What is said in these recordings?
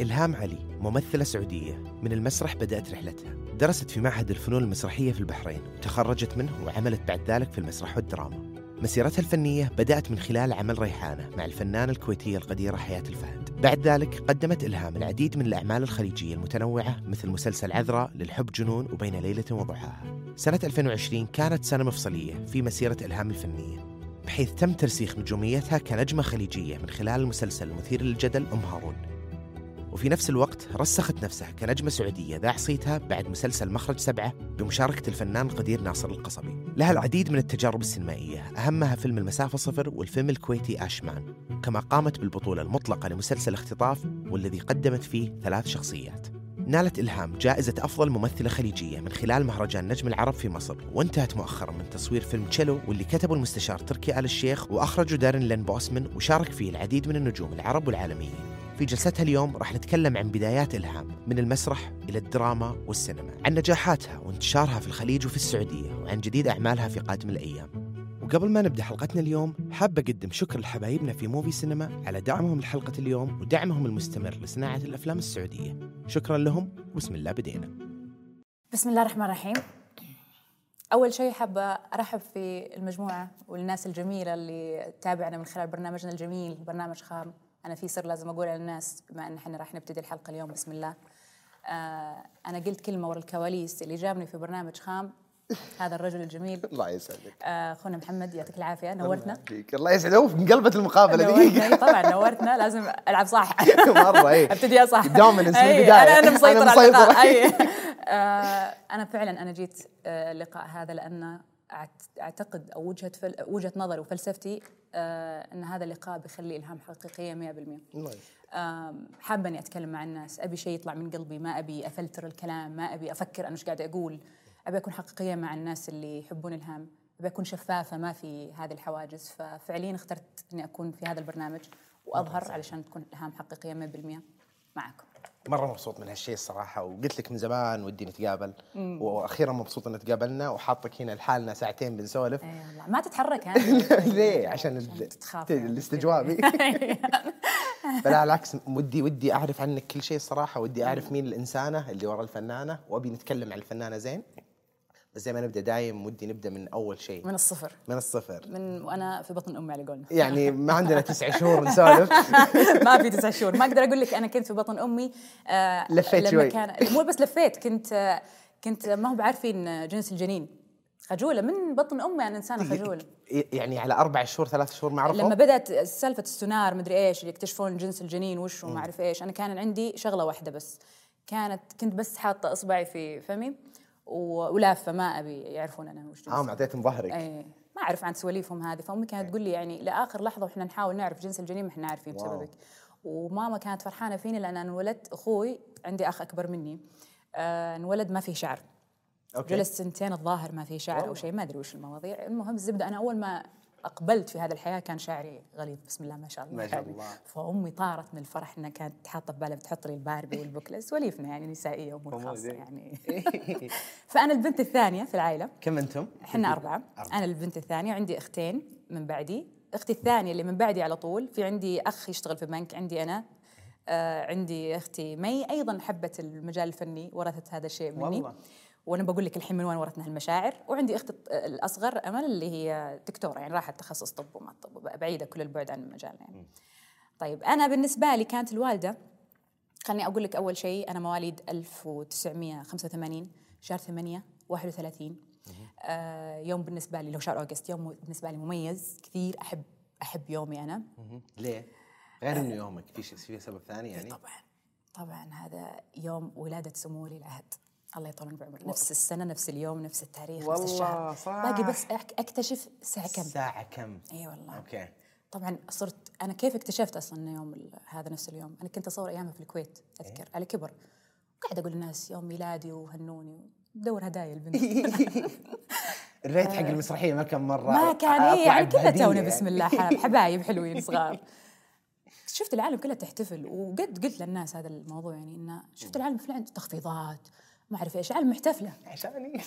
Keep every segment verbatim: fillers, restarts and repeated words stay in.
إلهام علي ممثلة سعودية من المسرح بدأت رحلتها. درست في معهد الفنون المسرحية في البحرين وتخرجت منه وعملت بعد ذلك في المسرح والدراما. مسيرتها الفنية بدأت من خلال عمل ريحانة مع الفنانة الكويتية القديرة حياة الفهد. بعد ذلك قدمت إلهام العديد من الأعمال الخليجية المتنوعة مثل مسلسل عذراء، للحب جنون، وبين ليلة وضحاها. سنة ألفين وعشرين كانت سنة مفصلية في مسيرة إلهام الفنية، بحيث تم ترسيخ نجوميتها كنجمة خليجية من خلال المسلسل المثير للجدل أم هارون، وفي نفس الوقت رسخت نفسها كنجمة سعودية ذا عصيتها بعد مسلسل مخرج سبعة بمشاركة الفنان القدير ناصر القصبي. لها العديد من التجارب السينمائية، أهمها فيلم المسافة صفر والفيلم الكويتي آشمان، كما قامت بالبطولة المطلقة لمسلسل اختطاف والذي قدمت فيه ثلاث شخصيات. نالت إلهام جائزة أفضل ممثلة خليجية من خلال مهرجان نجم العرب في مصر، وانتهت مؤخراً من تصوير فيلم تشيلو واللي كتبه المستشار تركي آل الشيخ وأخرجه دارين لين بوسمان، وشارك فيه العديد من النجوم العرب والعالميين. في جلستها اليوم راح نتكلم عن بدايات إلهام من المسرح إلى الدراما والسينما، عن نجاحاتها وانتشارها في الخليج وفي السعودية، وعن جديد أعمالها في قادم الأيام. وقبل ما نبدأ حلقتنا اليوم، حاب أقدم شكر لحبايبنا في موفي سينما على دعمهم لحلقة اليوم ودعمهم المستمر لصناعة الأفلام السعودية. شكرا لهم. بسم الله بدينا. بسم الله الرحمن الرحيم. أول شيء حابة أرحب في المجموعة والناس الجميلة اللي تابعنا من خلال برنامجنا الجميل برنامج خام. أنا في سر لازم أقوله للناس بما أن إحنا راح نبتدي الحلقة اليوم بسم الله. آه أنا قلت كلمة ورا الكواليس، اللي جابني في برنامج خام هذا الرجل الجميل الله يسعدك أخونا آه محمد، يعطيك العافية، نورتنا. الله يسعده من قلبة المقابلة دقيقة. طبعا نورتنا، لازم ألعب صح مرة. أي أبتديها صح دوما نسوي البداية. أنا أنا مسيطرة على اللقاء. أي آه أنا فعلا أنا جيت آه اللقاء هذا لأن أعتقد أو وجهة فل... وجهة نظري وفلسفتي آه أن هذا اللقاء بيخلي إلهام حقيقية مئة بالمئة. آه حابة أني أتكلم مع الناس، أبي شيء يطلع من قلبي، ما أبي أفلتر الكلام، ما أبي أفكر أنا إيش قاعد أقول، أبي أكون حقيقية مع الناس اللي يحبون إلهام، أبي أكون شفافة ما في هذه الحواجز. ففعليا اخترت أني أكون في هذا البرنامج وأظهر علشان تكون إلهام حقيقية مئة بالمئة معكم. مرة مبسوط من هالشيء الصراحة، وقلت لك من زمان ودي نتقابل مم. وأخيرا مبسوط أن نتقابلنا، وحاطك هنا لحالنا ساعتين بنسولف. أي والله ما تتحرك ها ليه؟ عشان الاستجوابي. فلا العكس، ودي ودي أعرف عنك كل شيء الصراحة، ودي أعرف مين الإنسانة اللي وراء الفنانة، وأبي نتكلم عن الفنانة زين. بس زي ما نبدأ دايم ودي نبدأ من أول شيء، من الصفر، من الصفر، من وأنا في بطن أمي على قولنا. يعني ما عندنا تسع شهور نسولف. ما في تسع شهور، ما أقدر أقول لك أنا كنت في بطن أمي. آه لفيت شوي. كان مو بس لفيت، كنت كنت ما هو بعارفين جنس الجنين، خجولة من بطن أمي. أنا إنسانة خجولة. يعني على أربع شهور ثلاث شهور ما أعرفه. لما بدأت سالفة السونار مدري إيش اللي يكتشفون جنس الجنين وش وما أعرف إيش، أنا كان عندي شغلة واحدة بس، كانت كنت بس حاطة إصبعي في فمي ولافه، ما ابي يعرفون انا وش. اه معطيتهم ظهرك. اي ما اعرف عن سواليفهم هذه. فامي كانت تقول لي يعني لاخر لحظه واحنا نحاول نعرف جنس الجنين ما احنا عارفين بسببك. وماما كانت فرحانه فيني لان انا انولدت، اخوي عندي اخ اكبر مني انولد آه ما فيه شعر. أوكي. جلست سنتين الظاهر ما فيه شعر او شيء، ما ادري وش المواضيع. المهم الزبده انا اول ما أقبلت في هذا الحياة كان شعري غليظ، بسم الله ما شاء الله ما شاء الله. فأمي طارت من الفرح إنها كانت حاطة في بالها بتحط لي الباربي والبوكلس وليفنا يعني نسائية وأمور خاصة يعني. فأنا البنت الثانية في العائلة. كم أنتم؟ إحنا أربعة. أنا البنت الثانية، عندي أختين من بعدي. أختي الثانية اللي من بعدي على طول، في عندي أخ يشتغل في بنك، عندي أنا آه عندي أختي مي أيضا حبت المجال الفني، ورثت هذا الشيء مني والله. وأنا بقول لك الحين من وين ورثنا هالمشاعر. وعندي أخت الأصغر أمل اللي هي دكتورة، يعني راحت تخصص طب وما طب، بعيدة كل البعد عن المجال يعني. طيب أنا بالنسبة لي كانت الوالدة، خلني أقول لك أول شيء أنا مواليد ألف وتسعمئة وخمسة وثمانين شهر ثمانية واحد وثلاثين. آه يوم بالنسبة لي لو شهر أغسطس، يوم بالنسبة لي مميز كثير، أحب أحب يومي أنا. ليه؟ غير إنه يومك في سبب ثاني يعني؟ طبعا طبعا هذا يوم ولادة سمو ولي العهد الله يطول بعمره، نفس السنة نفس اليوم نفس التاريخ نفس الشهر، باقي بس أكتشف ساعة كم ساعة كم. أي أيوة والله. أوكي. طبعا صرت أنا كيف اكتشفت أصلا يوم هذا نفس اليوم؟ أنا كنت أصور أيامها في الكويت أذكر. إيه؟ على كبر قاعد أقول للناس يوم ميلادي وهنوني ودور هدايا البنت. الريت حق المسرحية ما كان مرة ما كان إيه يعني كذا تونا بسم الله حبايب حلوين صغار. شفت العالم كلها تحتفل، وقد قلت للناس هذا الموضوع يعني إنه شفت العالم فعلا تخفيضات ما أعرف إيش، عالم محتفلة عشاني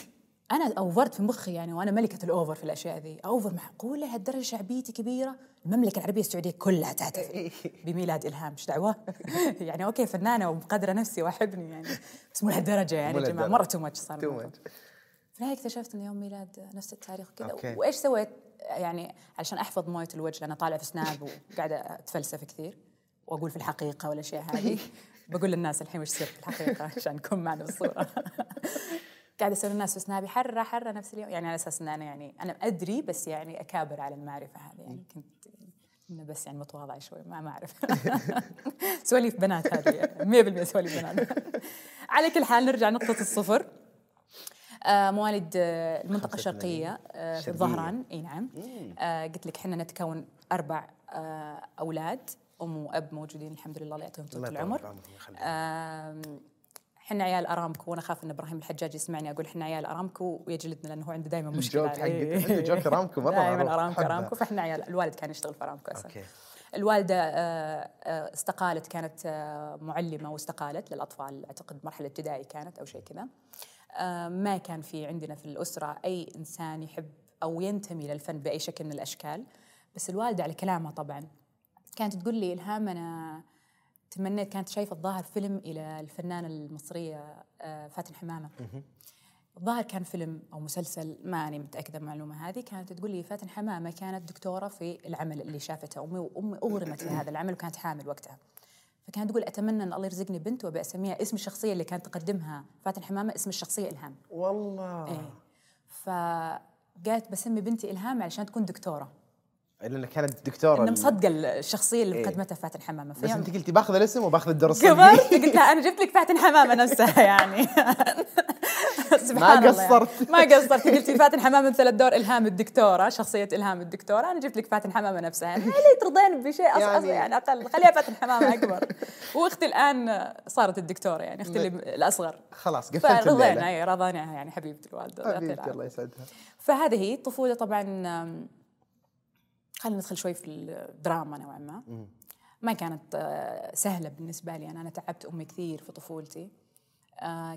انا اوفرت في مخي يعني، وانا ملكه الاوفر في الاشياء ذي، اوفر معقوله هالدرجه شعبيتي كبيره؟ المملكه العربيه السعوديه كلها تعترف بميلاد الهام، ايش دعوه؟ يعني اوكي فنانه ومقدره نفسي واحبني يعني، بس مو لهالدرجه يعني يا جماعه، مره تو ماتش صار تو ماتش. في النهايه اكتشفت ان يوم ميلاد نفس التاريخ كذا. وايش سويت؟ يعني علشان احفظ مويه الوجه لأنا طالعه في سناب وقاعده اتفلسف كثير واقول في الحقيقه والاشياء هذه، بقول للناس الحين وش يصير في الحقيقه عشان نكون معنا بالصوره. قاعده اسوي الناس في سنابي حره حره نفس اليوم، يعني على اساس ان انا يعني انا ادري بس يعني اكابر على المعرفه هذه يعني، كنت يعني بس يعني متواضعه شوي، ما اعرف. سواليف بنات هذه مية بالمية سواليف بنات. على كل حال نرجع نقطه الصفر. آه مواليد آه المنطقه الشرقيه آه في الظهران، اي نعم. آه قلت لك احنا نتكون اربع آه اولاد، ام واب موجودين الحمد لله الله يعطيهم طول العمر. آه احنا عيال ارامكو، وانا خاف ان ابراهيم الحجاج يسمعني اقول احنا عيال ارامكو ويجلدنا لانه هو عنده دائما مشكله الجوك حقته، عنده جوك ارامكو مره، دائما ارامكو ارامكو. فاحنا عيال، الوالد كان يشتغل في ارامكو اصلا. الوالده استقالت، كانت معلمه واستقالت للاطفال، اعتقد مرحله ابتدائي كانت او شيء كذا. ما كان في عندنا في الاسره اي انسان يحب او ينتمي للفن باي شكل من الاشكال، بس الوالده على كلامها طبعا كانت تقول لي الهام انا تمنيت، كانت شايفه الظاهر فيلم الى الفنانه المصريه فاتن حمامه. الظاهر كان فيلم او مسلسل، ماني متاكده من المعلومه هذه. كانت تقول لي فاتن حمامه كانت دكتوره في العمل اللي شافته امي، وامي اغرمت في هذا العمل وكانت حامل وقتها. فكانت تقول اتمنى ان الله يرزقني بنت وابي اسميها اسم الشخصيه اللي كانت تقدمها فاتن حمامه، اسم الشخصيه الهام. والله ايه. فقالت بسمي بنتي الهام علشان تكون دكتوره، لأن كانت دكتورة، أنا مصدقة الشخصية اللي قدمتها فاتن حمامة. بس أنت قلتي باخذ الاسم وباخذ الدرس، قلت لها أنا جبت لك فاتن حمامة نفسها يعني. سبحان الله، ما قصرت ما قصرت، قلتي فاتن حمامة مثل الدور إلهام الدكتورة، شخصية إلهام الدكتورة، أنا جبت لك فاتن حمامة نفسها يعني. ليه ترضين بشيء أصلا يعني، أقل خليها فاتن حمامة أكبر. وأختي الآن صارت الدكتورة يعني، أختي الأصغر خلاص قفلت الليلة، فرضينا هي رضاناها يعني، حبيبة الوالدة حبيبتي الله يسعدها. فهذه هي الطفولة طبعا. خلينا ندخل شوي في الدراما نوعا ما. ما كانت سهلة بالنسبة لي أنا، أنا تعبت أمي كثير في طفولتي.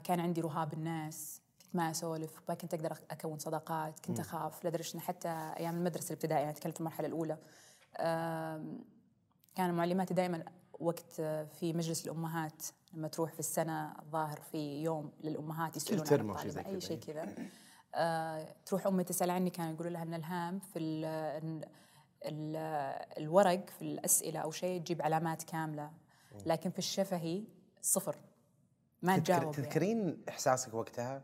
كان عندي رهاب الناس، كنت ما أسولف، ما كنت أقدر أكون صداقات، كنت أخاف لدرجة إن حتى أيام المدرسة الابتدائية، أنا أتكلم في المرحلة الأولى، كان معلماتي دائما وقت في مجلس الأمهات لما تروح في السنة الظاهر في يوم للأمهات يسألون عن الطالبة أي شيء كذا، تروح أمي تسأل عني، كانوا يقولوا لها إن الهام في الورق في الأسئلة أو شيء تجيب علامات كاملة، لكن في الشفهي صفر، ما تجاوب. تذكرين يعني إحساسك وقتها؟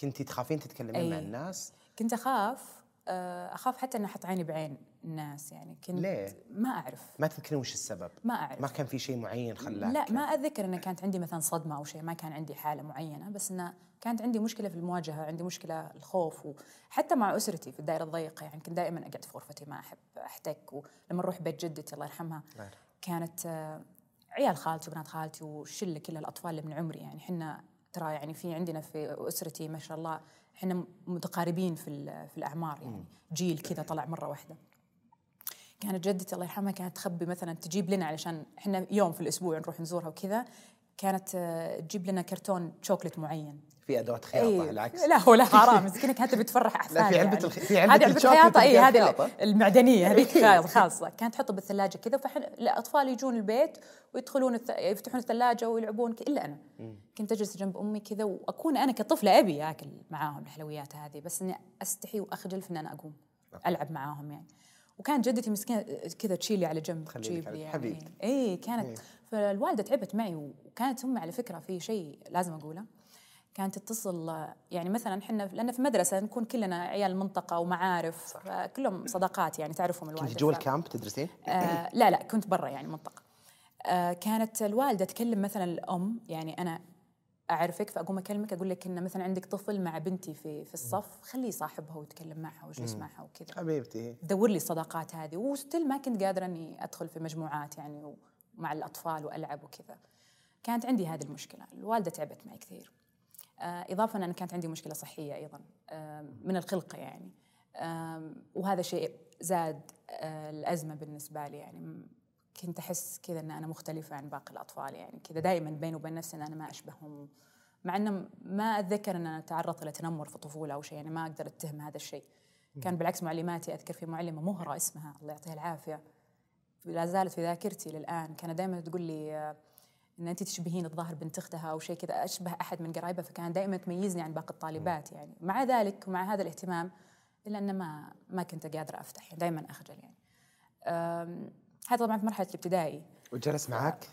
كنتي تخافين تتكلمين مع الناس؟ كنت أخاف، أخاف حتى أن أحط عيني بعين الناس يعني. كنت ليه؟ ما أعرف. ما تذكرين وش السبب؟ ما أعرف. ما كان في شيء معين خلاك؟ لا ما أتذكر أن كانت عندي مثلا صدمة أو شيء، ما كان عندي حالة معينة، بس أنه كانت عندي مشكلة في المواجهة، عندي مشكلة الخوف، وحتى مع أسرتي في الدائرة الضيقة يعني، كنت دائما أقعد في غرفتي، ما أحب أحتك. ولما نروح بيت جدتي الله يرحمها، كانت عيال خالتي وبنات خالتي وشلة كلها الأطفال اللي من عمري يعني. حنا ترى يعني في عندنا في أسرتي ما شاء الله احنا متقاربين في في الاعمار يعني، جيل كذا طلع مره واحده. كانت جدتي الله يرحمها كانت تخبي مثلا، تجيب لنا علشان احنا يوم في الاسبوع نروح نزورها وكذا، كانت تجيب لنا كرتون شوكليت معين في ادوات خياطه. أيه. العكس لا هو لا حرام، مسكينه كانت بتفرح احفادها. في علبه في علبه الخياطه، اي هذه المعدنيه هذيك خاصه، كانت تحطه بالثلاجه كذا. فاحنا الاطفال يجون البيت ويدخلون يفتحون الثلاجه ويلعبون، الا انا كنت اجلس جنب امي كذا، واكون انا كطفله ابي اكل معاهم الحلويات هذه، بس اني استحي واخجل في ان انا اقوم العب معاهم يعني. وكانت جدتي مسكينه كذا تشيلي على جنب، تجيب لي يعني اي كانت. فالوالده تعبت معي، وكانت امي على فكره في شيء لازم اقوله، كانت تتصل يعني مثلا احنا لان في مدرسه نكون كلنا عيال المنطقه ومعارف كلهم صداقات يعني، تعرفهم الوالده. كنت جوا الكامب تدرسين؟ آه لا لا كنت برا يعني منطقه. آه كانت الوالده تكلم مثلا الام، يعني انا اعرفك فاقوم اكلمك اقول لك ان مثلا عندك طفل مع بنتي في في الصف، خليه صاحبها ويتكلم معها ويجلس معها وكذا حبيبتي، دور لي الصداقات هذه. وستيل ما كنت قادره اني ادخل في مجموعات يعني ومع الاطفال والعب وكذا، كانت عندي هذه المشكله. الوالده تعبت معي كثير، إضافة أنا كانت عندي مشكلة صحية أيضا من الخلقة يعني، وهذا شيء زاد الأزمة بالنسبة لي يعني. كنت أحس كذا أن أنا مختلفة عن باقي الأطفال يعني، كذا دائما بيني وبين نفسي أن أنا ما أشبههم، مع أنه ما أتذكر أن أنا تعرضت لتنمر في الطفولة أو شيء، يعني ما أقدر أتهم هذا الشيء. كان بالعكس معلماتي، أذكر في معلمة مهرة اسمها الله يعطيها العافية لا زالت في ذاكرتي للآن، كانت دائما تقول لي أن أنت تشبهين الظاهر بنت أختها أو شيء كذا، أشبه أحد من قرايبها، فكان دائما تميزني عن باقي الطالبات يعني. مع ذلك ومع هذا الاهتمام إلا أن ما ما كنت قادرة أفتح، يعني دائما أخجل يعني. هذا طبعا في مرحلة الابتدائي. وجلس معك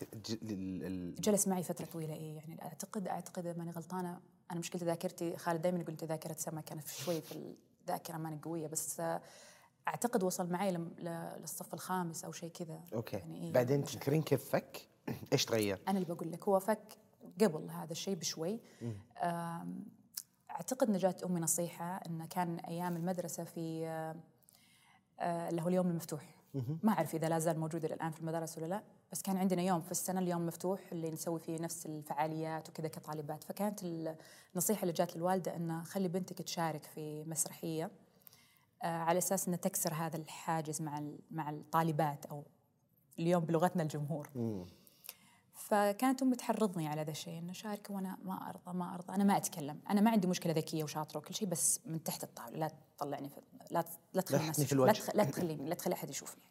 ال... جلس معي فترة طويلة إيه يعني، أعتقد أعتقد ماني غلطانة، أنا مشكلة ذاكرتي، خالد دائما يقول لي ذاكرة سما كانت شوي في الذاكرة ماني قوية، بس أعتقد وصل معي للصف الخامس أو شيء كذا. أوكي يعني إيه. بعدين تذكرين كيف فك؟ إيش تغير؟ أنا اللي بقول لك هو فك قبل هذا الشيء بشوي. أعتقد إن جات أمي نصيحة، إن كان أيام المدرسة في اللي هو اليوم المفتوح، ما أعرف إذا لا زال موجود الآن في المدارس ولا لا، بس كان عندنا يوم في السنة اليوم مفتوح اللي نسوي فيه نفس الفعاليات وكذا كطالبات. فكانت النصيحة اللي جات للوالدة إن خلي بنتك تشارك في مسرحية على أساس إن تكسر هذا الحاجز مع مع الطالبات، أو اليوم بلغتنا الجمهور. فكانت أمي تحرضني على هذا الشيء إنه شارك، وأنا ما أرضى ما أرضى أنا ما أتكلم، أنا ما عندي مشكلة ذكية وشاطرة وكل شيء، بس من تحت الطاولة لا تطلعني في... لا لا تخليني لا تخليني لا تخليني لا تخلي أحد يشوفني.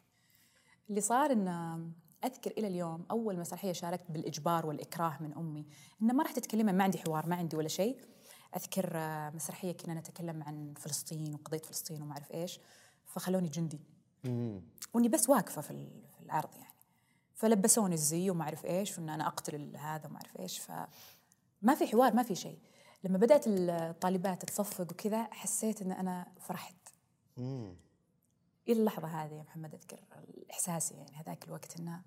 اللي صار إنه أذكر إلى اليوم أول مسرحية شاركت بالإجبار والإكراه من أمي إنه ما راح تتكلمي، ما عندي حوار ما عندي ولا شيء. أذكر مسرحية كنا نتكلم عن فلسطين وقضية فلسطين وما أعرف إيش، فخلوني جندي وإني بس واقفة في العرض يعني، فلبسوني الزي وما أعرف إيش، وإن أنا أقتل هذا وما أعرف إيش، فما في حوار ما في شيء. لما بدأت الطالبات تصفق وكذا حسيت إن أنا فرحت. مم. إلى اللحظة هذه يا محمد أذكر إحساسي يعني هذاك الوقت، إنه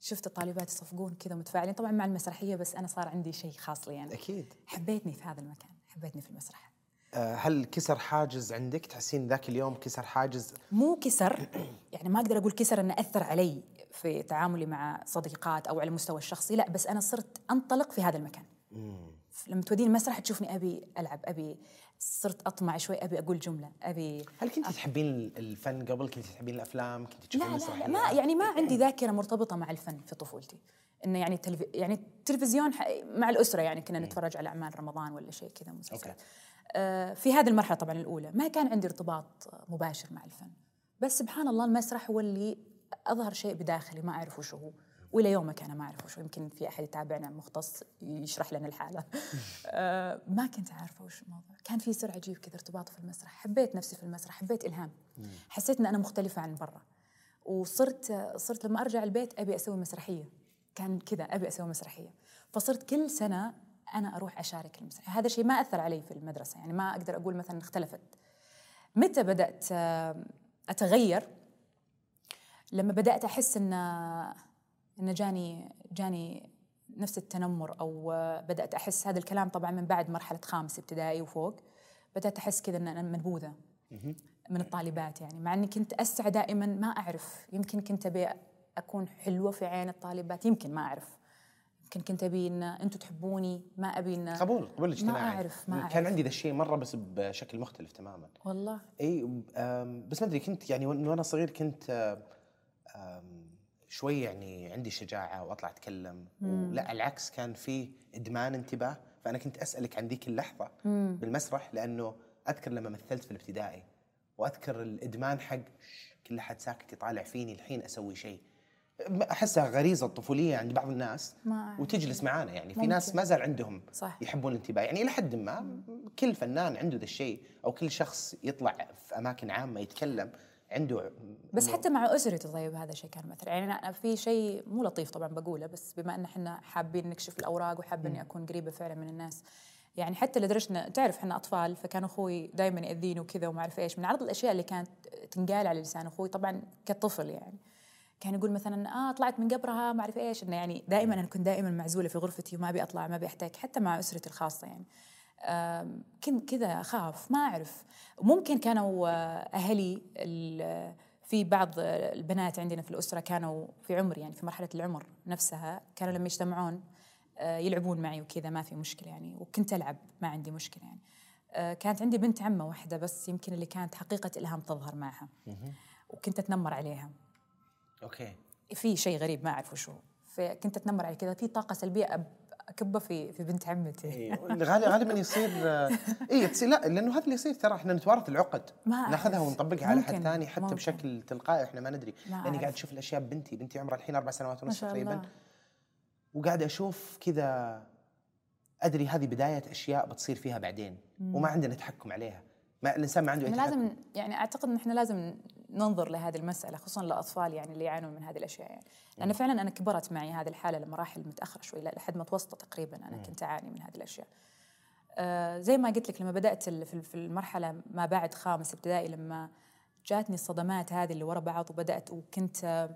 شفت الطالبات يصفقون كذا متفاعلين طبعا مع المسرحية، بس أنا صار عندي شيء خاص لي يعني. أكيد. حبيتني في هذا المكان، حبيتني في المسرح. أه هل كسر حاجز عندك؟ تحسين ذاك اليوم كسر حاجز؟ مو كسر يعني، ما أقدر أقول كسر إنه أثر علي في تعاملي مع صديقات أو على المستوى الشخصي، لا، بس أنا صرت أنطلق في هذا المكان. مم. لما توديني المسرح تشوفني أبي ألعب، أبي صرت أطمع شوي، أبي أقول جملة، أبي. هل كنت تحبين الفن قبل؟ كنت تحبين الأفلام؟ كنت تشوفين المسرح؟ لا لا ما يعني ما عندي ذاكرة مرتبطة مع الفن في طفولتي، إنه يعني التلف... يعني التلفزيون مع الأسرة يعني كنا نتفرج على أعمال رمضان ولا شيء كذا مسلسلات. آه في هذه المرحلة طبعا الأولى ما كان عندي ارتباط مباشر مع الفن، بس سبحان الله المسرح هو اللي أظهر شيء بداخلي ما أعرف وش هو، وإلى يومك أنا ما أعرف وش. يمكن في أحد يتابعنا مختص يشرح لنا الحالة. أه ما كنت عارفة وش الموضوع، كان في سر عجيب كذا ارتباط في المسرح، حبيت نفسي في المسرح، حبيت إلهام، حسيت إن أنا مختلفة عن برا، وصرت صرت لما أرجع البيت أبي أسوي مسرحية، كان كذا أبي أسوي مسرحية، فصرت كل سنة أنا أروح أشارك المسرحية. هذا الشيء ما أثر علي في المدرسة يعني، ما أقدر أقول مثلا اختلفت. متى بدأت أتغير؟ لما بدأت أحس إن إن جاني جاني نفس التنمر، أو بدأت أحس هذا الكلام طبعاً من بعد مرحلة خامس ابتدائي وفوق، بدأت أحس كذا إن أنا منبوذة من الطالبات يعني، مع إني كنت أسعى دائماً ما أعرف، يمكن كنت أبي أكون حلوة في عين الطالبات، يمكن ما أعرف، يمكن كنت أبي إن أنتم تحبوني، ما أبي إن قبول قبول اجتماعي، ما أعرف ما أعرف. كان عندي ذا الشيء مرة بس بشكل مختلف تماماً والله. إي بس ما أدري، كنت يعني وأنا صغير كنت شوي يعني عندي شجاعة وأطلع أتكلم، ولا العكس كان في إدمان انتباه. فأنا كنت أسألك عن ذيك اللحظة مم. بالمسرح، لأنه أذكر لما مثلت في الابتدائي، وأذكر الإدمان حق كل حد ساكت يطالع فيني الحين أسوي شيء، أحسها غريزة طفولية عند بعض الناس وتجلس معانا يعني. في ممكن. ناس ما زال عندهم صح. يحبون الانتباه يعني إلى حد ما. مم. كل فنان عنده ذا الشيء، أو كل شخص يطلع في أماكن عامة يتكلم عنده. بس حتى مع أسرتي طيب هذا الشيء كان مثل يعني، أنا في شيء مو لطيف طبعا بقوله، بس بما أن احنا حابين نكشف الأوراق وحابين إني أكون قريبة فعلا من الناس يعني، حتى لدرجة تعرف احنا أطفال، فكان أخوي دائما يأذيني وكذا وما أعرف إيش، من عرض الأشياء اللي كانت تنقال على لسان أخوي طبعا كطفل يعني، كان يقول مثلا آه طلعت من قبرها ما أعرف إيش، إنه يعني دائما أنا كنت دائما معزولة في غرفتي وما أبي أطلع ما أبي أحتاج حتى مع أسرتي الخاصة يعني. كنت كذا أخاف ما أعرف. ممكن كانوا أهلي، في بعض البنات عندنا في الأسرة كانوا في عمر يعني في مرحلة العمر نفسها، كانوا لما يجتمعون يلعبون معي وكذا ما في مشكلة يعني، وكنت ألعب ما عندي مشكلة يعني. كانت عندي بنت عمة واحدة بس يمكن اللي كانت حقيقة إلهام تظهر معها، وكنت أتنمر عليها. أوكي. في شيء غريب ما أعرف شو، فكنت أتنمر عليها كذا، في طاقة سلبية اكبه في في بنت عمتي. إيه. غالبا يصير اي تصير لا لانه هذا اللي يصير، ترى احنا نتوارث العقد، ناخذها ونطبقها على حد ثاني حتى ممكن. بشكل تلقائي احنا ما ندري، ما لاني قاعد اشوف الاشياء ببنتي، بنتي عمرها الحين اربع سنوات ونص تقريبا، وقاعد اشوف كذا ادري هذه بدايه اشياء بتصير فيها بعدين مم. وما عندنا تحكم عليها، ما الانسان ما عنده اي تحكم. لازم يعني اعتقد ان احنا لازم ننظر لهذه المساله خصوصا للاطفال يعني اللي يعانون من هذه الاشياء يعني، لان فعلا انا كبرت معي هذه الحاله لمراحل متاخره شوي لحد ما توسطت تقريبا، انا كنت اعاني من هذه الاشياء. آه زي ما قلت لك لما بدات في المرحله ما بعد خامس ابتدائي، لما جاتني الصدمات هذه اللي ورا بعض وبدات، وكنت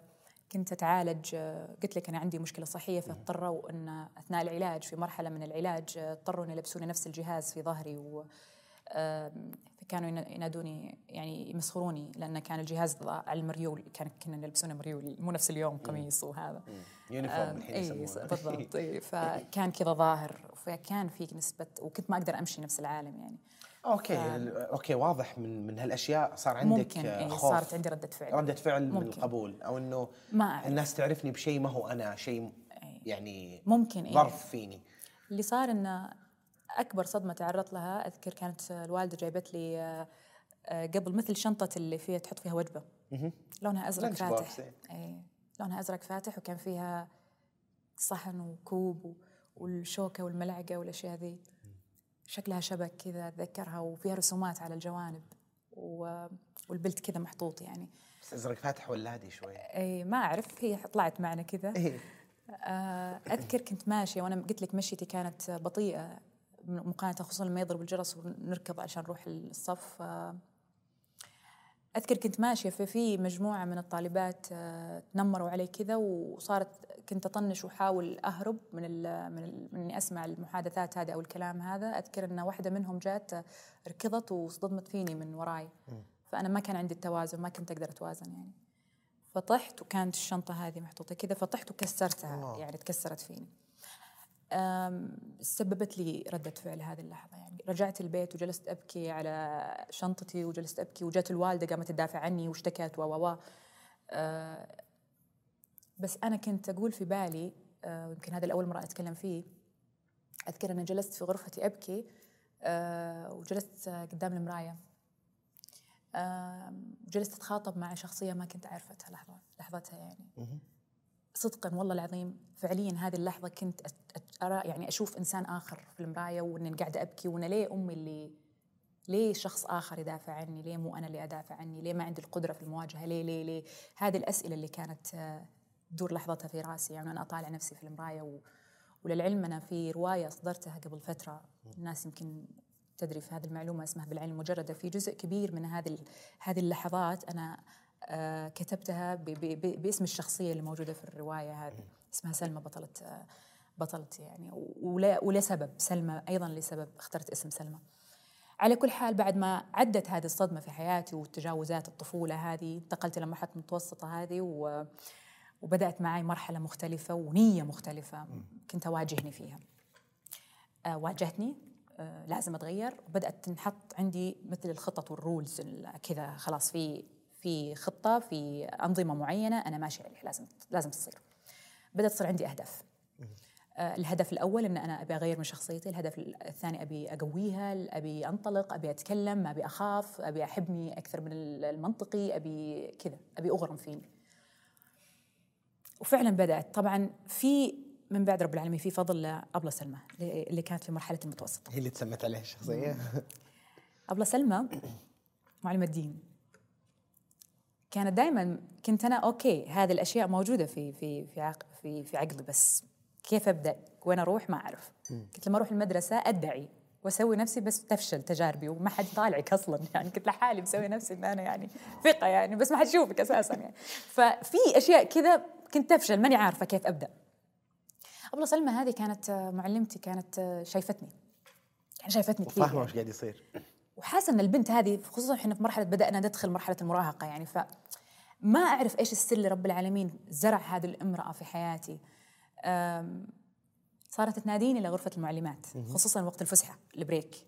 كنت اتعالج، قلت لك انا عندي مشكله صحيه، فاضطروا ان اثناء العلاج في مرحله من العلاج اضطروا ان يلبسوني نفس الجهاز في ظهري، و فكانوا ينادوني يعني يمسخروني لأن كان الجهاز على المريول، كان كنا نلبسونه مريول مو نفس اليوم قميص وهذا يونيفورم الحين يسمونه بالضبط. فكان كذا ظاهر، فكان في نسبة وكنت ما أقدر أمشي نفس العالم يعني. اوكي اوكي واضح من من هالاشياء صار عندك إيه خوف، صارت عندي ردة فعل، ردة فعل ممكن. من القبول او انه الناس تعرفني بشيء ما هو انا، شيء يعني ممكن ظرف إيه. فيني اللي صار انه أكبر صدمة تعرضت لها، أذكر كانت الوالدة جايبت لي قبل مثل شنطة اللي فيها تحط فيها وجبة لونها أزرق فاتح، أي لونها أزرق فاتح، وكان فيها صحن وكوب والشوكة والملعقة والأشياء ذي، شكلها شبك كذا أتذكرها، وفيها رسومات على الجوانب والبلت كذا محطوط يعني، بس أزرق فاتح ولا هادي شوي أي ما أعرف، هي طلعت معنا كذا. أذكر كنت ماشية وأنا قلت لك مشيتي كانت بطيئة مقارنة خصوصا لما يضرب الجرس ونركض عشان نروح الصف. أذكر كنت ماشية ففي مجموعة من الطالبات تنمروا علي كذا، وصارت كنت أطنش وحاول أهرب من من إني أسمع المحادثات هذه أو الكلام هذا. أذكر أن واحدة منهم جات ركضت وصدمت فيني من وراي، فأنا ما كان عندي التوازن، ما كنت أقدر أتوازن يعني، فطحت وكانت الشنطة هذه محطوطة كذا، فطحت وكسرتها يعني تكسرت فيني، سببت لي ردة فعل هذه اللحظة يعني. رجعت البيت وجلست أبكي على شنطتي، وجلست أبكي، وجات الوالدة قامت تدافع عني واشتكت و و و بس أنا كنت أقول في بالي، يمكن هذا الأول مرة أتكلم فيه، أذكر أنا جلست في غرفتي أبكي وجلست قدام المراية، وجلست أتخاطب مع شخصية ما كنت عارفتها لحظة لحظتها يعني. صدقا والله العظيم فعليا هذه اللحظه كنت ارى يعني اشوف انسان اخر في المرايه، واني قاعده ابكي، وانا ليه امي اللي ليه شخص اخر يدافع عني، ليه مو انا اللي ادافع عني، ليه ما عندي القدره في المواجهه، ليه ليه ليه هذه الاسئله اللي كانت تدور لحظتها في راسي يعني. انا اطالع نفسي في المرايه و... وللعلم انا في روايه صدرتها قبل فتره، الناس يمكن تدري في هذه المعلومه اسمها بالعين المجرده، في جزء كبير من هذه هذه اللحظات انا آه كتبتها ب ب باسم الشخصية اللي موجودة في الرواية هذه، اسمها سلمى بطلة آه بطلتي يعني، ولسبب سلمى أيضا، لسبب اخترت اسم سلمى. على كل حال بعد ما عدت هذه الصدمة في حياتي والتجاوزات الطفولة هذه، انتقلت إلى مرحلة متوسطة هذه، وبدأت معي مرحلة مختلفة ونية مختلفة كنت أواجهني فيها، آه واجهتني آه لازم أتغير، بدأت تنحط عندي مثل الخطط والرولز كذا، خلاص في في خطة، في أنظمة معينة أنا ماشي عليها، لازم لازم تصير. بدأت تصير عندي أهداف. آه الهدف الأول إن أنا أبي أغير من شخصيتي، الهدف الثاني أبي أقويها، أبي أنطلق، أبي أتكلم، ما أبي أخاف، أبي أحبني أكثر من المنطقي، أبي كذا، أبي أغرم فيني. وفعلا بدأت، طبعا في من بعد رب العالمين في فضل أبلة سلمى اللي كانت في مرحلة المتوسطة، هي اللي تسمت عليها الشخصية. أبلة سلمى معلمة دين، كانت دائما كنت انا اوكي هذه الاشياء موجوده في في في عقل في في عقلي، بس كيف ابدا وين اروح ما اعرف. كنت لما اروح المدرسه ادعي واسوي نفسي بس تفشل تجاربي وما حد طالعك اصلا يعني، كنت لحالي مسوي نفسي ان انا يعني ثقه يعني، بس ما حد يشوفك اساسا يعني. ففي اشياء كذا كنت افشل ماني عارفه كيف ابدا. أبلة سلمى هذه كانت معلمتي، كانت شايفتني يعني، شايفتني كثير وفاهمه وش قاعد يصير، وحاسه ان البنت هذه خصوصا احنا في مرحله بدانا ندخل مرحله المراهقه يعني، فما اعرف ايش السر اللي رب العالمين زرع هذه الامراه في حياتي. صارت تناديني لغرفه المعلمات خصوصا وقت الفسحه البريك،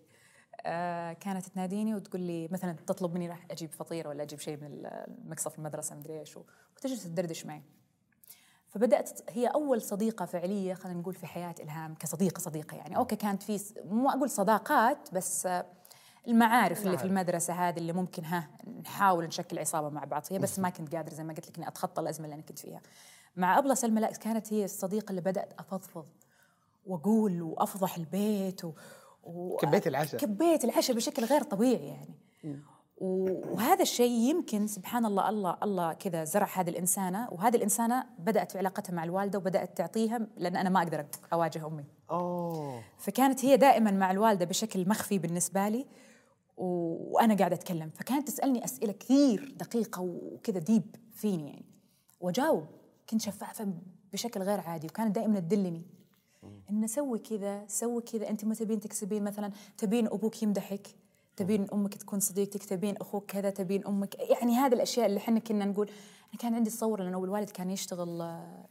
كانت تناديني وتقول لي مثلا تطلب مني راح اجيب فطيره ولا اجيب شيء من المكسف المدرسه مدري ايش، وتجلس تدردش معي. فبدات هي اول صديقه فعليه خلينا نقول في حياه الهام كصديقه صديقه يعني، اوكي كانت في مو اقول صداقات بس المعارف اللي في المدرسه هذه اللي ممكن ها نحاول نشكل عصابه مع بعض، هي بس ما كنت قادره زي ما قلت لك اني اتخطى الازمه اللي انا كنت فيها. مع ابله سلمى لا كانت هي الصديقه اللي بدات افضفض واقول وافضح البيت و... و... كبيت العشاء كبيت العشاء بشكل غير طبيعي يعني. وهذا الشيء يمكن سبحان الله الله الله كذا زرع هذه الإنسانة، وهذه الإنسانة بدأت في علاقتها مع الوالدة وبدأت تعطيها، لأن أنا ما أقدر أواجه أمي. أوه. فكانت هي دائما مع الوالدة بشكل مخفي بالنسبة لي وأنا قاعدة أتكلم، فكانت تسألني أسئلة كثير دقيقة وكذا ديب فيني يعني، وجاوب كنت شفافة بشكل غير عادي، وكانت دائما تدلني إن سوي كذا سوي كذا، أنت ما تبين تكسبين مثلا، تبين أبوك يمدحك، تبين أمك تكون صديقتك، تبين أخوك كذا، تبين أمك، يعني هذه الأشياء اللي حنا كنا نقول. أنا كان عندي تصور لأنه الوالد كان يشتغل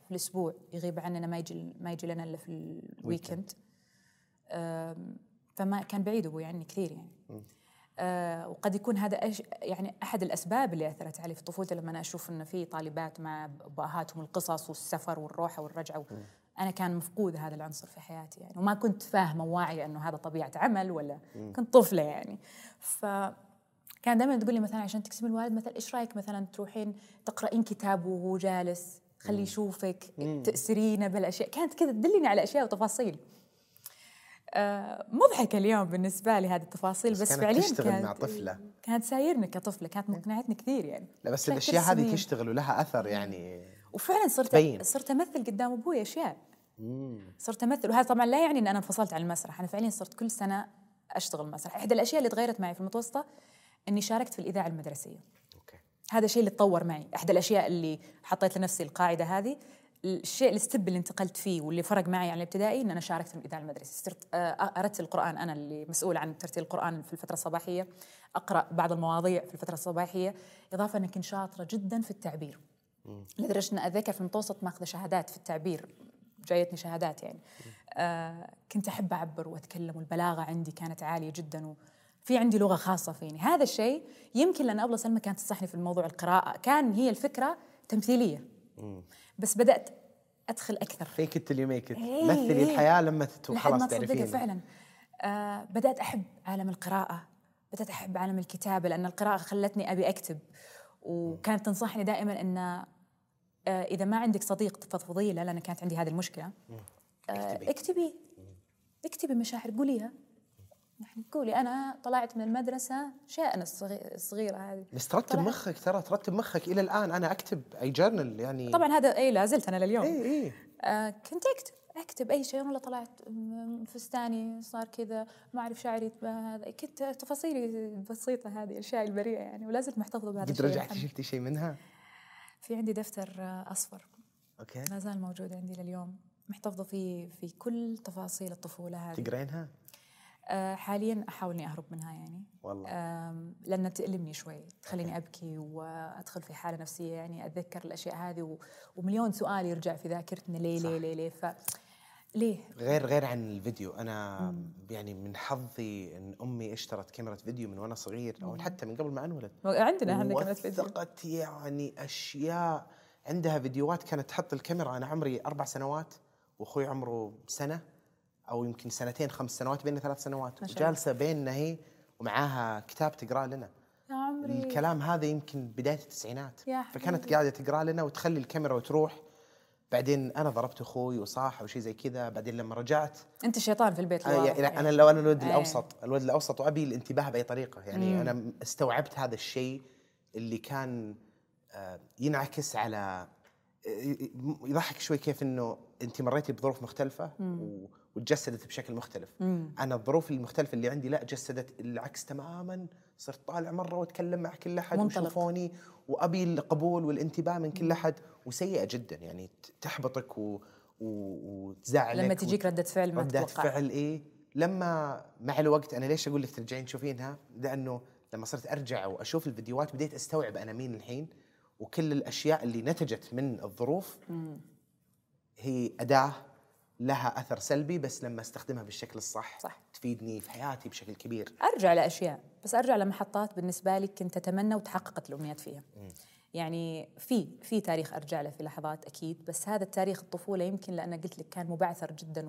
في الأسبوع يغيب عننا، ما يجي ما يجي لنا إلا في الويكند، فما كان بعيد أبوي عني كثير يعني، وقد يكون هذا يعني أحد الأسباب اللي أثرت علي في طفولتي، لما أنا أشوف إنه في طالبات مع أباءاتهم القصص والسفر والروحة والرجعة، أنا كان مفقود هذا العنصر في حياتي يعني، وما كنت فاهمة واعية أنه هذا طبيعة عمل ولا م. كنت طفلة يعني. فكان دائما تقول لي مثلا عشان تكسب الوالد مثلا إيش رأيك مثلا تروحين تقرأين كتابه وهو جالس، خليه يشوفك، تأثرينه بالأشياء، كانت كذا تدلني على أشياء وتفاصيل. آه مضحكة اليوم بالنسبة لي هذه التفاصيل، بس, بس فعليا كانت تشتغل مع طفلة، كانت سايرني كطفلة، كانت مقنعتني كثير يعني. لا بس الأشياء هذه تشتغل ولها أثر يعني. وفعلا صرت بين. صرت امثل قدام ابوي اشياء، صرت امثل، وهذا طبعا لا يعني ان انا انفصلت عن المسرح، انا فعليا صرت كل سنه اشتغل مسرح. احدى الاشياء اللي تغيرت معي في المتوسطه اني شاركت في الاذاعه المدرسيه. اوكي. هذا الشيء اللي تطور معي، احدى الاشياء اللي حطيت لنفسي القاعده هذه، الشيء الستب اللي انتقلت فيه واللي فرق معي عن الابتدائي ان انا شاركت في الاذاعه المدرسيه، صرت ارتل القران، انا اللي مسؤول عن ترتيل القران في الفتره الصباحيه، اقرا بعض المواضيع في الفتره الصباحيه، اضافه اني كنت شاطره جدا في التعبير. لدرجة أن أتذكر في المتوسط ماخذة شهادات في التعبير، جايتني شهادات يعني. آه كنت أحب أعبر وأتكلم، والبلاغة عندي كانت عالية جدا، وفي عندي لغة خاصة فيني. هذا الشيء يمكن لأن أبلة سلمى كانت تصحني في الموضوع القراءة، كان هي الفكرة تمثيلية بس بدأت أدخل أكثر. فيك كنت اليوم كنت مثلي الحياة لما خلاص تعرفين فعلا. آه بدأت أحب عالم القراءة، بدأت أحب عالم الكتابة، لأن القراءة خلتني أبي أكتب، وكانت تنصحني دائما أن إذا ما عندك صديق تفضفضي له، لأن كانت عندي هذه المشكلة، اكتبي اكتبي, اكتبي مشاعر، قوليها يعني، قولي أنا طلعت من المدرسة شأن الصغيرة هذه. بس ترتب مخك، ترى ترتب مخك إلى الآن. أنا أكتب أي جورنال يعني، طبعا هذا أي لازلت أنا لليوم. إيه إيه. آه كنت أكتب أكتب أي شيء، والله طلعت فستاني صار كذا، ما أعرف شعري هذا، كنت تفاصيلي بسيطة، هذه الأشياء البريئة يعني، ولازلت محتفظة بهذا الشيء. قد رجعتي شفتي شيء منها؟ في عندي دفتر أصفر. أوكي. ما زال موجود عندي لليوم، محتفظة فيه في كل تفاصيل الطفولة هذه. تقرأينها؟ آه حاليا أحاول إني أهرب منها يعني. والله. آه لأنها تألمني شوي، تخليني أبكي وأدخل في حالة نفسية يعني، أتذكر الأشياء هذه و... ومليون سؤال يرجع في ذاكرتنا، ليه ليه ليه ليه ف... ليه؟ غير غير عن الفيديو، أنا مم. يعني من حظي إن أمي اشترت كاميرا فيديو من وأنا صغير، أو حتى من قبل ما أنولد عندنا عندنا كاميرا فيديو، وثقت يعني أشياء، عندها فيديوهات كانت تحط الكاميرا، أنا عمري أربع سنوات وأخوي عمره سنة أو يمكن سنتين، خمس سنوات بيننا ثلاث سنوات، وجالسة بيننا هي ومعاها كتاب تقرأ لنا. يا عمري. الكلام هذا يمكن بداية التسعينات، فكانت قاعدة تقرأ لنا وتخلي الكاميرا وتروح. بعدين أنا ضربت أخوي وصاح وشي زي كذا، بعدين لما رجعت. أنت شيطان في البيت. آه يعني يعني. أنا لو أنا الولد الأوسط، الولد الأوسط وأبي الانتباه بأي طريقة يعني. مم. أنا استوعبت هذا الشيء اللي كان آه ينعكس على آه يضحك شوي، كيف إنه أنت مريتي بظروف مختلفة وتجسدت بشكل مختلف. مم. أنا الظروف المختلفة اللي عندي لا، جسدت العكس تماماً، صرت طالع مرة وأتكلم مع كل أحد وشوفوني، وأبي القبول والانتباه من كل أحد، وسيئة جدا يعني، تحبطك و... و... وتزعلك، لما تجيك ردة فعل ما تتوقع. ردة فعل إيه؟ لما مع الوقت، أنا ليش أقول لك ترجعين تشوفينها؟ لأنه لما صرت أرجع وأشوف الفيديوهات بديت أستوعب أنا مين الحين، وكل الأشياء اللي نتجت من الظروف مم. هي أداة لها أثر سلبي، بس لما استخدمها بالشكل الصح صح. تفيدني في حياتي بشكل كبير. أرجع لأشياء، بس أرجع لمحطات بالنسبة لي كنت أتمنى وتحققت الأمنيات فيها. م. يعني في في تاريخ ارجع له في لحظات اكيد، بس هذا التاريخ الطفوله يمكن لان قلت لك كان مبعثر جدا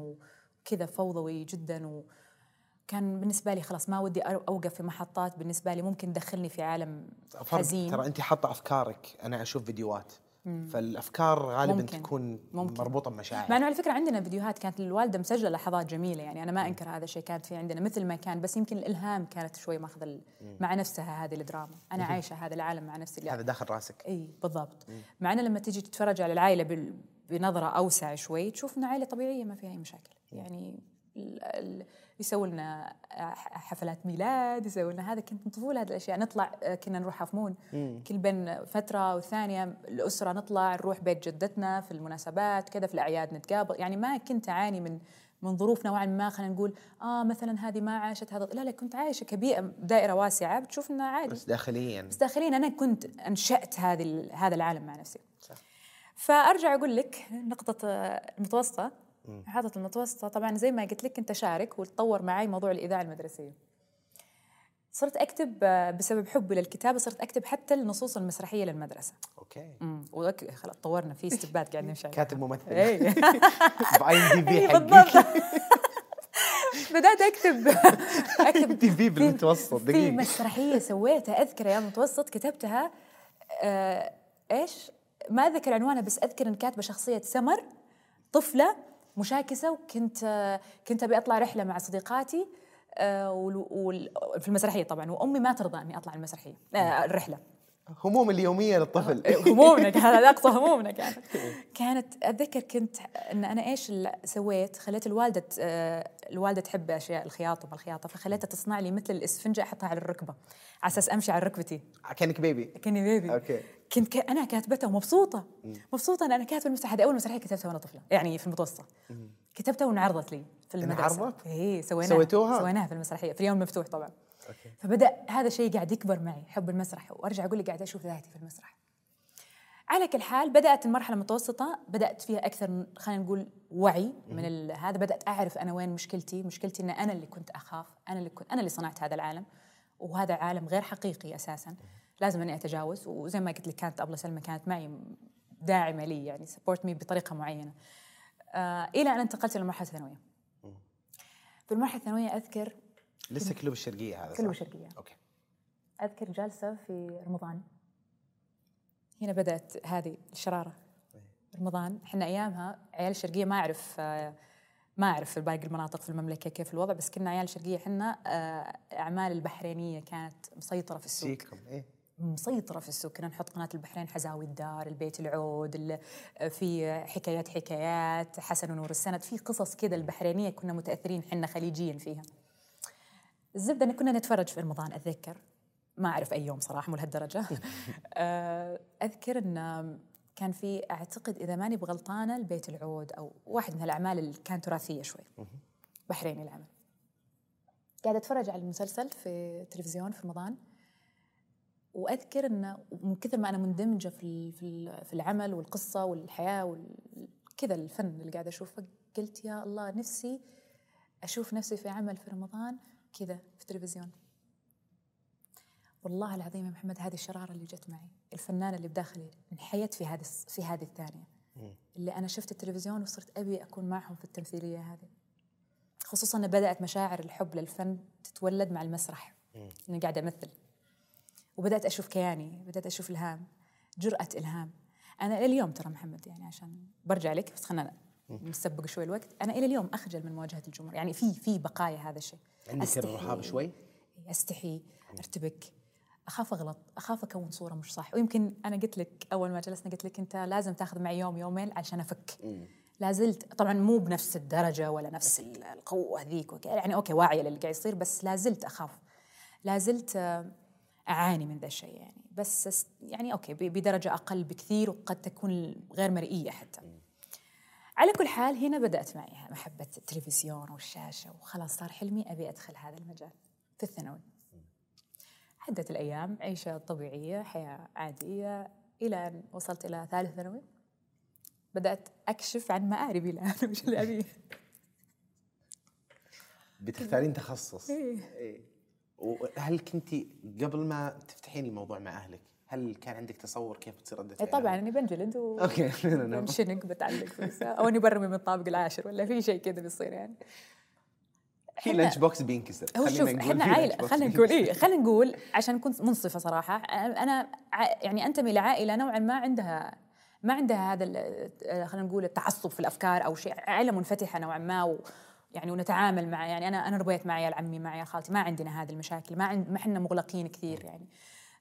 وكذا فوضوي جدا، وكان بالنسبه لي خلاص ما ودي اوقف في محطات بالنسبه لي ممكن تدخلني في عالم حزين. ترى انت حاطه افكارك، انا اشوف فيديوهات مم. فالافكار غالبا ممكن. تكون ممكن. مربوطه بمشاعر، مع انه على فكره عندنا فيديوهات كانت الوالده مسجله لحظات جميله، يعني انا ما انكر هذا الشيء، كانت في عندنا مثل ما كان، بس يمكن الالهام كانت شوي ماخذه مع نفسها هذه الدراما، انا مم. عايشه هذا العالم مع نفسي، هذا داخل راسك. اي بالضبط. مع انه لما تجي تتفرج على العائله بنظره اوسع شوي تشوف انه عائله طبيعيه ما فيها اي مشاكل، يعني يسوي لنا حفلات ميلاد، يسوي لنا هذا، كنت طفولة هذه الأشياء، نطلع كنا نروح عفمون كل بين فترة والثانية الأسرة نطلع نروح بيت جدتنا في المناسبات كذا، في الأعياد نتقابل، يعني ما كنت أعاني من من ظروف نوعا ما خلينا نقول آه مثلا هذه ما عاشت هذا، لا لا كنت عايشة كبيئة دائرة واسعة بتشوف إنه عادي، بس داخليا بس داخليا أنا كنت أنشأت هذه هذا العالم مع نفسي. صح. فأرجع أقول لك نقطة المتوسطة، محطة المتوسطة طبعاً زي ما قلت لك كنت أشارك وتطور معي موضوع الإذاعة المدرسية، صرت أكتب بسبب حبي للكتابة، صرت أكتب حتى النصوص المسرحية للمدرسة. أوكي. امم وخلاص طورنا في استبات قاعد نمشي كاتب ممثل بعين دي بي حقيقي. بدأت أكتب أكتب دي بي بالمتوسط دقيقة، في مسرحية سويتها أذكر يا متوسط كتبتها آه إيش ما أذكر عنوانها، بس أذكر إن كاتبة شخصية سمر طفلة مشاكسة، وكنت كنت أبي أطلع رحلة مع صديقاتي في المسرحية طبعاً، وأمي ما ترضى أني أطلع المسرحية الرحلة، هموم اليومية للطفل همومنا هذا أقصى همومنا كانت كانت أتذكر كنت أن أنا إيش اللي سويت، خليت الوالدة الوالدة تحب أشياء الخياطة والخياطة، فخليتها تصنع لي مثل الإسفنجة أحطها على الركبة على أساس أمشي على ركبتي. كأنك بيبي؟ كأني بيبي. أوكي. كنت أنا كاتبتها ومبسوطة مبسوطة، أنا كاتبة المسرحية، هذه أول مسرحية كتبتها وأنا طفلة يعني في المتوسطة، كتبتها وانعرضت لي في المدرسة. انعرضت؟ إيه سويناها سويتوها؟ سويناها في المسرحية في اليوم المفتوح طبعا. أوكي. فبدأ هذا الشيء قاعد يكبر معي حب المسرح، وأرجع أقول لك قاعد أشوف ذاتي في المسرح. على كل حال بدأت المرحلة المتوسطة بدأت فيها أكثر خلينا نقول وعي من هذا، بدأت أعرف أنا وين مشكلتي، مشكلتي إن أنا اللي كنت أخاف، أنا اللي كنت أنا اللي صنعت هذا العالم، وهذا عالم غير حقيقي أساسا لازم أني أتجاوز. وزي ما قلت لك كانت أبلة سلمى كانت معي داعمة لي، يعني سبورت مي بطريقة معينة آه إلى أن انتقلت للمرحلة الثانوية. في المرحلة الثانوية أذكر لسه كلوب الشرقية، هذا كلوب الشرقية. أوكي. أذكر جالسة في رمضان، هنا بدأت هذه الشرارة. رمضان إحنا أيامها عيال الشرقية ما أعرف آه ما أعرف في باقي المناطق في المملكة كيف الوضع، بس كنا عيال الشرقية إحنا آه أعمال البحرينية كانت مسيطرة في السوق. إيه؟ مسيطرة في السوق، كنا نحط قناة البحرين، حزاوي الدار، البيت العود، في حكايات حكايات حسن ونور السند، في قصص كذا البحرينية كنا متأثرين حنا خليجيا فيها. الزبدة أن كنا نتفرج في رمضان، أتذكر ما أعرف أي يوم صراحة مو لهالدرجة. أذكر أن كان في أعتقد إذا ماني بغلطانة البيت العود أو واحد من هالأعمال اللي كانت تراثية شوي بحريني العمل. قاعدة أتفرج على المسلسل في التلفزيون في رمضان، وأذكر أن من كثر ما أنا مندمجة في في العمل والقصة والحياة وكذا الفن اللي قاعدة أشوفه، قلت يا الله نفسي أشوف نفسي في عمل في رمضان كذا في التلفزيون. والله العظيم يا محمد هذه الشرارة اللي جت معي، الفنانة اللي بداخلي انحيت في هذه في هذه الثانية اللي أنا شفت التلفزيون وصرت أبي أكون معهم في التمثيلية هذه، خصوصاً أن بدأت مشاعر الحب للفن تتولد مع المسرح، أنا قاعدة أمثل وبدأت أشوف كياني، بدأت أشوف إلهام، جرأة إلهام. أنا إلى اليوم ترى محمد يعني عشان برجع لك بس خلنا نسبق شوي الوقت، أنا إلى اليوم أخجل من مواجهة الجمهور، يعني في في بقايا هذا الشيء، عندك الرهاب شوي، أستحي أرتبك، أخاف أغلط، أخاف أكون صورة مش صح. ويمكن أنا قلت لك أول ما جلسنا قلت لك أنت لازم تأخذ معي يوم يومين عشان أفك. لازلت طبعا مو بنفس الدرجة ولا نفس القوة هذيك وكذا، يعني أوكي واعية للي قاعد يصير، بس لازلت أخاف، لازلت أعاني من ذا الشيء يعني، بس يعني أوكي بدرجة أقل بكثير وقد تكون غير مرئية حتى. على كل حال هنا بدأت معي محبة التلفزيون والشاشة، وخلاص صار حلمي أبي أدخل هذا المجال في الثانوي. عدت الأيام، عيشة طبيعية، حياة عادية، إلى أن وصلت إلى ثالث ثانوي. بدأت أكشف عن مآربي الآن وش اللي أبيه. بتختارين تخصص. إيه. وهل كنتي قبل ما تفتحين الموضوع مع أهلك؟ هل كان عندك تصور كيف بتصير ردة فعلها؟ طبعا اني بنجلد وبنشنق بتعلق فيسا او اني برمي من الطابق العاشر ولا في شيء كذا بيصير يعني. في لانش بوكس بينكسر. هو شوف احنا عائله، خلينا نقول ايه خلينا نقول عشان نكون منصفه صراحه، انا يعني انتمي لعائله نوعا ما عندها ما عندها هذا خلينا نقول التعصب في الافكار او شيء، عائله منفتحه نوعا ما و يعني ونتعامل مع يعني انا انا ربيت مع عيال عمي مع عيال خالتي، ما عندنا هذه المشاكل، ما عند ما احنا مغلقين كثير يعني.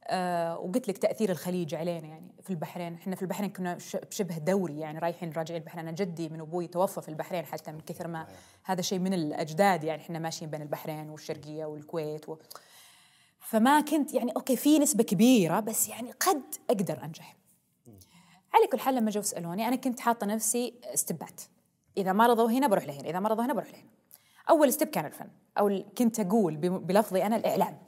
أه وقلت لك تاثير الخليج علينا يعني في البحرين، احنا في البحرين كنا بشبه دوري يعني رايحين راجعين البحرين، انا جدي من ابوي توفى في البحرين حتى من كثر ما هذا شيء من الاجداد يعني، احنا ماشيين بين البحرين والشرقيه والكويت و... فما كنت يعني اوكي في نسبه كبيره بس يعني قد اقدر انجح. على كل حال لما جو سالوني انا كنت حاطه نفسي استبات، إذا ما رضوا هنا بروح لهنا، إذا ما رضوا هنا بروح لهنا. أول ستيب كان الفن، أو كنت أقول بلفظي أنا الإعلام.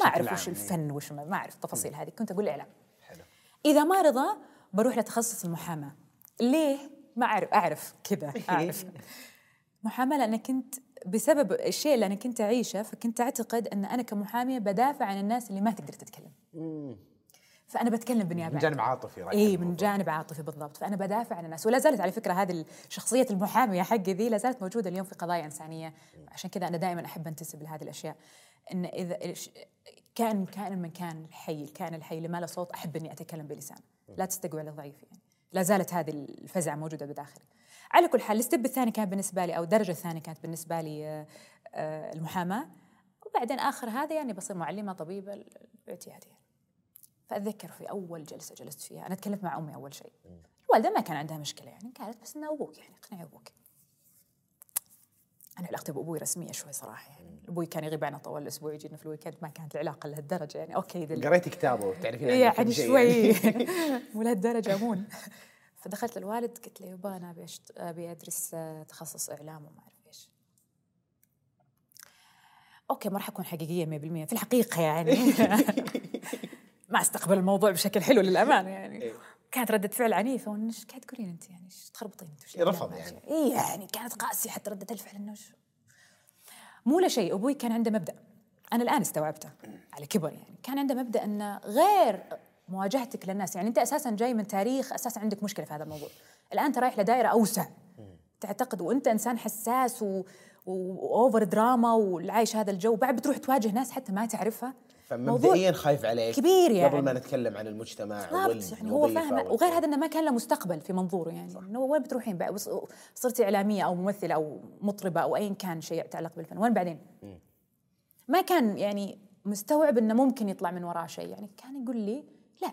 ما أعرف وش الفن وش ما أعرف التفاصيل هذه، كنت أقول الإعلام. حلو. إذا ما رضى بروح لتخصص المحاماة. ليه؟ ما أعرف، أعرف كذا أعرف. محاماة لأن كنت بسبب الشيء اللي أنا كنت أعيشه فكنت أعتقد أن أنا كمحامية بدافع عن الناس اللي ما تقدر تتكلم. مم. فأنا بتكلم بنيابة من جانب عاطفي، إيه من جانب عاطفي بالضبط، فأنا بدافع عن الناس، ولا زالت على فكرة هذه شخصية المحامية حقي ذي لا زالت موجودة اليوم في قضايا إنسانية، عشان كذا أنا دائما أحب أنتسب لهذه الأشياء، إن إذا كان كائن من كان الحي، الكائن الحي اللي ما له صوت أحب إني أتكلم بلسان، لا تستقوى على الضعيف يعني، لا زالت هذه الفزعة موجودة بداخلي. على كل حال الستب الثاني كان بالنسبة لي أو الدرجة الثانية كانت بالنسبة لي المحاماة، وبعدين آخر هذا يعني بصير معلمة طبيبة اعتيادية. فأتذكر في أول جلسة جلست فيها أنا تكلمت مع أمي أول شيء، الوالدة ما كان عندها مشكلة يعني، قالت بس إنه أبوك يعني اقنعي أبوك. أنا علاقتي بأبوي رسمية شوي صراحة يعني، أبوي كان يغيب عنا طوال الأسبوع يجينا في الويكند، ما كانت العلاقة لهالدرجة يعني. أوكي ذل قريت كتابه وتعرفين يعني شوي مو لهالدرجة أمون. فدخلت للوالد قلت له يبا أنا أبي أدرس تخصص إعلام وما أعرف إيش. أوكي ما راح أكون حقيقية مية بالمية في الحقيقة يعني. ما استقبل الموضوع بشكل حلو للأمانة يعني. إيه. كانت ردة فعل عنيفة، وش قاعد تقولين أنت يعني، إيش تخربطين أنت؟ رفض يعني. إي يعني كانت قاسية حتى ردة الفعل، إنه مو لا شيء. أبوي كان عنده مبدأ أنا الآن استوعبته على كبر يعني، كان عنده مبدأ أنه غير مواجهتك للناس يعني، أنت أساساً جاي من تاريخ أساساً عندك مشكلة في هذا الموضوع، الآن أنت رايح لدائرة أوسع تعتقد، وأنت إنسان حساس و... وأوفر دراما وعايش هذا الجو، بعد بتروح تواجه ناس حتى ما تعرفها، مبدئيا خايف عليك كبير يعني، قبل ما نتكلم عن المجتمع والوظيفة يعني. هو فاهم، وغير هذا انه ما كان له مستقبل في منظوره يعني، انه وين بتروحين بقى، صرت اعلاميه او ممثله او مطربه او ايا كان شيء يتعلق بالفن، وين بعدين؟ م. ما كان يعني مستوعب انه ممكن يطلع من وراه شيء يعني، كان يقول لي لا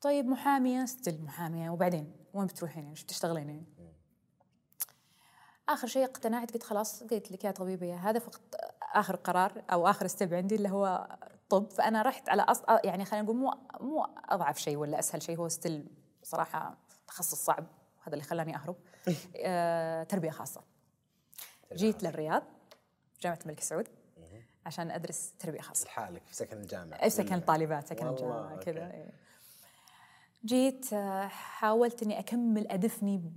طيب محاميه ستيل محاميه، وبعدين وين بتروحين يعني، ايش بتشتغلين يعني؟ م. اخر شيء اقتنعت، قلت خلاص، قلت لك يا طبيبه يا هذا فقط آخر قرار أو آخر استب عندي اللي هو طب، فأنا رحت على أص... يعني خلينا نقول مو مو أضعف شيء ولا أسهل شيء، هو ستيل صراحة تخصص صعب، هذا اللي خلاني أهرب. آه... تربية خاصة. جيت للرياض جامعة الملك سعود عشان أدرس تربية خاصة لحالك في سكن الجامعة، في سكن الطالبات، سكن الجامعة كذا. إيه. جيت حاولت إني أكمل أدفني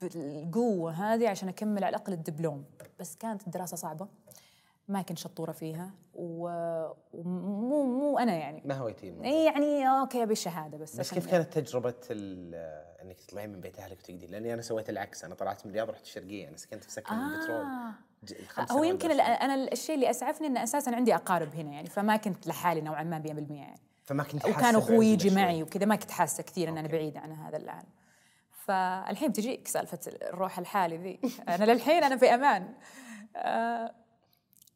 بالقوة هذه عشان أكمل على الأقل الدبلوم، بس كانت الدراسة صعبة، ما كنت شطوره فيها، ومو مو انا يعني ما هويتين يعني. اوكي ابي الشهاده بس. بس كيف كانت تجربه انك تطلعين من بيت اهلك وتقدرين؟ لاني انا سويت العكس، انا طلعت من الرياض رحت الشرقيه، انا سكنت في سكن آه البترول. هو يمكن انا الشيء اللي اسعفني ان اساسا عندي اقارب هنا يعني، فما كنت لحالي نوعا ما مية بالمية يعني، فما كنت حاسه، وكانوا اخوي يجي معي وكذا، ما كنت حاسه كثير ان انا بعيده عن هذا العالم. فالحين بتجيك سالفه الروح الحالي ذي، انا للحين انا في امان. آه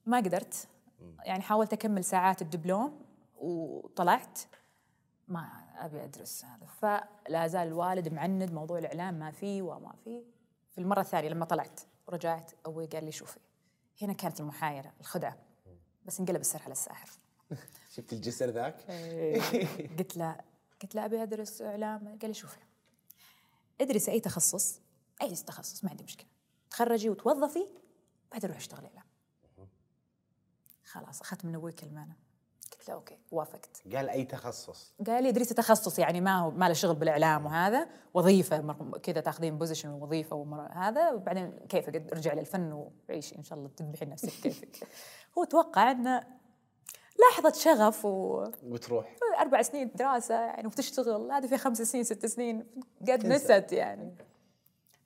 ما قدرت يعني، حاولت أكمل ساعات الدبلوم وطلعت ما أبي أدرس هذا، فلا زال الوالد معند موضوع الإعلام ما فيه وما فيه. في المرة الثانية لما طلعت ورجعت أبوي قال لي شوفي، هنا كانت المحايرة الخدعة، بس انقلب السر على الساحر. شفت الجسر ذاك؟ قلت له قلت له أبي أدرس إعلام، قال لي شوفي أدرس أي تخصص، أي تخصص ما عندي مشكلة، تخرجي وتوظفي بعدين روحي اشتغلي إعلام. خلاص اخذت من ابوي كلمه انا، قلت له اوكي وافقت. قال اي تخصص؟ قال لي ادرسي تخصص يعني ما هو ما له شغل بالاعلام وهذا، وظيفه كذا تاخذين بوزيشن ووظيفه وهذا، وبعدين كيفك ارجعي للفن وعيشي ان شاء الله تذبحي نفسك كيفك. هو توقع انه لحظة شغف و... وتروح أربع سنين دراسة يعني وتشتغل، هذا في خمس سنين ست سنين قد نست يعني.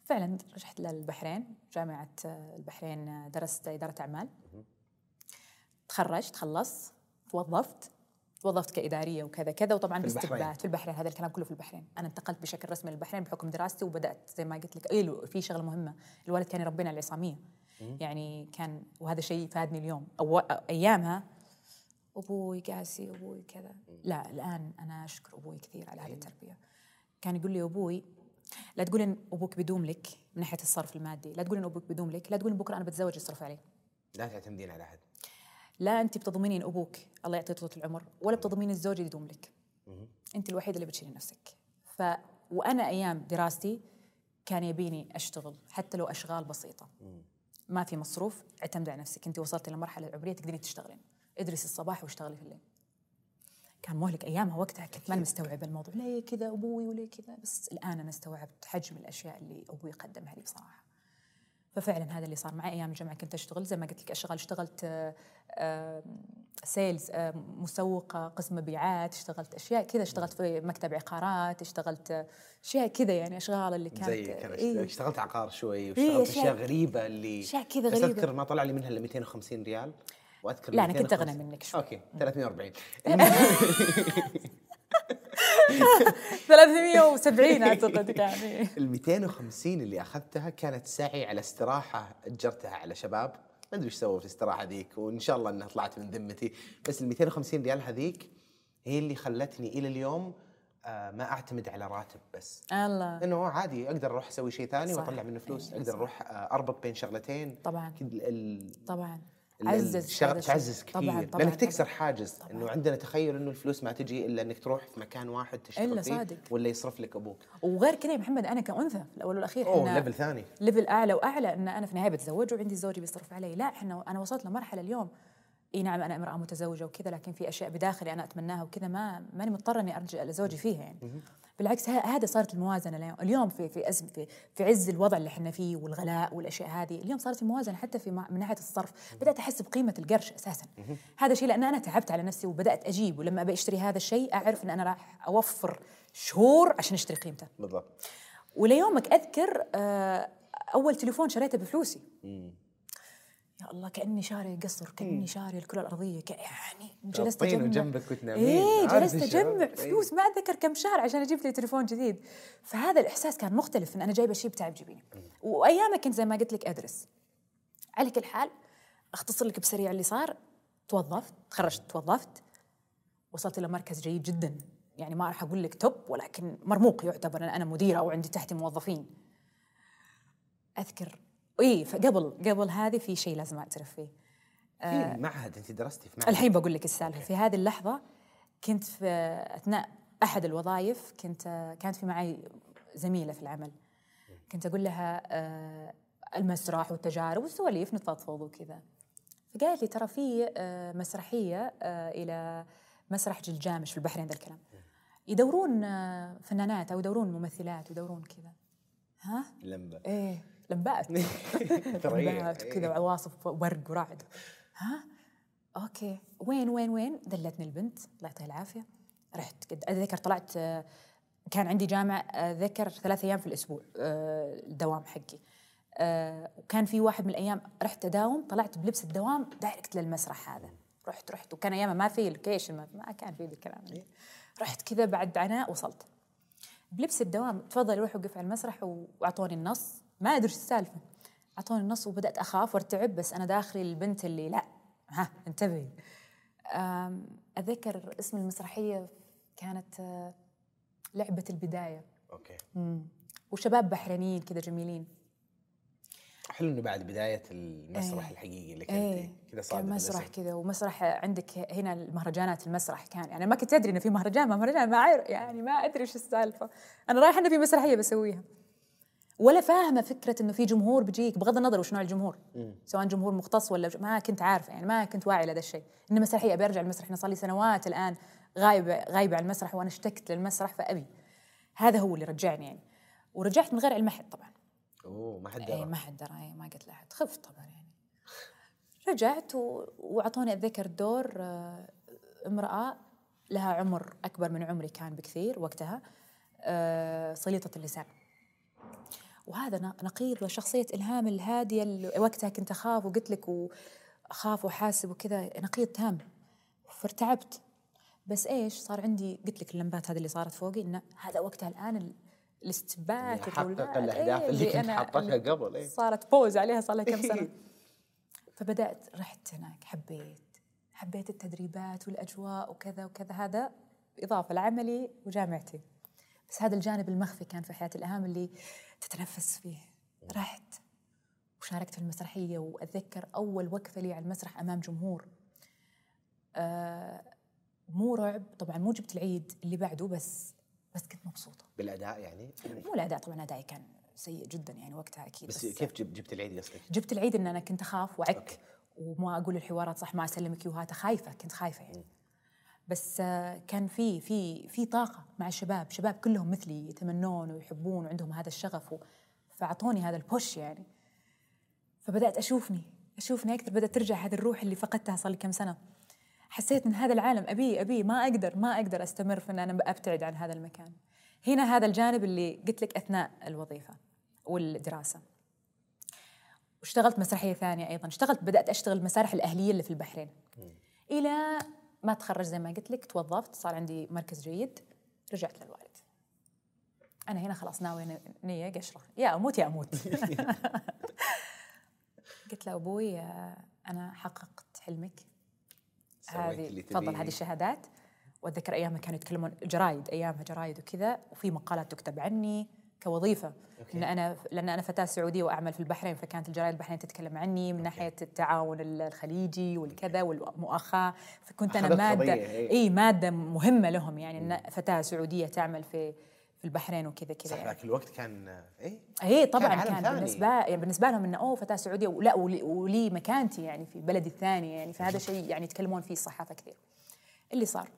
فعلا رجعت للبحرين، جامعة البحرين درست إدارة أعمال، تخرجت خلصت توظفت توظفت كإدارية وكذا كذا، وطبعا باستبعاد في البحرين، هذا الكلام كله في البحرين. أنا انتقلت بشكل رسمي للبحرين بحكم دراستي، وبدأت زي ما قلت لك إيه في شغلة مهمة، الوالد كان يربينا على العصامية يعني كان، وهذا شيء فادني اليوم. أو أيامها أبوي قاسي أبوي كذا، لا الآن أنا أشكر أبوي كثير على هذه التربية. كان يقول لي أبوي لا تقول إن أبوك بدوم لك من ناحية الصرف المادي، لا تقول إن أبوك بدوم لك، لا تقول إن بكرة أنا بتزوج يصرف علي، لا تعتمدين على أحد، لا أنت بتضمنين أبوك الله يعطيه طولة العمر ولا بتضمنين الزوج اللي يدوم لك، أنت الوحيدة اللي بتشيلين نفسك. ف وأنا أيام دراستي كان يبيني أشتغل حتى لو أشغال بسيطة، ما في مصروف، اعتمد على نفسك، أنت وصلت لمرحلة عمرية تقدرين تشتغلين، ادرسي الصباح واشتغلي في الليل. كان مهلك ايامها، وقتها كنت ما مستوعبه الموضوع، ليه كذا ابوي وليه كذا، بس الان انا استوعبت حجم الاشياء اللي ابوي قدمها لي بصراحه. ففعلا هذا اللي صار معي ايام الجامعه، كنت اشتغل زي ما قلت لك، اشتغل اشتغلت سيلز، مسوقه، قسم مبيعات، اشتغلت اشياء كذا، اشتغلت في مكتب عقارات، اشتغلت اشياء كذا يعني اشغال اللي كانت زي كان إيه؟ اشتغلت عقار شوي واشتغلت اشياء غريبه اللي اشياء كذا غريبه، اذكر ما طلع لي منها الا مئتين وخمسين ريال. واذكر لا انا كنت اغنى منك شوي. اوكي ثلاثمئة وأربعين ثلاثمئة وسبعين اعتقد يعني. ال مئتين وخمسين اللي اخذتها كانت سعي على استراحه اجرتها على شباب، ما ادري ايش سووا في الاستراحه ذيك، وان شاء الله انها طلعت من ذمتي، بس ال مئتين وخمسين ريال هذيك هي اللي خلتني الى اليوم ما اعتمد على راتب بس. الله. انه عادي اقدر اروح اسوي شيء ثاني واطلع منه فلوس، اقدر اروح اربط بين شغلتين. طبعا طبعا عزز تعزز كثير طبعًا طبعًا، لانك تكسر طبعًا حاجز، انه عندنا تخيل انه الفلوس ما تجي الا انك تروح في مكان واحد تشتغل فيه ولا يصرف لك ابوك. وغير كذا يا محمد انا كانثى الاول والاخير، اوه ليفل ثاني، ليفل اعلى واعلى، ان انا في النهايه بتزوج وعندي زوجي بيصرف علي، لا احنا انا وصلت لمرحله اليوم اي نعم انا امراه متزوجه وكذا، لكن في اشياء بداخلي انا اتمناها وكذا ما ماني مضطره اني ارجع لزوجي فيها يعني. بالعكس هذا صارت الموازنه اليوم، اليوم في في أزم في في عز الوضع اللي احنا فيه والغلاء والاشياء هذه، اليوم صارت الموازنه حتى في من ناحيه الصرف، بدات احس بقيمه القرش اساسا. هذا شيء لان انا تعبت على نفسي وبدات اجيب، ولما ابي اشتري هذا الشيء اعرف ان انا راح اوفر شهور عشان اشتري قيمته. بالضبط. وليومك اذكر اول تليفون شريته بفلوسي. يا الله كأني شاري قصر، كأني شاري الكرة الأرضية، يعني جلست أجمع جنبك وتنامين. إيه جلست أجمع فلوس، ما أتذكر كم شهر عشان أجيب لي تليفون جديد. فهذا الإحساس كان مختلف، إن أنا جايبة شيء بتعب جبيني. وأيامها كنت زي ما قلت لك أدرس. على كل حال أختصر لك بسريع اللي صار، توظفت، تخرجت توظفت، وصلت إلى مركز جيد جدا، يعني ما راح أقول لك توب ولكن مرموق يعتبر، أنا مديرة وعندي تحتي موظفين. أذكر اي فقبل قبل هذه في شيء لازم اعترف فيه. آه في معهد انت درستي في معهد؟ الحين بقول لك السالفه. في هذه اللحظه كنت في اثناء احد الوظائف، كنت كانت في معي زميله في العمل، كنت اقول لها آه المسرح والتجارب والسواليف نتفضفض وكذا، فقالت لي ترى في آه مسرحيه آه الى مسرح جلجامش في البحرين، ذا الكلام يدورون آه فنانات او يدورون ممثلات ويدورون كذا. ها؟ لمبه. ايه لمبات لمبات كذا وعواصف ورق ورعد. ها اوكي وين وين وين دلتني البنت الله يعطيها العافيه. رحت قد اتذكر طلعت، كان عندي جامعه اتذكر ثلاث ايام في الاسبوع الدوام حقي، وكان في واحد من الايام رحت اداوم، طلعت بلبس الدوام دايركت للمسرح هذا. رحت رحت وكان ايامها ما في لوكيشن، ما كان في ذا الكلام. رحت كذا بعد عناء وصلت بلبس الدوام، تفضل روح وقف على المسرح، واعطوني النص ما ادري ايش السالفه، اعطوني النص وبدات اخاف وارتعب، بس انا داخلي البنت اللي لا ها انتبهي. اتذكر اسم المسرحيه كانت لعبه البدايه. اوكي. امم وشباب بحرينيين كذا جميلين. حلو انه بعد بدايه المسرح ايه الحقيقي اللي كنتي ايه كذا صادق مسرح كذا، ومسرح عندك هنا المهرجانات، المسرح كان يعني ما كنت ادري انه في مهرجان مهرجان ما يعني ما ادري ايش السالفه، انا رايحه انه في مسرحيه بسويها ولا فاهمه فكره انه في جمهور بيجيك، بغض النظر وش نوع الجمهور، سواء جمهور مختص ولا ما كنت عارفه يعني، ما كنت واعيه لهذا الشيء، انه مسرحيه ابي ارجع المسرح، انا صار لي سنوات الان غايبه غايبه على المسرح وانا اشتقت للمسرح، فابي هذا هو اللي رجعني يعني. ورجعت من غير علم احد طبعا. اوه ما حد درى. اي ما حد درى، اي ما قلت لاحد، خفت طبعا يعني. رجعت واعطوني اتذكر دور امرأة لها عمر أكبر من عمري كان بكثير وقتها، صليطة اللسان. وهذا نقيض لشخصية إلهام الهادية اللي وقتها كنت أخاف وقلت لك وأخاف وحاسب وكذا، نقيض تام. فارتعبت، بس إيش صار عندي؟ قلت لك اللمبات هذه اللي صارت فوقي، إن هذا وقتها الآن الاستبات يحقق الأهداف إيه اللي كنت حطتها قبل إيه؟ صارت بوز عليها صار لها كم سنة. فبدأت رحت هناك، حبيت حبيت التدريبات والأجواء وكذا وكذا. هذا إضافة لعملي وجامعتي، بس هذا الجانب المخفي كان في حياة إلهام اللي تتنفس فيه. رحت وشاركت في المسرحية، وأتذكر أول وقفة لي على المسرح أمام جمهور، آه مو رعب طبعا، مو جبت العيد اللي بعده، بس بس كنت مبسوطة بالأداء. يعني مو الأداء طبعا، أدائي كان سيء جدا يعني وقتها أكيد. بس, بس كيف جبت العيد قصدك؟ جبت العيد إن أنا كنت أخاف وعك أوكي. وما أقول الحوارات صح، ما أسلم كيوهات، خايفة، كنت خايفة يعني م. بس كان في في في طاقة مع الشباب، شباب كلهم مثلي يتمنون ويحبون وعندهم هذا الشغف، فأعطوني هذا البوش يعني. فبدأت أشوفني أشوفني أكثر، بدأت ترجع هذه الروح اللي فقدتها صار لي كم سنة. حسيت إن هذا العالم أبي أبي ما أقدر ما أقدر أستمر في إن أنا أبتعد عن هذا المكان. هنا هذا الجانب اللي قلت لك أثناء الوظيفة والدراسة. واشتغلت مسرحية ثانية أيضاً، اشتغلت بدأت أشتغل المسارح الأهلية اللي في البحرين إلى ما تخرج زي ما قلت لك، توظفت، صار عندي مركز جيد، رجعت للوالد. أنا هنا خلاص ناوية نية قشرة، يا أموت يا أموت. قلت له أبوي أنا حققت حلمك، هذه تفضل هذه الشهادات. وأتذكر أيامها كانوا يتكلمون جرايد، أيامها جرايد وكذا، وفي مقالات تكتب عني كوظيفة أوكي. إن أنا لأن أنا فتاة سعودية وأعمل في البحرين، فكانت الجرايد البحرين تتكلم عني من أوكي. ناحية التعاون الخليجي والكذا والمؤاخاة، فكنت أنا مادة إيه مادة مهمة لهم يعني م. إن فتاة سعودية تعمل في في البحرين وكذا كذا. صح ذاك الوقت كان إيه إيه طبعا كان, كان بالنسبة يعني بالنسبة لهم إنه أوه فتاة سعودية ولا ولي مكانتي يعني في بلدي الثاني يعني، فهذا شيء يعني يتكلمون فيه الصحافة كثير. اللي صار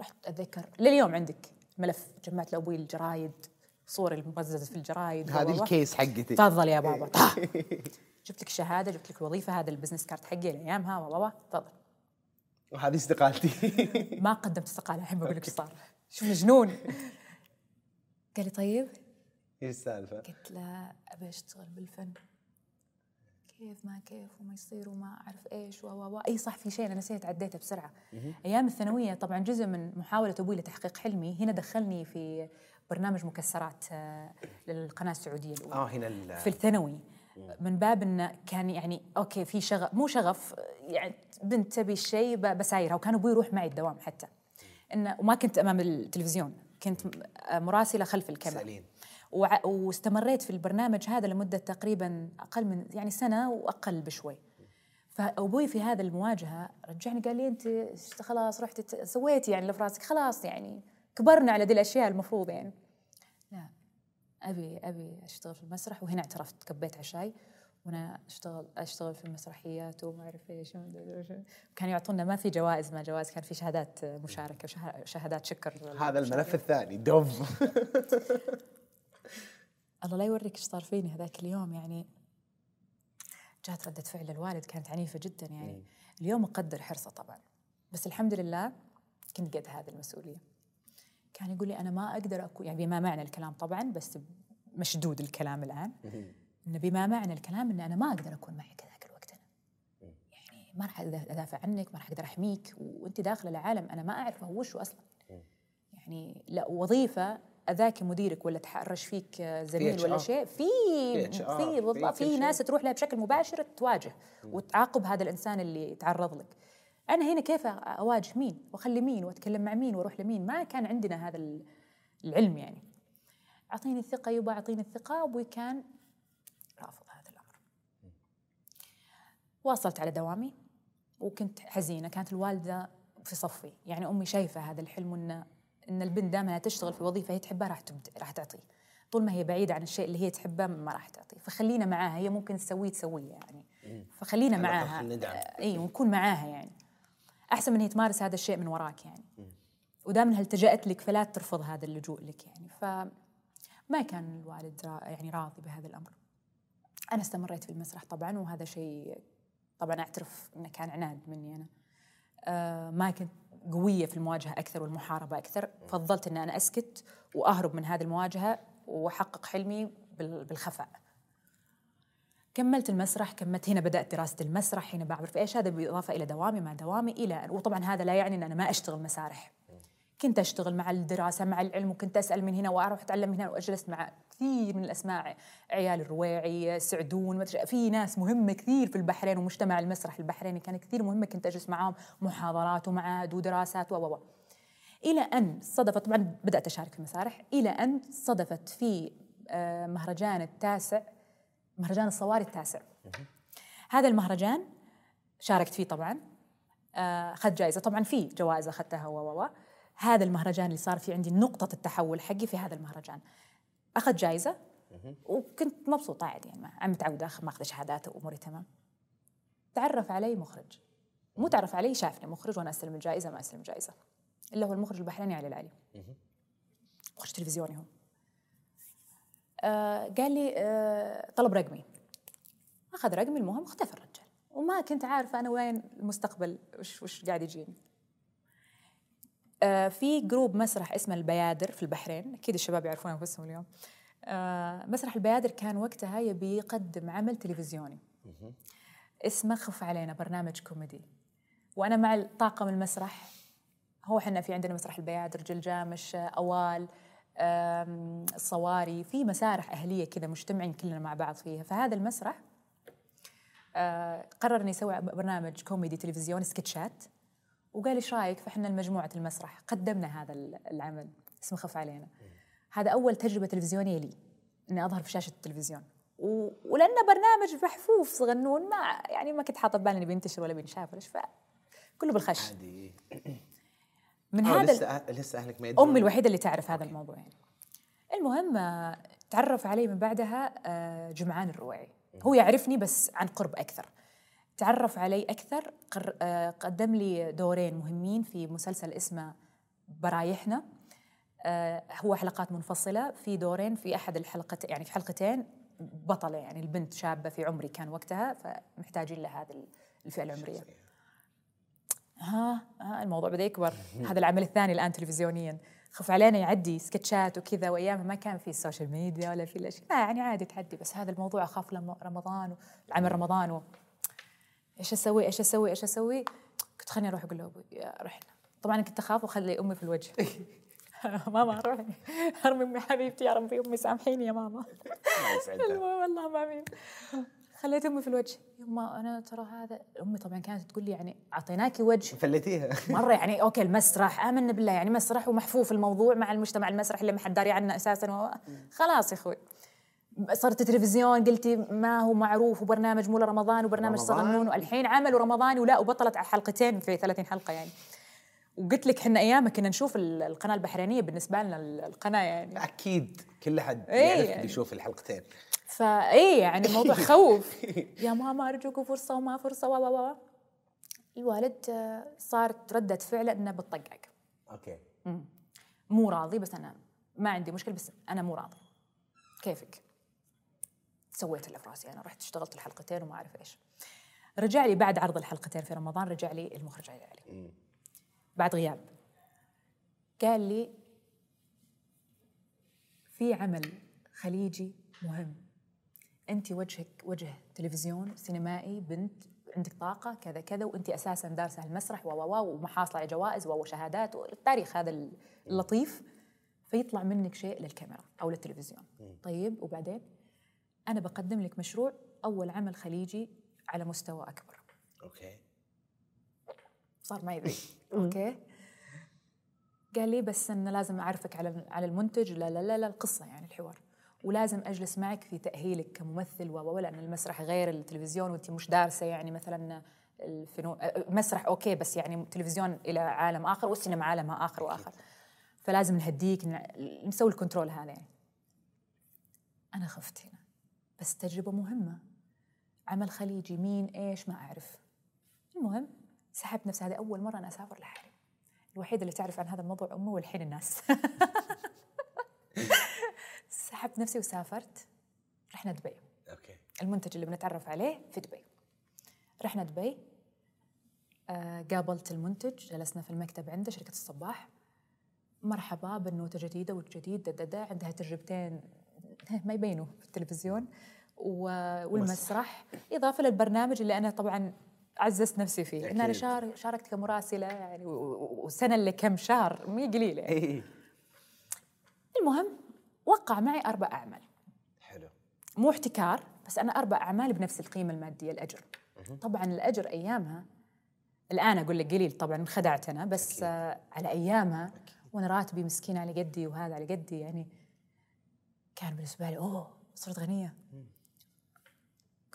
رحت أتذكر لليوم عندك ملف، جمعت لأبوي الجرايد، صوري المبززة في الجرايد، هذه الكيس حقتي تفضل يا بابا. جبت لك الشهادة، جبت لك الوظيفة، هذا البزنس كارت حقي لأيامها والله تفضل. وهذه استقالتي. ما قدمت استقالة، الحين بقول لك ايش صار، شوف مجنون. قال لي طيب ايش السالفة؟ قلت له أبي أشتغل بالفن، كيف ما كيف وما يصير وما أعرف إيش و أي صح في شيء أنا نسيت عديته بسرعة. أيام الثانوية طبعا جزء من محاولة أبوي لتحقيق حلمي، هنا دخلني في برنامج مكسرات للقناة السعودية الأولى آه هنا في الثانوي، من باب أنه كان يعني أوكي في شغف، مو شغف يعني، بنت تبي الشيء بسايرها. وكان أبوي يروح معي الدوام حتى إنه، وما كنت أمام التلفزيون، كنت مراسلة خلف الكاميرا. واستمريت في البرنامج هذا لمدة تقريبا أقل من يعني سنة وأقل بشوي. فأبوي في هذا المواجهة رجعني قال لي أنت خلاص رحت سويتي يعني اللي في راسك، خلاص يعني كبرنا على دي الأشياء المفروض يعني. لا أبي أبي أشتغل في المسرح. وهنا اعترفت، كبيت عشاي وأنا أشتغل أشتغل في المسرحيات وما أعرف إيش. كان يعطونا ما في جوائز ما جوائز، كان في شهادات مشاركة وشهادات شكر. هذا الملف الثاني دوم. الله لا يوريك ايش صار فيني هذاك اليوم يعني. جات ردة فعل الوالد كانت عنيفة جدا يعني م. اليوم أقدر حرصه طبعا، بس الحمد لله كنت قد هذه المسؤولية. كان يقول لي أنا ما أقدر أكون يعني، بما معنى الكلام طبعا، بس مشدود الكلام الآن، إن بما معنى الكلام إن أنا ما أقدر أكون معك هذاك الوقت، أنا يعني ما راح أدافع عنك، ما راح أقدر أحميك، وأنت داخلة لعالم أنا ما أعرفه وشو أصلا يعني. لا وظيفة أذاك مديرك ولا تحرش فيك زميل ولا شيء، في في في ناس تروح لها بشكل مباشر تواجه وتعاقب هذا الإنسان اللي تعرض لك. أنا هنا كيف أواجه مين وأخلي مين وأتكلم مع مين وأروح لمين؟ ما كان عندنا هذا العلم يعني. أعطيني الثقة يبا، أعطيني الثقة. أبوي كان رافض هذا الأمر. واصلت على دوامي وكنت حزينة، كانت الوالدة في صفي يعني، أمي شايفة هذا الحلم إنه إن البنت دامها تشتغل في وظيفة هي تحبها راح تبدأ راح تعطيه، طول ما هي بعيدة عن الشيء اللي هي تحبه ما راح تعطيه، فخلينا معاها، هي ممكن تسويه تسويه يعني، فخلينا معاها إيه ونكون معاها يعني، أحسن من هي تمارس هذا الشيء من وراك يعني، ودام إنها التجأت لك فلا ترفض هذا اللجوء لك يعني. فما كان الوالد يعني راضي بهذا الأمر. أنا استمريت في المسرح طبعا، وهذا شيء طبعا أعترف إنه كان عناد مني أنا، آه ما كنت قوية في المواجهة أكثر والمحاربة أكثر، فضلت أن أنا أسكت وأهرب من هذه المواجهة وأحقق حلمي بالخفاء. كملت المسرح، كملت هنا بدأت دراسة المسرح، هنا بعرف إيش هذا بالإضافة إلى دوامي مع دوامي إلى، وطبعا هذا لا يعني أن أنا ما أشتغل مسارح، كنت أشتغل مع الدراسة مع العلم، وكنت أسأل من هنا وأروح أتعلم من هنا، وأجلس مع كثير من الأسماء، عيال الرويعي، سعدون، في ناس مهمة كثير في البحرين ومجتمع المسرح البحريني كان كثير مهمة، كنت أجلس معاهم محاضرات ومعاد ودراسات و و و إلى أن صدفت، طبعا بدأت أشارك في المسارح، إلى أن صدفت في مهرجان التاسع، مهرجان الصواري التاسع، هذا المهرجان شاركت فيه طبعا، أخذت جائزة، طبعا في جوائز أخذتها و و و. هذا المهرجان اللي صار في عندي نقطة التحول حقي في هذا المهرجان، أخذ جائزة وكنت مبسوطة عادي، يعني أنا متعودة أخذ ماخذ شهادات وأموري تمام. تعرف علي مخرج، مو تعرف علي، شافني مخرج وأنا أستلم الجائزة، ما أستلم الجائزة، إلا هو المخرج البحريني علي العلي، مخرج تلفزيوني هو. آه قال لي آه طلب رقمي، أخذ رقمي، المهم اختفى الرجال، وما كنت عارفة أنا وين المستقبل، وش وش قاعد يجيني. في جروب مسرح اسمه البيادر في البحرين، أكيد الشباب يعرفون أنفسهم اليوم. مسرح البيادر كان وقتها يبي يقدم عمل تلفزيوني اسمه خف علينا، برنامج كوميدي، وأنا مع طاقم المسرح، هو حنا في عندنا مسرح البيادر، جلجامش، أوال، الصواري، في مسارح أهلية كذا مجتمعين كلنا مع بعض فيها. فهذا المسرح قرر إنه يسوي برنامج كوميدي تلفزيوني سكتشات، وقال ايش رايك؟ فاحنا المجموعة المسرح قدمنا هذا العمل اسمه خف علينا. هذا اول تجربة تلفزيونية لي اني اظهر في شاشة التلفزيون، و... ولانه برنامج محفوف صغنون، ما يعني ما كنت حاطه ببالي انه بينتشر ولا بينشاف ولا ايش، فكله بالخش عادي. من هذا لسه ال... لسه اهلك ما يدرون، امي الوحيدة اللي تعرف هذا الموضوع يعني. المهم تعرف علي من بعدها جمعان الرويعي، هو يعرفني بس عن قرب اكثر، تعرف علي أكثر، قدم لي دورين مهمين في مسلسل اسمه برايحنا، هو حلقات منفصلة، في دورين، في أحد الحلقتين يعني في حلقتين بطلة يعني البنت شابة في عمري كان وقتها، فمحتاجين لهذا الفئة العمرية. ها, ها الموضوع بدأ يكبر. هذا العمل الثاني الآن تلفزيونيا، خف علينا يعدي سكتشات وكذا، وأيامها ما كان في السوشيال ميديا ولا في الأشياء، يعني عادي تعدي، بس هذا الموضوع أخاف لما رمضان وعمل رمضان و... ايش اسوي ايش اسوي ايش اسوي؟ كنت خليني اروح اقول لابوي رحنا، طبعا كنت اخاف واخلي امي في الوجه ماما روحي ارمي امي حبيبتي، يا ربي امي سامحيني يا ماما والله ما امين، خليت امي في الوجه، يما انا ترى هذا، امي طبعا كانت تقول لي يعني اعطيناكي وجه، فلتيها مره يعني، اوكي المسرح امنا بالله يعني مسرح ومحفوف الموضوع مع المجتمع المسرح اللي ما حد داري عنه اساسا، خلاص يا اخوي صرت تلفزيون، قلتي ما هو معروف، وبرنامج مو لرمضان وبرنامج صغنون، والحين عملوا رمضاني ولا، وبطلت على حلقتين في ثلاثين حلقه يعني. وقلت لك احنا ايامها كنا نشوف القناه البحرينيه، بالنسبه لنا القناه يعني اكيد كل حد يعرف يعني. يشوف الحلقتين فاي يعني الموضوع خوف يا ماما ارجوك فرصه وما فرصه و و الوالد صارت رده فعله انه بتطقق، اوكي مو راضي، بس انا ما عندي مشكله، بس انا مو راضي كيفك. سويت اللي في راسي، انا رحت اشتغلت الحلقتين وما اعرف ايش. رجع لي بعد عرض الحلقتين في رمضان، رجع لي المخرج علي العلي بعد غياب، قال لي في عمل خليجي مهم، انت وجهك وجه تلفزيون سينمائي، بنت عندك طاقه كذا كذا، وانت اساسا دارسه المسرح و و ومحاصله على جوائز و وشهادات والتاريخ هذا اللطيف، فيطلع منك شيء للكاميرا او للتلفزيون. طيب وبعدين؟ أنا بقدم لك مشروع، أول عمل خليجي على مستوى أكبر. أوكي. صار معي ذي. أوكي. قال لي بس أنا لازم أعرفك على على المنتج، لا لا لا, لا القصة يعني الحوار، ولازم أجلس معك في تأهيلك كممثل و لأن المسرح غير التلفزيون، وأنت مش دارسة يعني مثلا الفنون مسرح أوكي، بس يعني تلفزيون إلى عالم آخر والسينما عالم آخر وآخر، فلازم نهديك نسوي الكنترول هذا يعني. أنا خفت هنا. بس تجربة مهمة، عمل خليجي، مين ايش ما اعرف. المهم سحبت نفسي، هذه أول مرة أنا أسافر لحالي، الوحيدة اللي تعرف عن هذا الموضوع أمي والحين الناس. سحبت نفسي وسافرت، رحنا دبي. أوكي. المنتج اللي بنتعرف عليه في دبي، رحنا دبي، قابلت المنتج، جلسنا في المكتب عنده شركة الصباح. مرحبا بالنوتة جديدة والجديد دددا، عندها تجربتين ما يبينوا في التلفزيون والمسرح، إضافة للبرنامج اللي أنا طبعا عززت نفسي فيه، أكيد. إن أنا شارك شاركت كمراسلة يعني، وسنة اللي كم شهر مي قليلة يعني. المهم وقع معي أربع أعمال. حلو. مو احتكار، بس أنا أربع أعمال بنفس القيمة المادية، الأجر. طبعا الأجر أيامها، الآن أقول لك قليل طبعا، خدعت أنا، بس آه على أيامها أكيد. وأنا راتبي مسكين على قدي وهذا على قدي يعني، كان بالنسبة لي أوه صرت غنية. مم.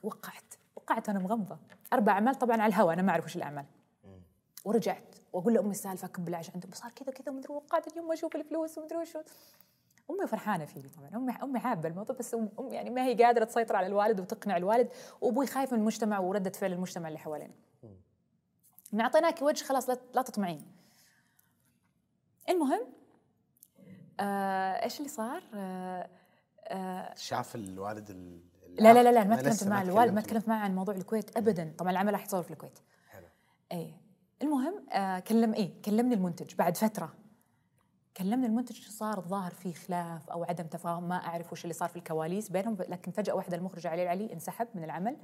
وقعت وقعت وأنا مغمضة، أربع أعمال طبعا على الهواء، أنا ما أعرف وش الأعمال. مم. ورجعت وأقول لأمي السالفة، أكب بالله عندك صار كذا كذا ومدري، وقعت اليوم أشوف الفلوس ومدري وشو. أمي فرحانة فيني طبعا، أمي أمي حابة الموضوع، بس أمي يعني ما هي قادرة تسيطر على الوالد وتقنع الوالد، وأبوي خايف من المجتمع وردة فعل المجتمع اللي حوالينا. نعطيناك وجه خلاص لا تطمعين. المهم آه ايش اللي صار؟ آه آه شاف الوالد ال... لا لا لا لا ما تكلمت مع الوالد، ما تكلمت معه عن موضوع الكويت ابدا، طبعا العمل راح يصور في الكويت. حلو. اي المهم آه كلم ايه كلمني المنتج بعد فتره، كلمني المنتج، صار الظاهر في خلاف او عدم تفاهم، ما اعرف وش اللي صار في الكواليس بينهم، لكن فجاه واحده المخرجه علي العلي انسحب من العمل.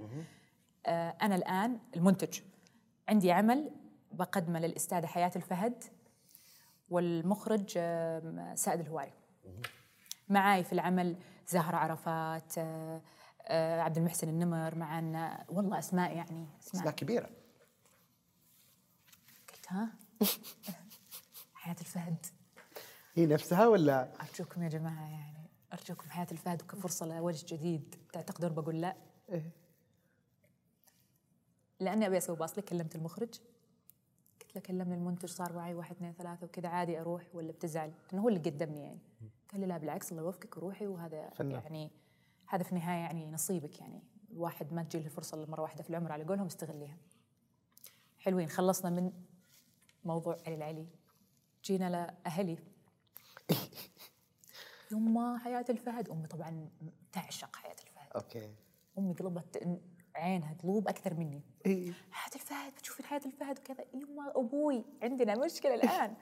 آه انا الان المنتج، عندي عمل بقدمه للاستاذه حياة الفهد والمخرج سائد الهواري. معاي في العمل زهرة عرفات، عبد المحسن النمر، معنا والله اسماء يعني اسماء, أسماء كبيره. قلت ها حياة الفهد هي نفسها ولا؟ ارجوكم يا جماعه يعني، ارجوكم حياة الفهد وكفرصه لوجه جديد، تعتقدون بقول لا؟ لاني ابي اسوي باصلي. كلمت المخرج، قلت له كلمني المنتج، صار وعي واحد اثنين ثلاثه وكذا، عادي اروح ولا بتزعل؟ لانه هو اللي قدمني يعني. قال لي لا بالعكس، الله يوفقك وروحي، وهذا فنة. يعني هذا في النهايه يعني نصيبك، يعني الواحد ما تجي له الفرصه الا مره واحده في العمر على قولهم، استغليها. حلوين، خلصنا من موضوع علي العلي، جينا لاهلي. يما حياة الفهد، امي طبعا تعشق حياة الفهد. اوكي. امي قلبت عينها قلوب اكثر مني. إيه؟ حياة الفهد، بتشوفين حياة الفهد وكذا. يما ابوي عندنا مشكله الان.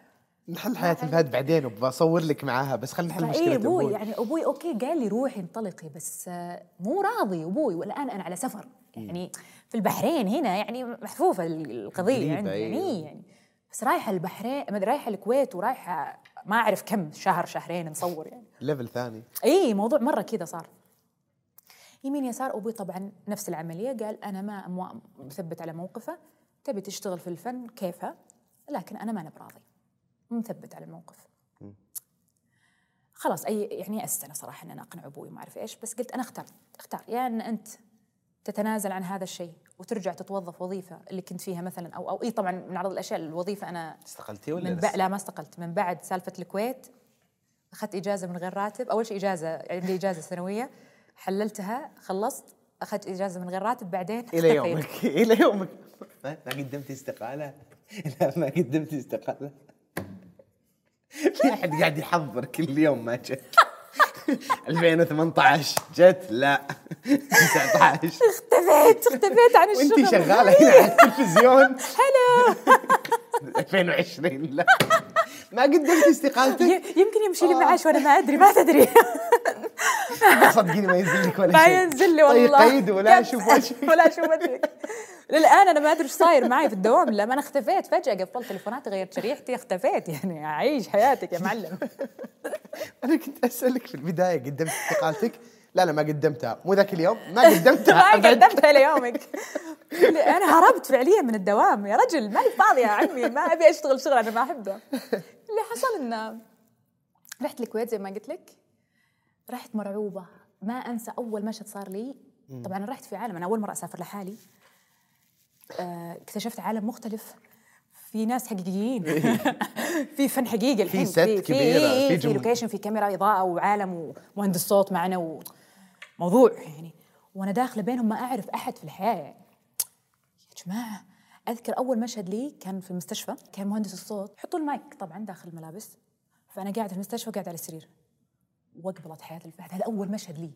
نحل حياة الفهد بعدين وبصور لك معاها، بس خلينا نحل مشكله إيه ابوي. ابوي يعني ابوي اوكي قال لي روحي انطلقي، بس مو راضي ابوي، والان انا على سفر يعني في البحرين هنا يعني، محفوفه القضيه عندي يعني. أيوه. يعني بس رايحه البحرين، رايحه الكويت، ورايحه ما اعرف كم، شهر شهرين نصور يعني. ليفل ثاني. اي موضوع مره كذا صار يمين يسار. أبوي طبعا نفس العملية، قال أنا ما مثبت على موقفه، تبي تشتغل في الفن كيفها، لكن أنا ما أنا براضي، مثبت على الموقف. خلاص أي يعني أستنى صراحة إن أنا أقنع أبوي ما أعرف إيش، بس قلت أنا اخترت اختار، يا يعني أن أنت تتنازل عن هذا الشيء وترجع تتوظف وظيفة اللي كنت فيها مثلا، أو أو إيه طبعا من عرض الأشياء الوظيفة. أنا استقلتي ولا لسه؟ لا ما استقلت، من بعد سالفة الكويت أخذت إجازة من غير راتب، أول شيء إجازة عندي إجازة سنوية حللتها، خلصت، اخذت اجازه من غير راتب، بعدين اختفيت. الى يومك الى يومك ما قدمت استقاله. لا ما قدمت استقاله. في احد قاعد يحضر كل يوم ما جت. ألفين وثمانية عشر جت، لا تسعة عشر اختفيت اختفيت عن الشغل وانت شغاله هنا على التلفزيون. هلا ألفين وعشرين لا ما قدمت استقالتك، يمكن يمشي لي معاش وانا ما ادري ما تدري. صدقيني ما ينزل لك ولا شيء، ما ينزل لي والله قيد ولا اشوف وجهك ولا اشوف وجهك. للان انا ما ادري ايش صاير معي في الدوام، لما انا اختفيت فجاه، قفلت تليفوناتي، غيرت شريحتي، اختفيت يعني. اعيش حياتك يا معلم. انا كنت اسالك في البدايه قدمت استقالتك؟ لا لا ما قدمتها، مو ذاك اليوم ما قدمتها. ما قدمتها ليومك. انا هربت فعليا من الدوام يا رجل، ماني فاضيه يا عمي، ما ابي اشتغل شغل انا ما احبه. اللي حصل انه رحت الكويت زي ما قلت لك، رحت مرعوبه، ما انسى اول مشهد صار لي. طبعا انا رحت في عالم، انا اول مره اسافر لحالي، اكتشفت عالم مختلف، في ناس حقيقيين، في فن حقيقي الحين، في ست كبيره، في في لوكيشن، في كاميرا اضاءه وعالم ومهندس صوت معنا وموضوع يعني، وانا داخله بينهم ما اعرف احد في الحياه يعني. يا جماعه اذكر اول مشهد لي كان في المستشفى، كان مهندس الصوت حطوا المايك طبعا داخل الملابس، فانا قاعده في المستشفى قاعده على السرير، وأقبلت حياة الفهد. هذا أول مشهد لي،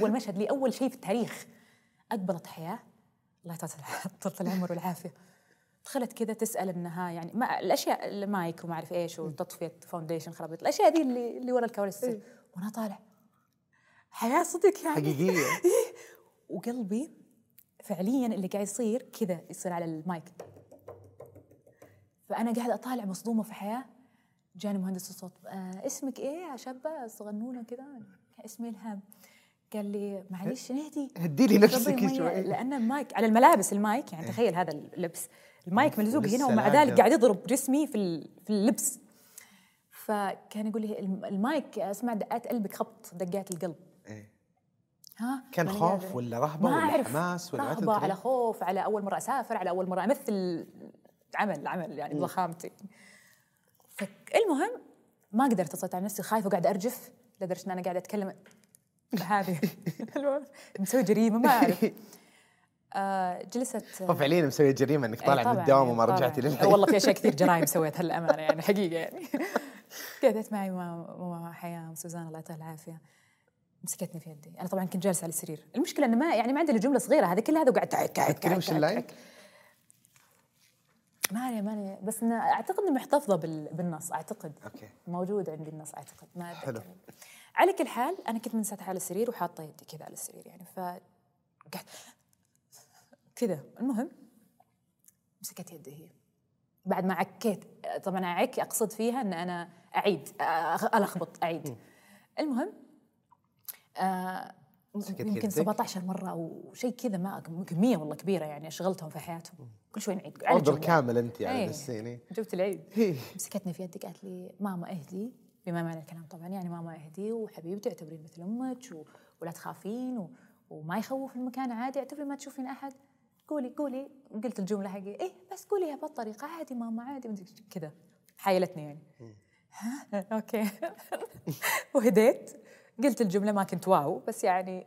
أول مشهد لي، أول شيء في التاريخ. أقبلت حياة، الله يطول العمر والعافية، دخلت كذا تسال ابنها يعني ما الاشياء المايك وما اعرف ايش وتطفيه فاونديشن خرابيط الاشياء دي اللي اللي ورا الكواليس إيه؟ وانا طالع حياه صدق يعني حقيقيه وقلبي فعليا اللي قاعد يصير كذا يصير على المايك. فانا قاعده اطالع مصدومه في حياه. جاني مهندس الصوت آه اسمك ايه يا شابه صغنونه كذا؟ اسمي إلهام. قال لي معليش نهدي هدي لي نفسك شوي لان المايك على الملابس المايك يعني تخيل هذا اللبس المايك ملزوق هنا ومع ذلك قاعد يضرب جسمي في في اللبس. فكان يقول لي المايك اسمع دقات قلبك خبط دقات القلب ايه ها كان خوف ولا رهبه ولا حماس ولا رهبه على خوف على اول مره اسافر على اول مره امثل عمل عمل يعني بضخامتي. المهم ما قدرت اسيطر على نفسي خايفه وقاعده ارجف لدرجه ان انا قاعده اتكلم هذه مسوي جريمه ما اعرف. آه جلست فعليا مسوي جريمه انك طالع من الدوام وما رجعتي للحياه. والله في اشياء كثير جرائم سويتها للامانه يعني حقيقه يعني. قعدت معي ماما حياه وسوزان الله يعطيها العافيه مسكتني في يدي. انا طبعا كنت جالسه على السرير المشكله انه ما يعني ما عندي جمله صغيره هذه كلها هذا وقاعد تعك تعك ماني ماني بس انا اعتقد اني محتفظه بالنص اعتقد أوكي. موجود عندي النص اعتقد ما اتذكر. على كل حال انا كنت منسدحه على السرير وحاطه يدي كذا على السرير يعني ف قعدت كذا. المهم مسكت يدي هي بعد ما عكيت طبعا اعك اقصد فيها ان انا اعيد الخبط اعيد. المهم آه يمكن سبعة عشر مرة أو شيء كذا ما كمية والله كبيرة يعني أشغلتهم في حياتهم كل شوي نعيد أوردر كامل أنت يعني بالسيني جبت العيد. مسكتني في يدي قالت لي ماما اهدي بما معنى الكلام طبعا يعني ماما اهدي وحبيبتي اعتبرين مثل أمك و... ولا تخافين و... وما يخوف المكان عادي اعتبري ما تشوفين أحد قولي قولي قلت الجملة حقي إيه بس قوليها بهالطريقة عادي ماما عادي كذا حايلتني يعني ها أوكي وهديت قلت الجملة ما كنت واو بس يعني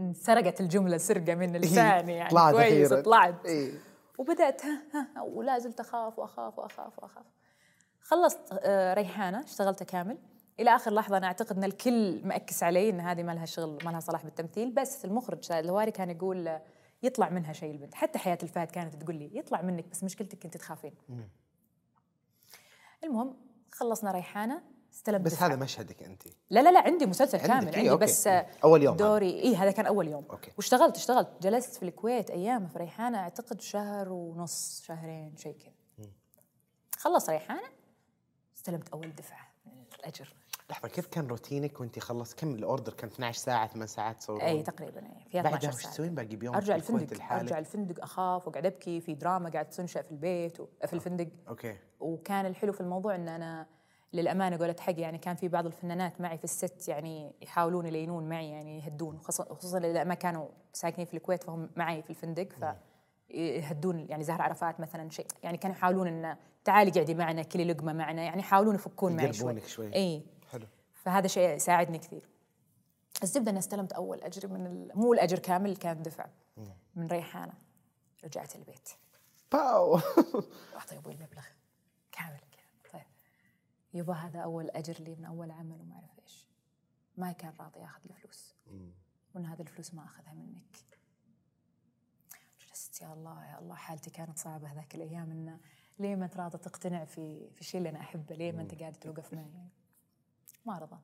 انسرقت الجملة سرقة من لساني يعني طلعت كويس طلعت إيه؟ وبدأت ها ها ولا زلت أخاف وأخاف وأخاف وأخاف. خلصت ريحانة اشتغلتها كامل إلى آخر لحظة. أنا أعتقد أن الكل مأكس علي أن هذه ما لها شغل ما لها صلاح بالتمثيل بس المخرج شاهد الهواري كان يقول يطلع منها شيء البنت. حتى حياة الفهد كانت تقول لي يطلع منك بس مشكلتك كنت تخافين. المهم خلصنا ريحانة بس تسعة. هذا مشهدك انت؟ لا لا لا عندي مسلسل كامل عندي أوكي. بس اول يوم دوري اي هذا كان اول يوم أوكي. واشتغلت اشتغلت جلست في الكويت ايام في ريحانه اعتقد شهر ونص شهرين شيء كذا. خلص ريحانه استلمت اول دفعه من الاجر. لحظه كيف كان روتينك وانت خلص كم الاوردر كان اثنعش ساعه ثمان ساعات تصورون؟ اي تقريبا في اثنعش ساعه. تسوين باقي بيوم؟ ارجع الفندق ارجع الفندق اخاف وقاعد ابكي في دراما قاعد تنشا في البيت في الفندق اوكي. وكان الحلو في الموضوع ان انا للأمانة قولت حقي يعني كان في بعض الفنانات معي في الست يعني يحاولون يلينون معي يعني يهدون خصوصا إذا ما كانوا ساكنين في الكويت فهم معي في الفندق فيهدون يعني زهر عرفات مثلا شيء يعني كانوا يحاولون إن تعالي قعدي معنا كلي لقمة معنا يعني يحاولون يفكون معي شوي, شوي. إيه حلو. فهذا شيء ساعدني كثير. الزبدة أنا استلمت أول أجر من مو الأجر كامل كان دفع مم. من ريحانة. رجعت البيت باو أعطي أبوي المبلغ كامل يبا هذا أول أجر لي من أول عمل وما أعرف إيش. ما كان راضي ياخذ الفلوس وأن هذه الفلوس ما أخذها منك. جلست يا الله يا الله حالتي كانت صعبة هذاك الأيام إنه ليه ما أنت راضي تقتنع في في الشيء اللي أنا أحبه ليه ما أنت قاعد توقف معي يعني. ما رضى.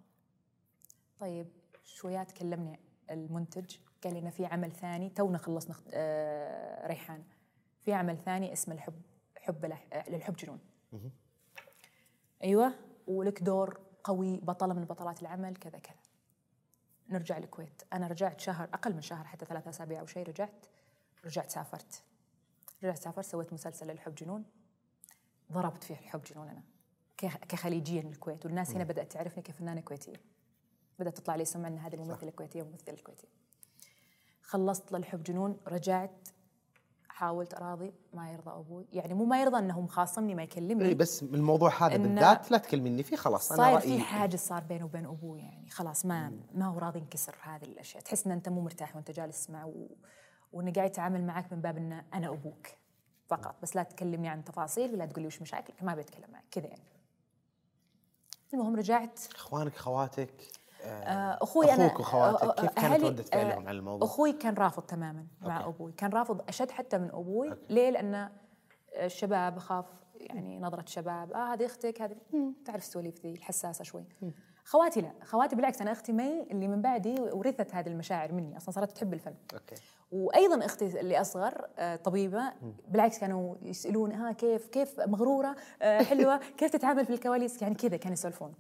طيب شويات كلمني المنتج قال لنا في عمل ثاني تونا خلصنا آه ريحان في عمل ثاني اسمه الحب حب للحب جنون. ايوه ولك دور قوي بطله من بطلات العمل كذا كذا. نرجع الكويت انا رجعت شهر اقل من شهر حتى ثلاثة اسابيع او شيء رجعت رجعت سافرت رجعت سافرت سويت مسلسل الحب جنون ضربت فيه الحب جنون. انا كخليجيه من الكويت والناس هنا بدات تعرفني كفنانه كويتيه بدات تطلع لي سمعه ان هذه الممثله الكويتيه ممثله الكويتيه. خلصت للحب جنون رجعت حاولت أراضي ما يرضى أبوي يعني مو ما يرضى أنهم خاصمني ما يكلمني إيه بس الموضوع هذا بالذات لا تكلمني فيه خلاص أنا رأيي صار في حاجة صار بينه وبين أبوي يعني خلاص ما مم. ما هو راضي ينكسر هذه الأشياء. تحس أن أنت مو مرتاح وأنت جالس معه و... وأنه قاعد يتعامل معك من باب أنه أنا أبوك فقط بس لا تكلمني عن تفاصيل ولا تقول لي وش مشاكلك ما بيتكلم معك كذا يعني. المهم رجعت إخوانك خواتك أخوي أنا أخوك وخواتك كيف كانت ردة فعلهم على الموضوع؟ أخوي كان رافض تماماً مع أوكي. أبوي كان رافض أشد حتى من أبوي. أوكي. ليه؟ لأنه الشباب أخاف يعني نظرة شباب، آه هذه أختك هذه تعرف السواليف ذي الحساسة شوي. خواتي لا، خواتي بالعكس، أنا أختي مي اللي من بعدي ورثت هذه المشاعر مني، أصلا صارت تحب الفن. أوكي. وأيضا أختي اللي أصغر طبيبة بالعكس كانوا يسألون ها كيف كيف مغرورة حلوة كيف تتعامل في الكواليس يعني كذا كانوا يسولفون.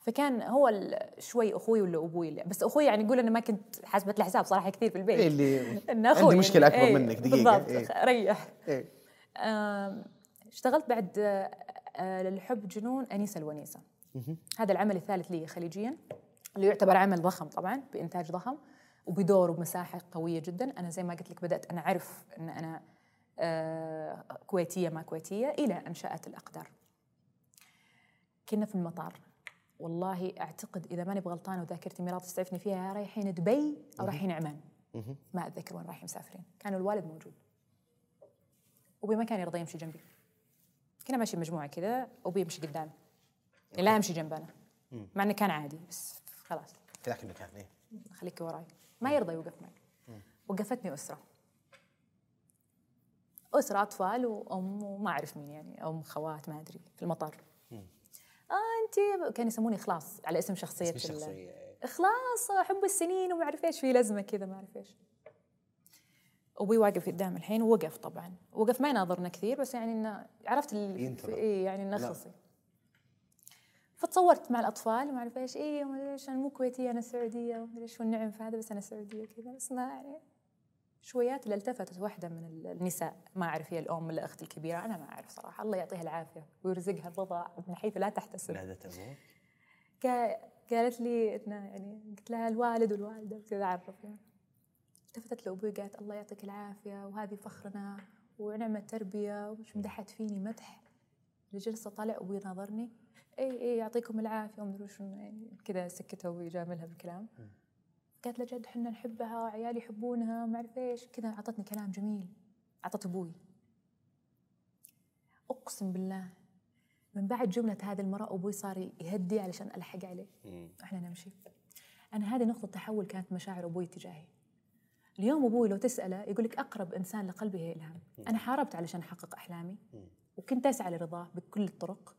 فكان هو شوي اخوي ولا ابوي اللي. بس اخوي يعني يقول انا ما كنت حاسبه الحساب صراحه كثير في البيت. إيه اللي عندي مشكله يعني اكبر إيه منك دقيقه بالضبط. إيه ريح. إيه اشتغلت بعد الحب جنون انيسه الونيسه. هذا العمل الثالث لي خليجيا اللي يعتبر عمل ضخم طبعا بانتاج ضخم وبدور وبمساحه قويه جدا. انا زي ما قلت لك بدات انا اعرف ان انا آه كويتيه ما كويتيه الى ان شاءت الاقدار. كنا في المطار والله اعتقد اذا ماني بغلطانه وذاكرتي مرات تسعفني فيها رايحين دبي او رايحين عمان ما اتذكر وين رايحين مسافرين. كانوا الوالد موجود وبي ما كان يرضى يمشي جنبي. كنا ماشيين مجموعه كذا وبي يمشي قدامي لا يمشي جنبنا مع انه كان عادي بس خلاص ذاك المكان ايه خليك وراي ما يرضى يوقف معي. وقفتني اسره اسره اطفال وام وما اعرف مين يعني ام خوات ما ادري في المطار. آه أنت كان يسموني إخلاص على اسم شخصية الشخصية إخلاص حب السنين وما أعرف إيش في لازمة كذا ما أعرف إيش. أبوي واقف قدام الحين ووقف طبعا وقف ما يناظرنا كثير بس يعني إنه عرفت إيه يعني إنه خلصي. فتصورت مع الأطفال وما أعرف إيش إيه وما أدري أنا مو كويتية أنا سعودية وما أدري شو النعم في هذا بس أنا سعودية كذا. بس ما يعني شويات اللي التفتت واحدة من النساء ما أعرف هي الأم ولا الأخت الكبيرة أنا ما أعرف صراحة الله يعطيها العافية ويرزقها الرضا من حيث لا تحتسب. نادت أبوه قالت لي إنه يعني قلت لها الوالد والوالدة وكذا أعرف يعني. التفتت لأبوي قالت الله يعطيك العافية وهذه فخرنا ونعمة تربية ومش مدحت فيني مدح. جلسة طالع أبوي ناظرني إي إي يعطيكم العافية ومدري شو يعني كذا سكتها ويجاملها بالكلام. قالت له جد حنا نحبها عيالي يحبونها ما اعرف ايش كذا اعطتني كلام جميل اعطت ابوي. اقسم بالله من بعد جمله هذه المراه ابوي صار يهدي علشان الحق عليه احنا نمشي. انا هذه نقطه تحول كانت مشاعر ابوي تجاهي. اليوم ابوي لو تساله يقول لك اقرب انسان لقلبي هي الهام. انا حاربت علشان احقق احلامي وكنت اسعى لرضاه بكل الطرق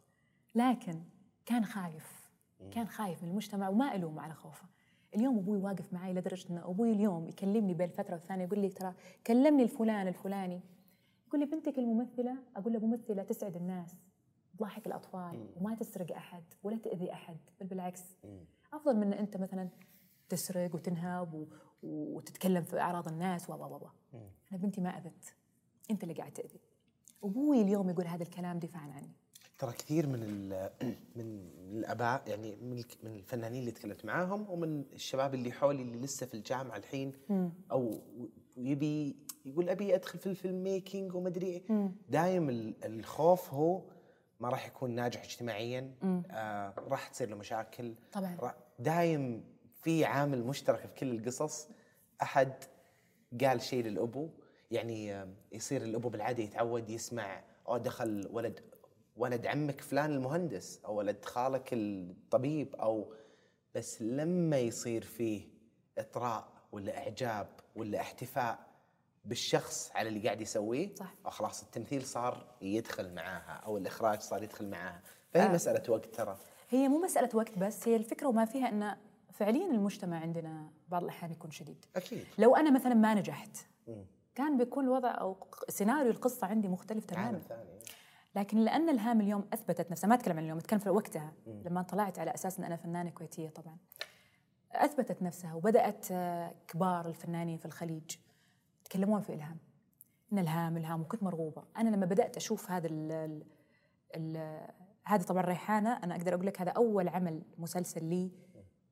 لكن كان خايف كان خايف من المجتمع وما الومه على خوفه. اليوم أبوي واقف معي لدرجة أن أبوي اليوم يكلمني بين الفترة والثانية يقول لي ترى كلمني الفلان الفلاني يقول لي بنتك الممثلة أقول له ممثلة تسعد الناس تضحك الأطفال وما تسرق أحد ولا تأذي أحد بل بالعكس أفضل من أنت مثلا تسرق وتنهب وتتكلم في أعراض الناس و و و أنا بنتي ما أذت أنت اللي قاعد تأذي. أبوي اليوم يقول هذا الكلام دفاعا عني. ترى كثير من من الاباء يعني من الفنانين اللي تكلمت معاهم ومن الشباب اللي حولي اللي لسه في الجامعه الحين او يبي يقول ابي ادخل في الفيلم ميكينج وما ادري دايم الخوف هو ما راح يكون ناجح اجتماعيا آه راح تصير له مشاكل طبعا دايم في عامل مشترك في كل القصص احد قال شيء للابو يعني يصير الابو بالعاده يتعود يسمع او دخل ولد ولد عمك فلان المهندس أو ولد خالك الطبيب أو بس لما يصير فيه إطراء ولا إعجاب ولا احتفاء بالشخص على اللي قاعد يسويه صح. أو خلاص التمثيل صار يدخل معاها أو الإخراج صار يدخل معاها فهي آه. مسألة وقت ترى هي مو مسألة وقت بس هي الفكرة وما فيها أن فعليا المجتمع عندنا بعض الأحيان يكون شديد أكيد. لو أنا مثلا ما نجحت م. كان بيكون الوضع أو سيناريو القصة عندي مختلف تماما. لكن لأن إلهام اليوم أثبتت نفسها ما أتكلم عن اليوم أتكلم في وقتها لما طلعت على أساس أن أنا فنانة كويتية طبعا أثبتت نفسها وبدأت كبار الفنانين في الخليج يتكلمون في إلهام إن إلهام إلهام وكنت مرغوبة. أنا لما بدأت أشوف هذا ال هذا طبعا ريحانة أنا أقدر أقول لك هذا أول عمل مسلسل لي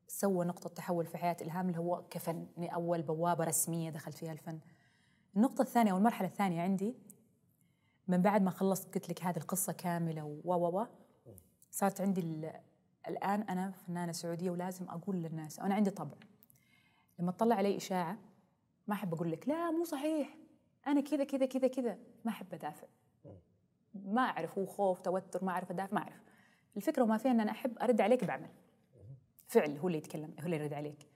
سوى نقطة تحول في حياة إلهام اللي هو كفن أول بوابة رسمية دخلت فيها الفن. النقطة الثانية أو المرحلة الثانية عندي من بعد ما خلصت قلت لك هذه القصة كاملة و و صارت عندي الآن أنا فنانة سعودية ولازم أقول للناس أنا عندي طبع لما تطلع علي إشاعة ما أحب أقول لك لا مو صحيح أنا كذا كذا كذا كذا ما أحب أدافع ما أعرف هو خوف توتر ما أعرف أدافع ما أعرف الفكرة وما فيها أن أنا أحب أرد عليك بعمل فعل هو اللي يتكلم هو اللي يرد عليك.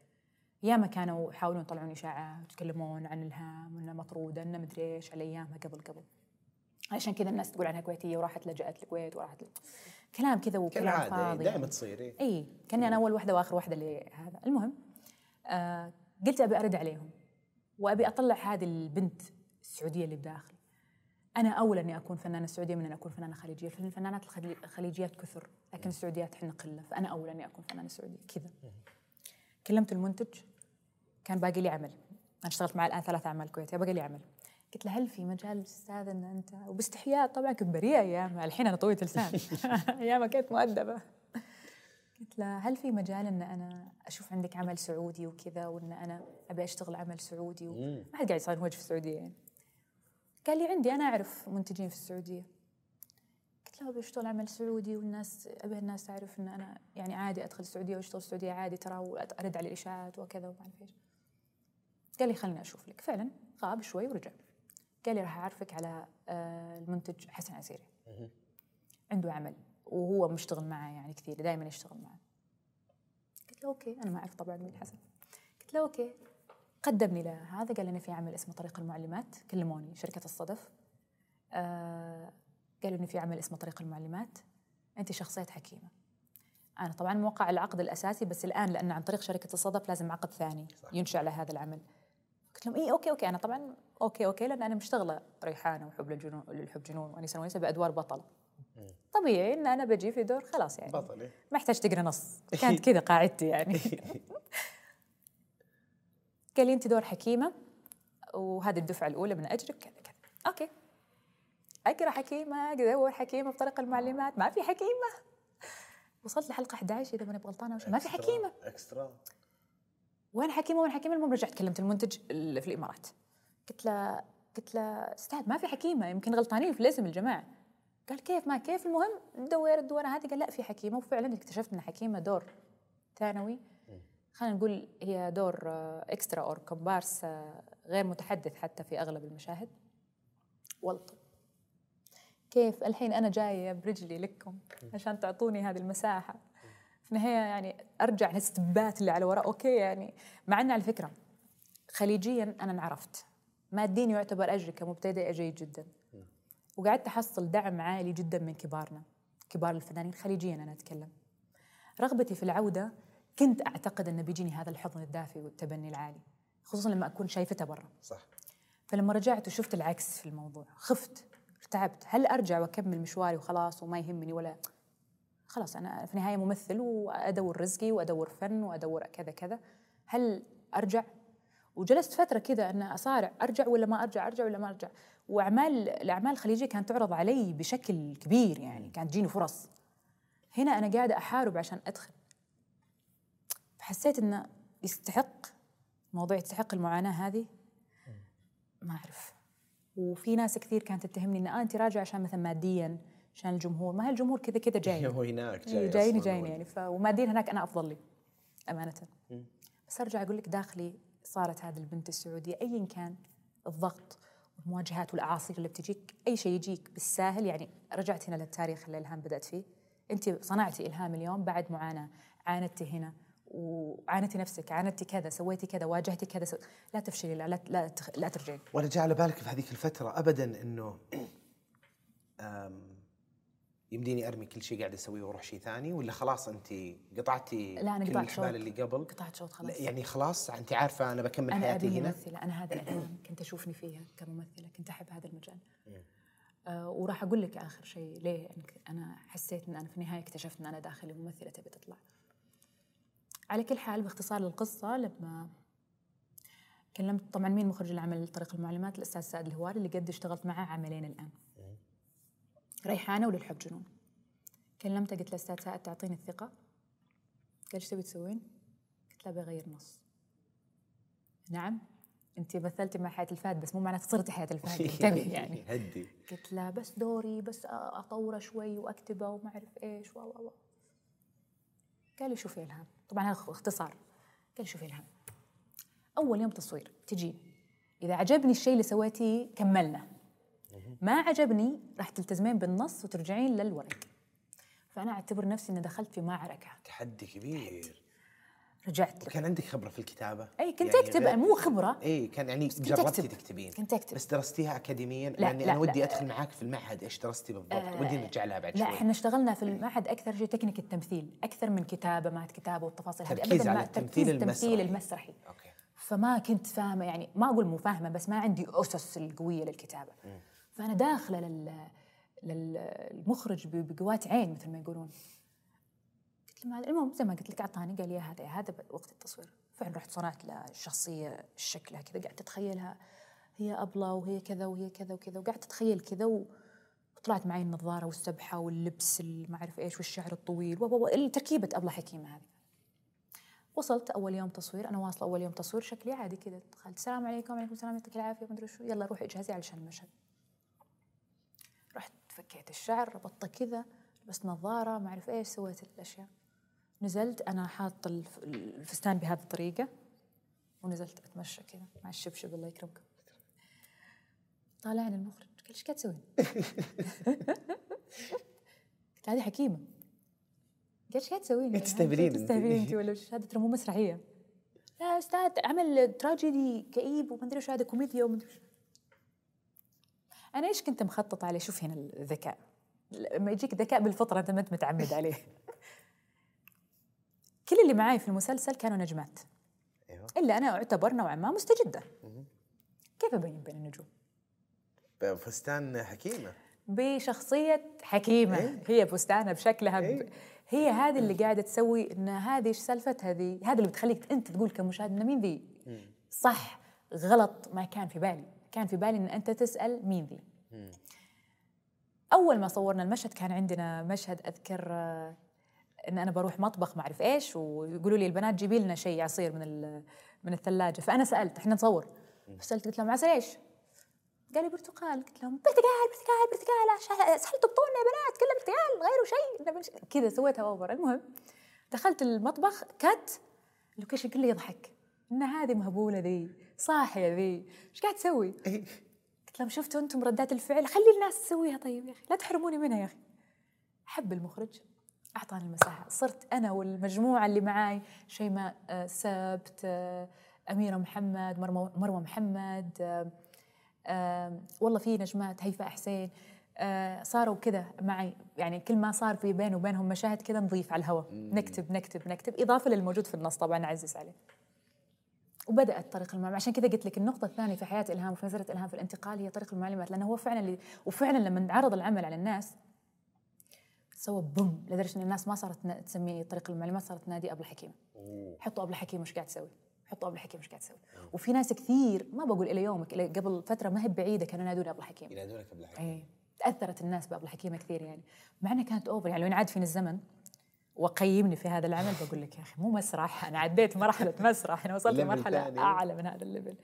ياما كانوا يحاولون يطلعون إشاعات يتكلمون عن إلهام وأنها مطرودة أنها مدري إيش على أيامها قبل قبل عشان كذا الناس تقول عنها كويتيه وراحت لجأت الكويت وراحت ل... كلام كذا وكلام فاضي دائما تصير. اي كاني انا اول واحده واخر واحده اللي هذا. المهم آه قلت ابي ارد عليهم وابي اطلع هذه البنت السعوديه اللي بداخلي. انا اولى اني اكون فنانه سعوديه من ان اكون فنانه خليجيه، الفنانات الخليجيات كثر لكن السعوديات احنا قله، فانا اولى اني اكون فنانه سعوديه كذا. كلمت المنتج، كان باقي لي عمل، انا اشتغلت معه الان ثلاث اعمال كويتيه باقي لي عمل. قلت له هل في مجال استاذ ان انت وباستحياء طبعا كنت بريئه ايامها، الحين انا طويله لسان ايامها كنت مؤدبه. قلت له هل في مجال ان انا اشوف عندك عمل سعودي وكذا وان انا ابي اشتغل عمل سعودي وما حد قاعد يصير وجه في السعوديه يعني. قال لي عندي انا اعرف منتجين في السعوديه. قلت له ابي اشتغل عمل سعودي والناس ابي الناس تعرف ان انا يعني عادي ادخل السعوديه واشتغل السعوديه عادي ترى وارد على الاشاعات وكذا وما اعرف ايش. قال لي خليني اشوف لك، فعلا غاب شوي ورجع. قال لي راح اعرفك على المنتج حسن عسيري. عنده عمل وهو مشتغل معه يعني كثير، دائما يشتغل معه. قلت له اوكي، انا ما اعرف طبعا مين حسن. قلت له اوكي. قدمني لهذا، قال لي في عمل اسمه طريق المعلمات، كلموني شركه الصدف. آه قالوا لي في عمل اسمه طريق المعلمات، انت شخصيه حكيمه. انا طبعا موقع العقد الاساسي، بس الان لان عن طريق شركه الصدف لازم عقد ثاني ينشأ على هذا العمل. قلت لهم اي اوكي اوكي، انا طبعا اوكي اوكي لان انا مشتغله ريحانه وحب الجنون الحب جنون وانيسه ونيسه بادوار بطله. طبيعي ان انا بجي في دور خلاص يعني بطلة، ما احتاج تقرا نص، كانت كذا قاعدتي يعني. قال لي انت دور حكيمه وهذه الدفعه الاولى من اجرك كذا كذا. اوكي، اقرا حكيمه، ادور حكيمه بطريقه المعلمات، ما في حكيمه. وصلت لحلقه إحدى عشر اذا ماني غلطانه، ما في حكيمه اكسترا. وين حكيمه وين حكيمه؟ المهم رجعت كلمت المنتج في الامارات، قلت له قلت له استاذ ما في حكيمه، يمكن غلطانين في الاسم الجماعه. قال كيف ما كيف؟ المهم دور الدوره هذه، قال لا في حكيمه، وفعلا اكتشفت ان حكيمه دور ثانوي، خلينا نقول هي دور اكسترا اور كومبارس غير متحدث حتى في اغلب المشاهد. والله كيف الحين انا جايه برجلي لكم عشان تعطوني هذه المساحه في النهايه يعني ارجع للستبات اللي على وراء. اوكي يعني مع ان على فكره خليجيا انا انعرفت، ماديا يعتبر اجري كمبتدئه جيد جدا، وقعدت احصل دعم عالي جدا من كبارنا كبار الفنانين خليجيا. انا اتكلم رغبتي في العوده، كنت اعتقد انه بيجيني هذا الحضن الدافي والتبني العالي، خصوصا لما اكون شايفتها برا. صح. فلما رجعت وشفت العكس في الموضوع خفت ارتعبت، هل ارجع واكمل مشواري وخلاص وما يهمني ولا خلاص انا في النهايه ممثل وادور رزقي وادور فن وادور كذا كذا، هل ارجع؟ وجلست فتره كذا ان اصارع ارجع ولا ما ارجع، ارجع ولا ما ارجع. واعمال الاعمال الخليجيه كانت تعرض علي بشكل كبير يعني، كانت تجيني فرص. هنا انا قاعده احارب عشان ادخل. فحسيت انه يستحق موضوع، يستحق المعاناه هذه، ما اعرف. وفي ناس كثير كانت تتهمني ان آه انت راجع عشان مثلا ماديا عشان الجمهور، ما هالجمهور كذا كذا جاي هو هناك جاي جايني جايني يعني، وماديا هناك انا افضل لي امانه. بس ارجع اقول لك داخلي صارت هذه البنت السعوديه، ايا كان الضغط والمواجهات والاعاصير اللي بتجيك، اي شيء يجيك بالساهل يعني. رجعت هنا للتاريخ اللي الهام بدات فيه، انت صنعتي الهام اليوم بعد معاناه، عاندتي هنا وعاندتي نفسك، عاندتي كذا، سويتي كذا، واجهتي كذا، سو... لا تفشلي، لا لا لا, تخ... لا ترجعي. وانا جاء على بالك في هذيك الفتره ابدا انه يمديني ارمي كل شيء قاعد اسويه واروح شيء ثاني، ولا خلاص انت قطعتي؟ لا انا قطعت شوط اللي قبل، قطعت شوط خلاص يعني خلاص انت عارفه انا بكمل أنا حياتي هنا. انا ممثله، انا هذا الالهام كنت اشوفني فيها كممثله، كنت احب هذا المجال. آه وراح اقول لك اخر شيء ليه انا حسيت ان انا في النهايه اكتشفت ان انا داخلي ممثله تبي تطلع. على كل حال باختصار للقصه، لما كلمت طبعا مين مخرج العمل طريق المعلمات، الاستاذ سعد الهواري اللي قد اشتغلت معه عملين الان، ريحانه وللحب جنون. كلمته قلت له استاذ سعد تعطيني الثقه؟ قال ايش تبي تسوين؟ قلت له بغير نص. نعم انت مثلتي مع حياه الفهد بس مو معناته صرتي حياه الفهد، انتبهي يعني. هدي. قلت له بس دوري بس اطوره شوي واكتبه وما اعرف ايش واو واو. قال لي شوفي الهام، طبعا هذا اختصار. قال لي شوفي الهام، اول يوم تصوير تجيني، اذا عجبني الشيء اللي سويتيه كملنا، ما عجبني راح تلتزمين بالنص وترجعين للورق. فانا اعتبر نفسي اني دخلت في معركه، تحدي كبير. رجعت له. كان عندك خبرة في الكتابة؟ اي كنت يعني اكتب غير... مو خبرة اي كان يعني جربتي تكتبين؟ كنت اكتب. بس درستيها اكاديميا؟ لا يعني لا انا ودي لا ادخل معاك في المعهد ايش درستي بالضبط؟ آه ودي نرجع لها بعد شوي. لا احنا اشتغلنا في المعهد اكثر شيء تكنيك التمثيل اكثر من كتابة، ما كتابة والتفاصيل هذه ابدا، ما تركيز على التمثيل المسرحي. اوكي. فما كنت فاهمة، يعني ما اقول مو فاهمة بس ما عندي اسس القوية للكتابة. م. فانا داخلة لل للمخرج بقوات عين مثل ما يقولون. قلت له المهم زي ما قلت لك اعطاني قال لي هذا هذا وقت التصوير، فعلا رحت صنعت له الشخصيه شكلها كذا، قعدت اتخيلها هي ابله وهي كذا وهي كذا وكذا، وقعدت اتخيل كذا وطلعت معي النظاره والسبحه واللبس ما اعرف ايش والشعر الطويل وتركيبه ابله حكيمه هذه. وصلت اول يوم تصوير، انا واصله اول يوم تصوير شكلي عادي كذا، دخلت السلام عليكم وعليكم السلام يعطيك العافيه ما ادري شو، يلا روحي اجهزي علشان المشهد. رحت فكيت الشعر ربطته كذا، بس نظاره ما اعرف ايش، سويت الاشياء. نزلت انا حاطه الفستان بهذه الطريقه ونزلت اتمشى كذا مع الشبشب الله يكرمكم. طالعني المخرج قال ايش قاعد تسوين؟ قلت هذه حكيمه. قال ايش قاعد تسوين؟ تستهبلين تستهبلين انت ولا وش هذا؟ ترى مو مسرحيه. لا استاذ عمل تراجيدي كئيب وما ادري وش هذا كوميديا وما ادري وش. انا ايش كنت مخطط عليه؟ شوف هنا الذكاء، لما يجيك ذكاء بالفطره انت ما انت متعمد عليه. كل اللي معاي في المسلسل كانوا نجمات. ايوه. الا انا اعتبر نوعا ما مستجده. كيف ابين بين النجوم؟ بفستان حكيمه. بشخصيه حكيمه. إيه؟ هي بفستانها بشكلها. إيه؟ ب... هي هذه اللي قاعده تسوي ان هذه ايش سالفتها ذي؟ هذا اللي بتخليك انت تقول كمشاهد ان مين ذي؟ صح غلط ما كان في بالي، كان في بالي ان انت تسال مين ذي؟ أول ما صورنا المشهد كان عندنا مشهد أذكر إن أنا بروح مطبخ ما أعرف إيش ويقولوا لي البنات جيبي لنا شيء عصير من من الثلاجة، فأنا سألت إحنا نصور سألت قلت لهم عسل إيش؟ قالوا برتقال، قلت لهم برتقال برتقال برتقال سحلتوا بطوننا يا بنات كلها برتقال غيروا شيء كذا سويتها أوفر. المهم دخلت المطبخ كات اللوكيشن كله يضحك إن هذه مهبولة ذي صاحية ذي إيش قاعد تسوي؟ لما شفتوا انتم ردات الفعل خلي الناس تسويها، طيب يا اخي لا تحرموني منها يا اخي. احب المخرج اعطاني المساحه، صرت انا والمجموعه اللي معاي شيماء سبت اميره محمد مروه محمد والله في نجمات هيفاء حسين صاروا كذا معي، يعني كل ما صار في بيني وبينهم مشاهد كذا نضيف على الهواء نكتب نكتب نكتب اضافه للموجود في النص طبعا نعزز عليه. وبدات طريق المعلمات، عشان كذا قلت لك النقطه الثانيه في حياه الهام وفي مسيره الهام في الانتقال هي طريق المعلمات، لانه هو فعلا اللي وفعلا لما نعرض العمل على الناس سوى بوم لدرجه ان الناس ما صارت تسميه طريق المعلمات، صارت نادي ابله حكيمه. حطوا ابله حكيمه وش قاعد تسوي؟ حطوا ابله حكيمه وش قاعد تسوي؟ وفي ناس كثير ما بقول الى يومك الى قبل فتره ما هي بعيده كانوا ينادون ابله حكيمه. ينادونك ابله حكيمه. اي تاثرت الناس بابله حكيمه كثير يعني، مع انها كانت اوفر يعني لو ينعاد فيني الزمن وقيمني في هذا العمل بقول لك يا اخي مو مسرح، انا عديت مرحله مسرح، انا وصلت لمرحله اعلى من هذا الليفل.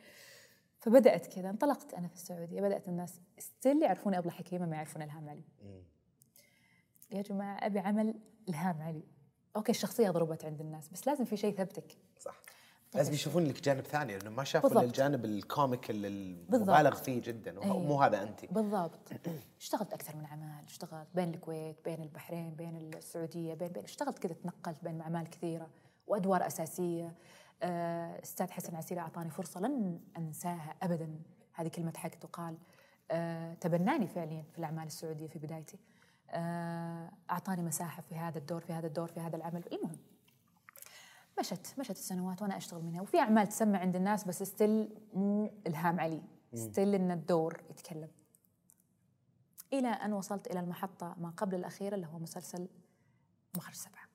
فبدات كذا انطلقت انا في السعوديه، بدات الناس ستيل يعرفون ابله حكيمه ما يعرفون الهام علي. يا جماعه ابي عمل الهام علي، اوكي الشخصيه ضربت عند الناس بس لازم في شيء يثبتك. صح لازم يشوفون لك جانب ثاني لانه ما شافوا الجانب الكوميك المبالغ فيه جدا ومو هذا انت. بالضبط. اشتغلت اكثر من اعمال، اشتغلت بين الكويت، بين البحرين، بين السعوديه، بين بين اشتغلت كذا تنقلت بين اعمال كثيره وادوار اساسيه. استاذ حسن عسيلة اعطاني فرصه لن انساها ابدا، هذه كلمه حق تقال، تبناني فعليا في الاعمال السعوديه في بدايتي. اعطاني مساحه في هذا الدور في هذا الدور في هذا العمل، المهم مشت مشت السنوات وانا اشتغل منها، وفي اعمال تسمع عند الناس بس ستيل مو الهام علي، ستيل ان الدور يتكلم. الى ان وصلت الى المحطه ما قبل الاخيره اللي هو مسلسل مخرج سبعه.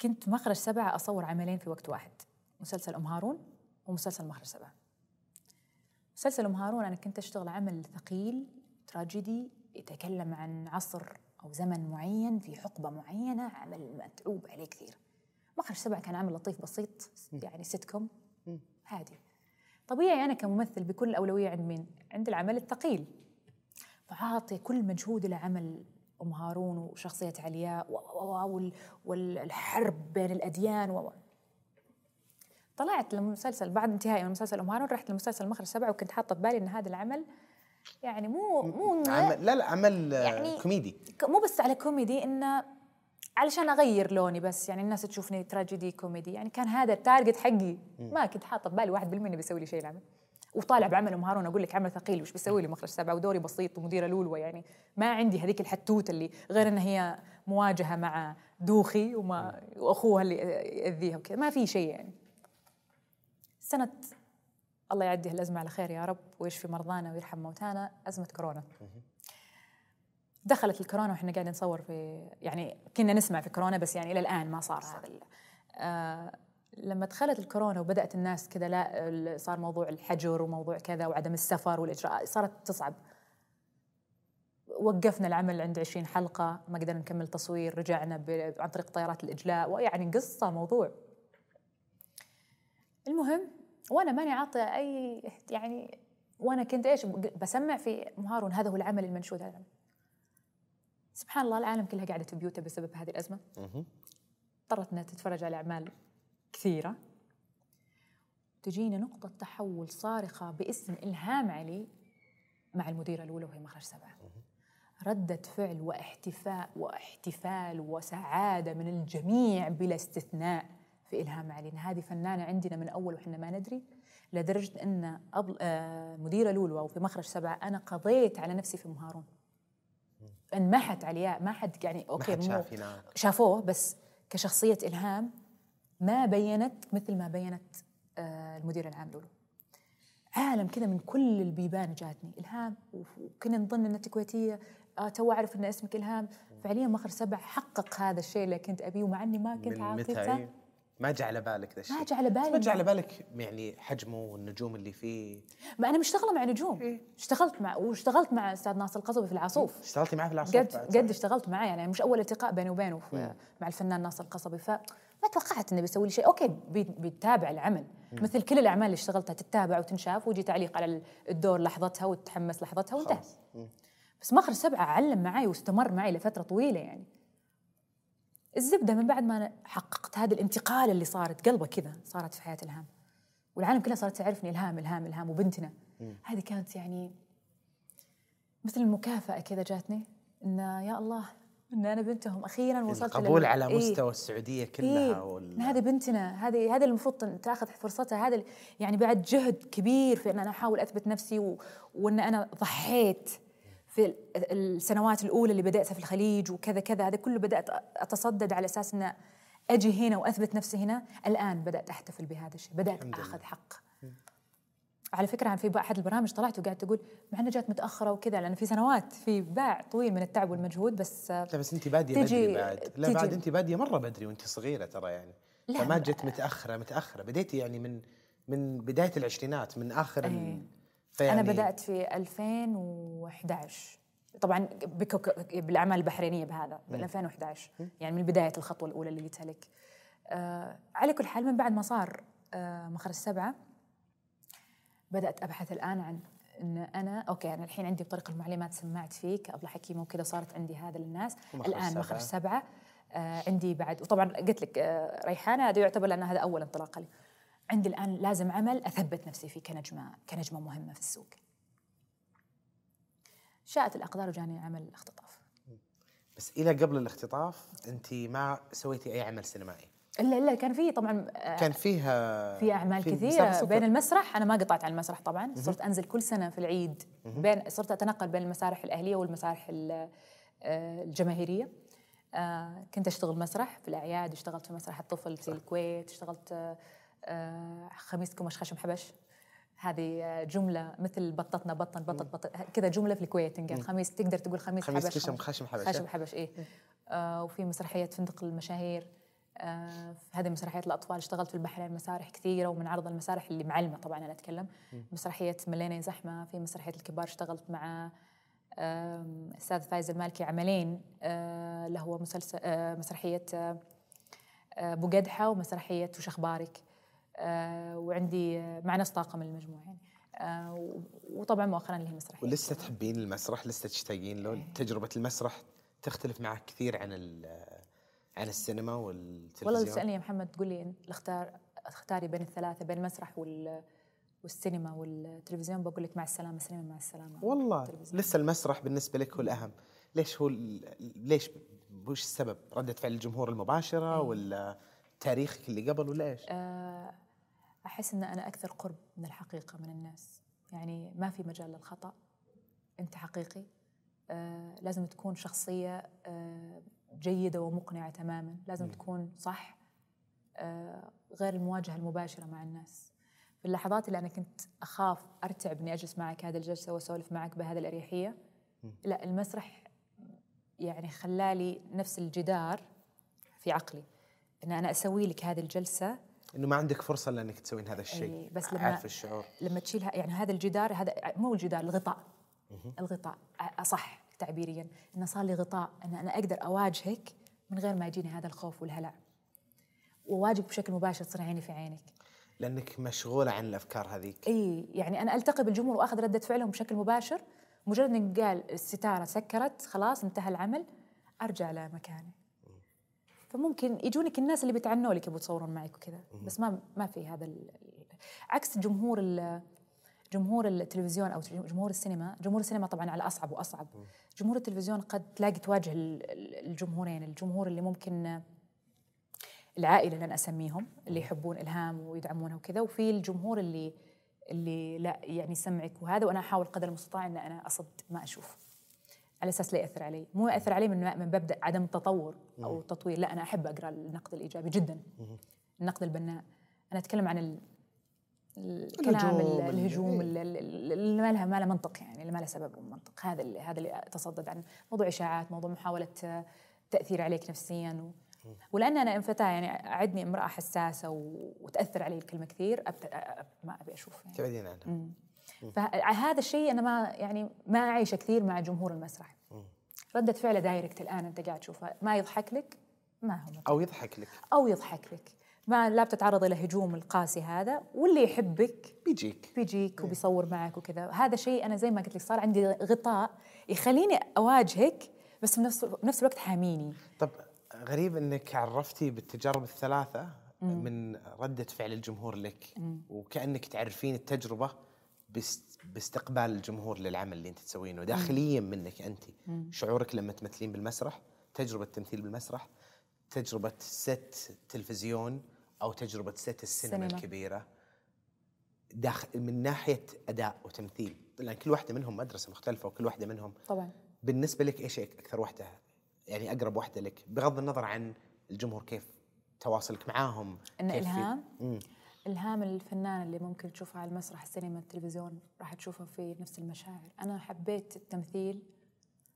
كنت مخرج سبعه اصور عملين في وقت واحد، مسلسل ام هارون ومسلسل مخرج سبعه. مسلسل ام هارون انا كنت اشتغل عمل ثقيل تراجيدي يتكلم عن عصر أو زمن معين في حقبة معينة، عمل متعوب عليه كثير. مخرج سبعة كان عمل لطيف بسيط يعني سيت كوم هادي. طبيعي أنا كممثل بكل أولوية عند مين؟ عند العمل الثقيل. فعاطي كل مجهودي لعمل أم هارون وشخصية علياء والحرب بين الأديان و... طلعت لمسلسل بعد انتهائي من مسلسل أم هارون رحت لمسلسل مخرج سبعة، وكنت حاطة ببالي إن هذا العمل يعني مو مو عمل لا لا عمل يعني كوميدي، مو بس على كوميدي انه علشان اغير لوني بس، يعني الناس تشوفني تراجيدي كوميدي، يعني كان هذا التارجت حقي. ما كنت حاطه ببالي واحد بالمية انه بيسوي لي شيء العمل، وطالع بعمل ام هارون اقول لك عمل ثقيل، وش بيسوي لي مخرج سبعة ودوري بسيط ومديره لولوه، يعني ما عندي هذيك الحتوته اللي غير ان هي مواجهه مع دوخي وما واخوها اللي ياذيها وكذا، ما في شيء يعني. سنه الله يعدي هالازمه على خير يا رب ويشفي مرضانا ويرحم موتانا، ازمه كورونا. دخلت الكورونا واحنا قاعدين نصور في، يعني كنا نسمع في كورونا بس يعني الى الان ما صار هذا. آه لما دخلت الكورونا وبدات الناس كذا، لا صار موضوع الحجر وموضوع كذا وعدم السفر والاجراء صارت تصعب. وقفنا العمل عند عشرين حلقه، ما قدرنا نكمل تصوير، رجعنا عن طريق طيارات الاجلاء، ويعني قصه موضوع. المهم وانا ماني عاطيه اي يعني، وانا كنت ايش بسمع في أم هارون هذا هو العمل المنشود، هذا العمل. سبحان الله العالم كلها قاعدة في بيوتها بسبب هذه الأزمة. اضطرت أنها تتفرج على أعمال كثيرة. تجينا نقطة تحول صارخة باسم إلهام علي مع المديرة الأولى وهي مخرج سبعة. ردة فعل واحتفاء واحتفال وسعادة من الجميع بلا استثناء في إلهام علي، إن هذه فنانة عندنا من أول وإحنا ما ندري، لدرجة أن مديرة الأولى وفي مخرج سبعة أنا قضيت على نفسي في أم هارون. انمحت علياء، ما حد يعني اوكي ما شافوه، بس كشخصيه الهام ما بينت مثل ما بينت آه المدير العام لولو. عالم كذا من كل البيبان جاتني الهام، وكنا نظن انك كويتيه، آه تو اعرف ان اسمك الهام. فعليا مخرج سبع حقق هذا الشيء اللي كنت ابيه، ومع اني ما كنت عارفته. ما جاء على بالك ذا الشيء؟ ما جاء على بالي. ما جاء على بالك يعني حجمه والنجوم اللي فيه؟ ما انا مشتغله مع نجوم، إيه؟ اشتغلت مع واشتغلت مع استاذ ناصر القصبي في العاصوف. اشتغلتي معه في العاصوف؟ قد قد اشتغلت معاه، يعني مش اول التقاء بيني وبينه مع الفنان ناصر القصبي، فما توقعت انه بيسوي لي شيء. اوكي بيتابع العمل مم. مثل كل الاعمال اللي اشتغلتها تتابع وتنشاف ويجي تعليق على الدور لحظتها وتتحمس لحظتها وانتهى. بس مخرج سبعه علم معي واستمر معي لفتره طويله يعني. الزبده من بعد ما حققت هذا الانتقال اللي صارت قلبه كذا، صارت في حياه الهام والعالم كلها صارت تعرفني الهام الهام الهام وبنتنا. هذه كانت يعني مثل المكافاه كذا جاتني، ان يا الله ان انا بنتهم اخيرا وصلت القبول على إيه مستوى السعوديه كلها. إيه هذه بنتنا، هذه هذا المفروض تاخذ فرصتها، هذا يعني بعد جهد كبير في ان انا احاول اثبت نفسي و... وان انا ضحيت في السنوات الأولى اللي بدأتها في الخليج وكذا كذا، هذا كله بدأت أتصدد على أساس أن أجي هنا وأثبت نفسي هنا. الآن بدأت أحتفل بهذا الشيء، بدأت أخذ حق. على فكرة عن في أحد البرامج طلعت وقعدت تقول مع أنها جات متأخرة وكذا، لأن في سنوات في باع طويل من التعب والمجهود. بس لا بس أنت بادية بدري بعد. لا بعد أنت بادية مرة بدري وأنت صغيرة ترى يعني، فما جت متأخرة متأخرة، بديتي يعني من من بداية العشرينات من آخر. أيه. أنا بدأت في ألفين وأحد عشر طبعاً بالأعمال البحرينية بهذا ب ألفين وأحد عشر، يعني من بداية الخطوة الأولى اللي قلتها لك. آه على كل حال من بعد ما صار آه مخرج سبعة، بدأت أبحث الآن عن إن أنا أوكي أنا الحين عندي بطريق المعلمات سمعت فيه كأبلة حكيمة وكذا، صارت عندي هذا للناس. الآن مخرج سبعة آه عندي بعد، وطبعاً قلت لك آه ريحانة هذا يعتبر لأن هذا أول انطلاقة لي. عندي الآن لازم عمل أثبت نفسي فيه كنجمة كنجمة مهمة في السوق. شاءت الأقدار وجاني عمل اختطاف. بس إلى قبل الاختطاف أنت ما سويتي أي عمل سينمائي؟ إلا إلا كان فيه طبعاً، كان فيها في أعمال فيه كثيرة بين المسرح. أنا ما قطعت عن المسرح طبعاً، صرت أنزل كل سنة في العيد بين، صرت أتنقل بين المسارح الأهلية والمسارح الجماهيرية. كنت أشتغل مسرح في الأعياد، اشتغلت في مسرح الطفل في الكويت، اشتغلت آه خميسكم مش خشم حبش، هذه جملة مثل بطتنا بطن بطت بطت كذا، جملة في الكويت إن كان خميس تقدر تقول خميس حبش خشم خشم حبش خشم حبش. إيه آه وفي مسرحية فندق المشاهير، آه هذه مسرحيات الأطفال. اشتغلت في البحرين مسارح كثيرة، ومن عرض المسارح اللي معلمة طبعا أنا أتكلم مسرحية ملينا زحمة، في مسرحية الكبار اشتغلت مع آه أستاذ فايز المالكي عملين، آه اللي هو مسلسل آه مسرحية آه أبو قدحة ومسرحية وش أخبارك. آه وعندي مع ناس طاقم المجموعة يعني، آه وطبعا مؤخرا اللي هي مسرحية. ولسه تحبين المسرح؟ لسه تشتاقين له؟ آه. تجربة المسرح تختلف معك كثير عن عن السينما والتلفزيون. والله تسألني يا محمد تقول لي اختار اختاري بين الثلاثة، بين المسرح وال والسينما والتلفزيون، بقول لك مع السلامة سينما مع السلامة. والله لسه المسرح بالنسبة لك هو الأهم؟ ليش هو ليش وش السبب؟ ردة فعل الجمهور المباشرة ولا تاريخك اللي قبل ولا إيش؟ أحس أن أنا أكثر قرب من الحقيقة من الناس، يعني ما في مجال للخطأ، أنت حقيقي، آه لازم تكون شخصية آه جيدة ومقنعة تماماً، لازم م. تكون صح، آه غير المواجهة المباشرة مع الناس. في اللحظات اللي أنا كنت أخاف أرتعب إني أجلس معك هذا الجلسة وأسولف معك بهذا الأريحية، م. لا المسرح يعني خلالي نفس الجدار في عقلي إن أنا أسوي لك هذه الجلسة، إنه ما عندك فرصة لأنك تسوين هذا الشيء. بس لما عارف الشعور لما تشيلها، يعني هذا الجدار، هذا مو الجدار، الغطاء، الغطاء أصح تعبيريا، إنه صار لي غطاء إن أنا أقدر أواجهك من غير ما يجيني هذا الخوف والهلع، وواجهك بشكل مباشر، تصير عيني في عينك لأنك مشغولة عن الأفكار هذيك. إي يعني أنا ألتقي بالجمهور وأخذ ردة فعلهم بشكل مباشر، مجرد إن قال الستارة سكرت خلاص انتهى العمل أرجع لمكاني. فممكن يجونك الناس اللي بيتعنوا لك وبيتصورون معك وكذا، بس ما ما في هذا ال... عكس جمهور ال... جمهور التلفزيون او جمهور السينما. جمهور السينما طبعا على اصعب واصعب. جمهور التلفزيون قد تلاقي تواجه الجمهورين، الجمهور اللي ممكن العائله اللي انا اسميهم اللي يحبون الهام ويدعمونها وكذا، وفي الجمهور اللي اللي لا يعني يسمعك وهذا، وانا احاول قدر المستطاع ان انا اصد ما اشوف على اساس لا ياثر علي، مو ياثر علي من من مبدا عدم التطور او التطوير، لا انا احب اقرا النقد الايجابي جدا، النقد البناء. انا اتكلم عن ال... الكلام الهجوم اللي ما لها ما له منطق، يعني اللي ما له سبب ومنطق، هذا اللي هذا اللي اتصدد عن موضوع اشاعات، موضوع محاوله تاثير عليك نفسيا و... ولان انا فتاه يعني اعدني امراه حساسه وتاثر علي الكلمه كثير، أبت... أب... ما ابي اشوف يعني تبعدين عنها. مم. فهذا الشيء انا ما يعني ما اعيشه كثير مع جمهور المسرح. ردة فعله دايركت الان انت قاعد تشوفها، ما يضحك لك ما هو مطلع. او يضحك لك او يضحك لك ما لا بتتعرض الى هجوم القاسي هذا، واللي يحبك بيجيك بيجيك وبيصور معك وكذا. هذا شيء انا زي ما قلت لك صار عندي غطاء يخليني اواجهك بس بنفس بنفس الوقت حاميني. طب غريب انك عرفتي بالتجارب الثلاثه مم. من ردة فعل الجمهور لك، مم. وكانك تعرفين التجربه باستقبال الجمهور للعمل اللي انت تسوينه داخليا منك انت، شعورك لما تمثلين بالمسرح، تجربه التمثيل بالمسرح، تجربه ست تلفزيون او تجربه ست السينما سينما. الكبيره، داخل من ناحيه اداء وتمثيل، لان كل واحده منهم مدرسه مختلفه وكل واحده منهم طبعا. بالنسبه لك ايش اكثر واحده يعني اقرب واحده لك بغض النظر عن الجمهور، كيف تواصلك معاهم؟ ان الهام إلهام الفنان اللي ممكن تشوفها على المسرح، السينما، التلفزيون راح تشوفها في نفس المشاعر. أنا حبيت التمثيل،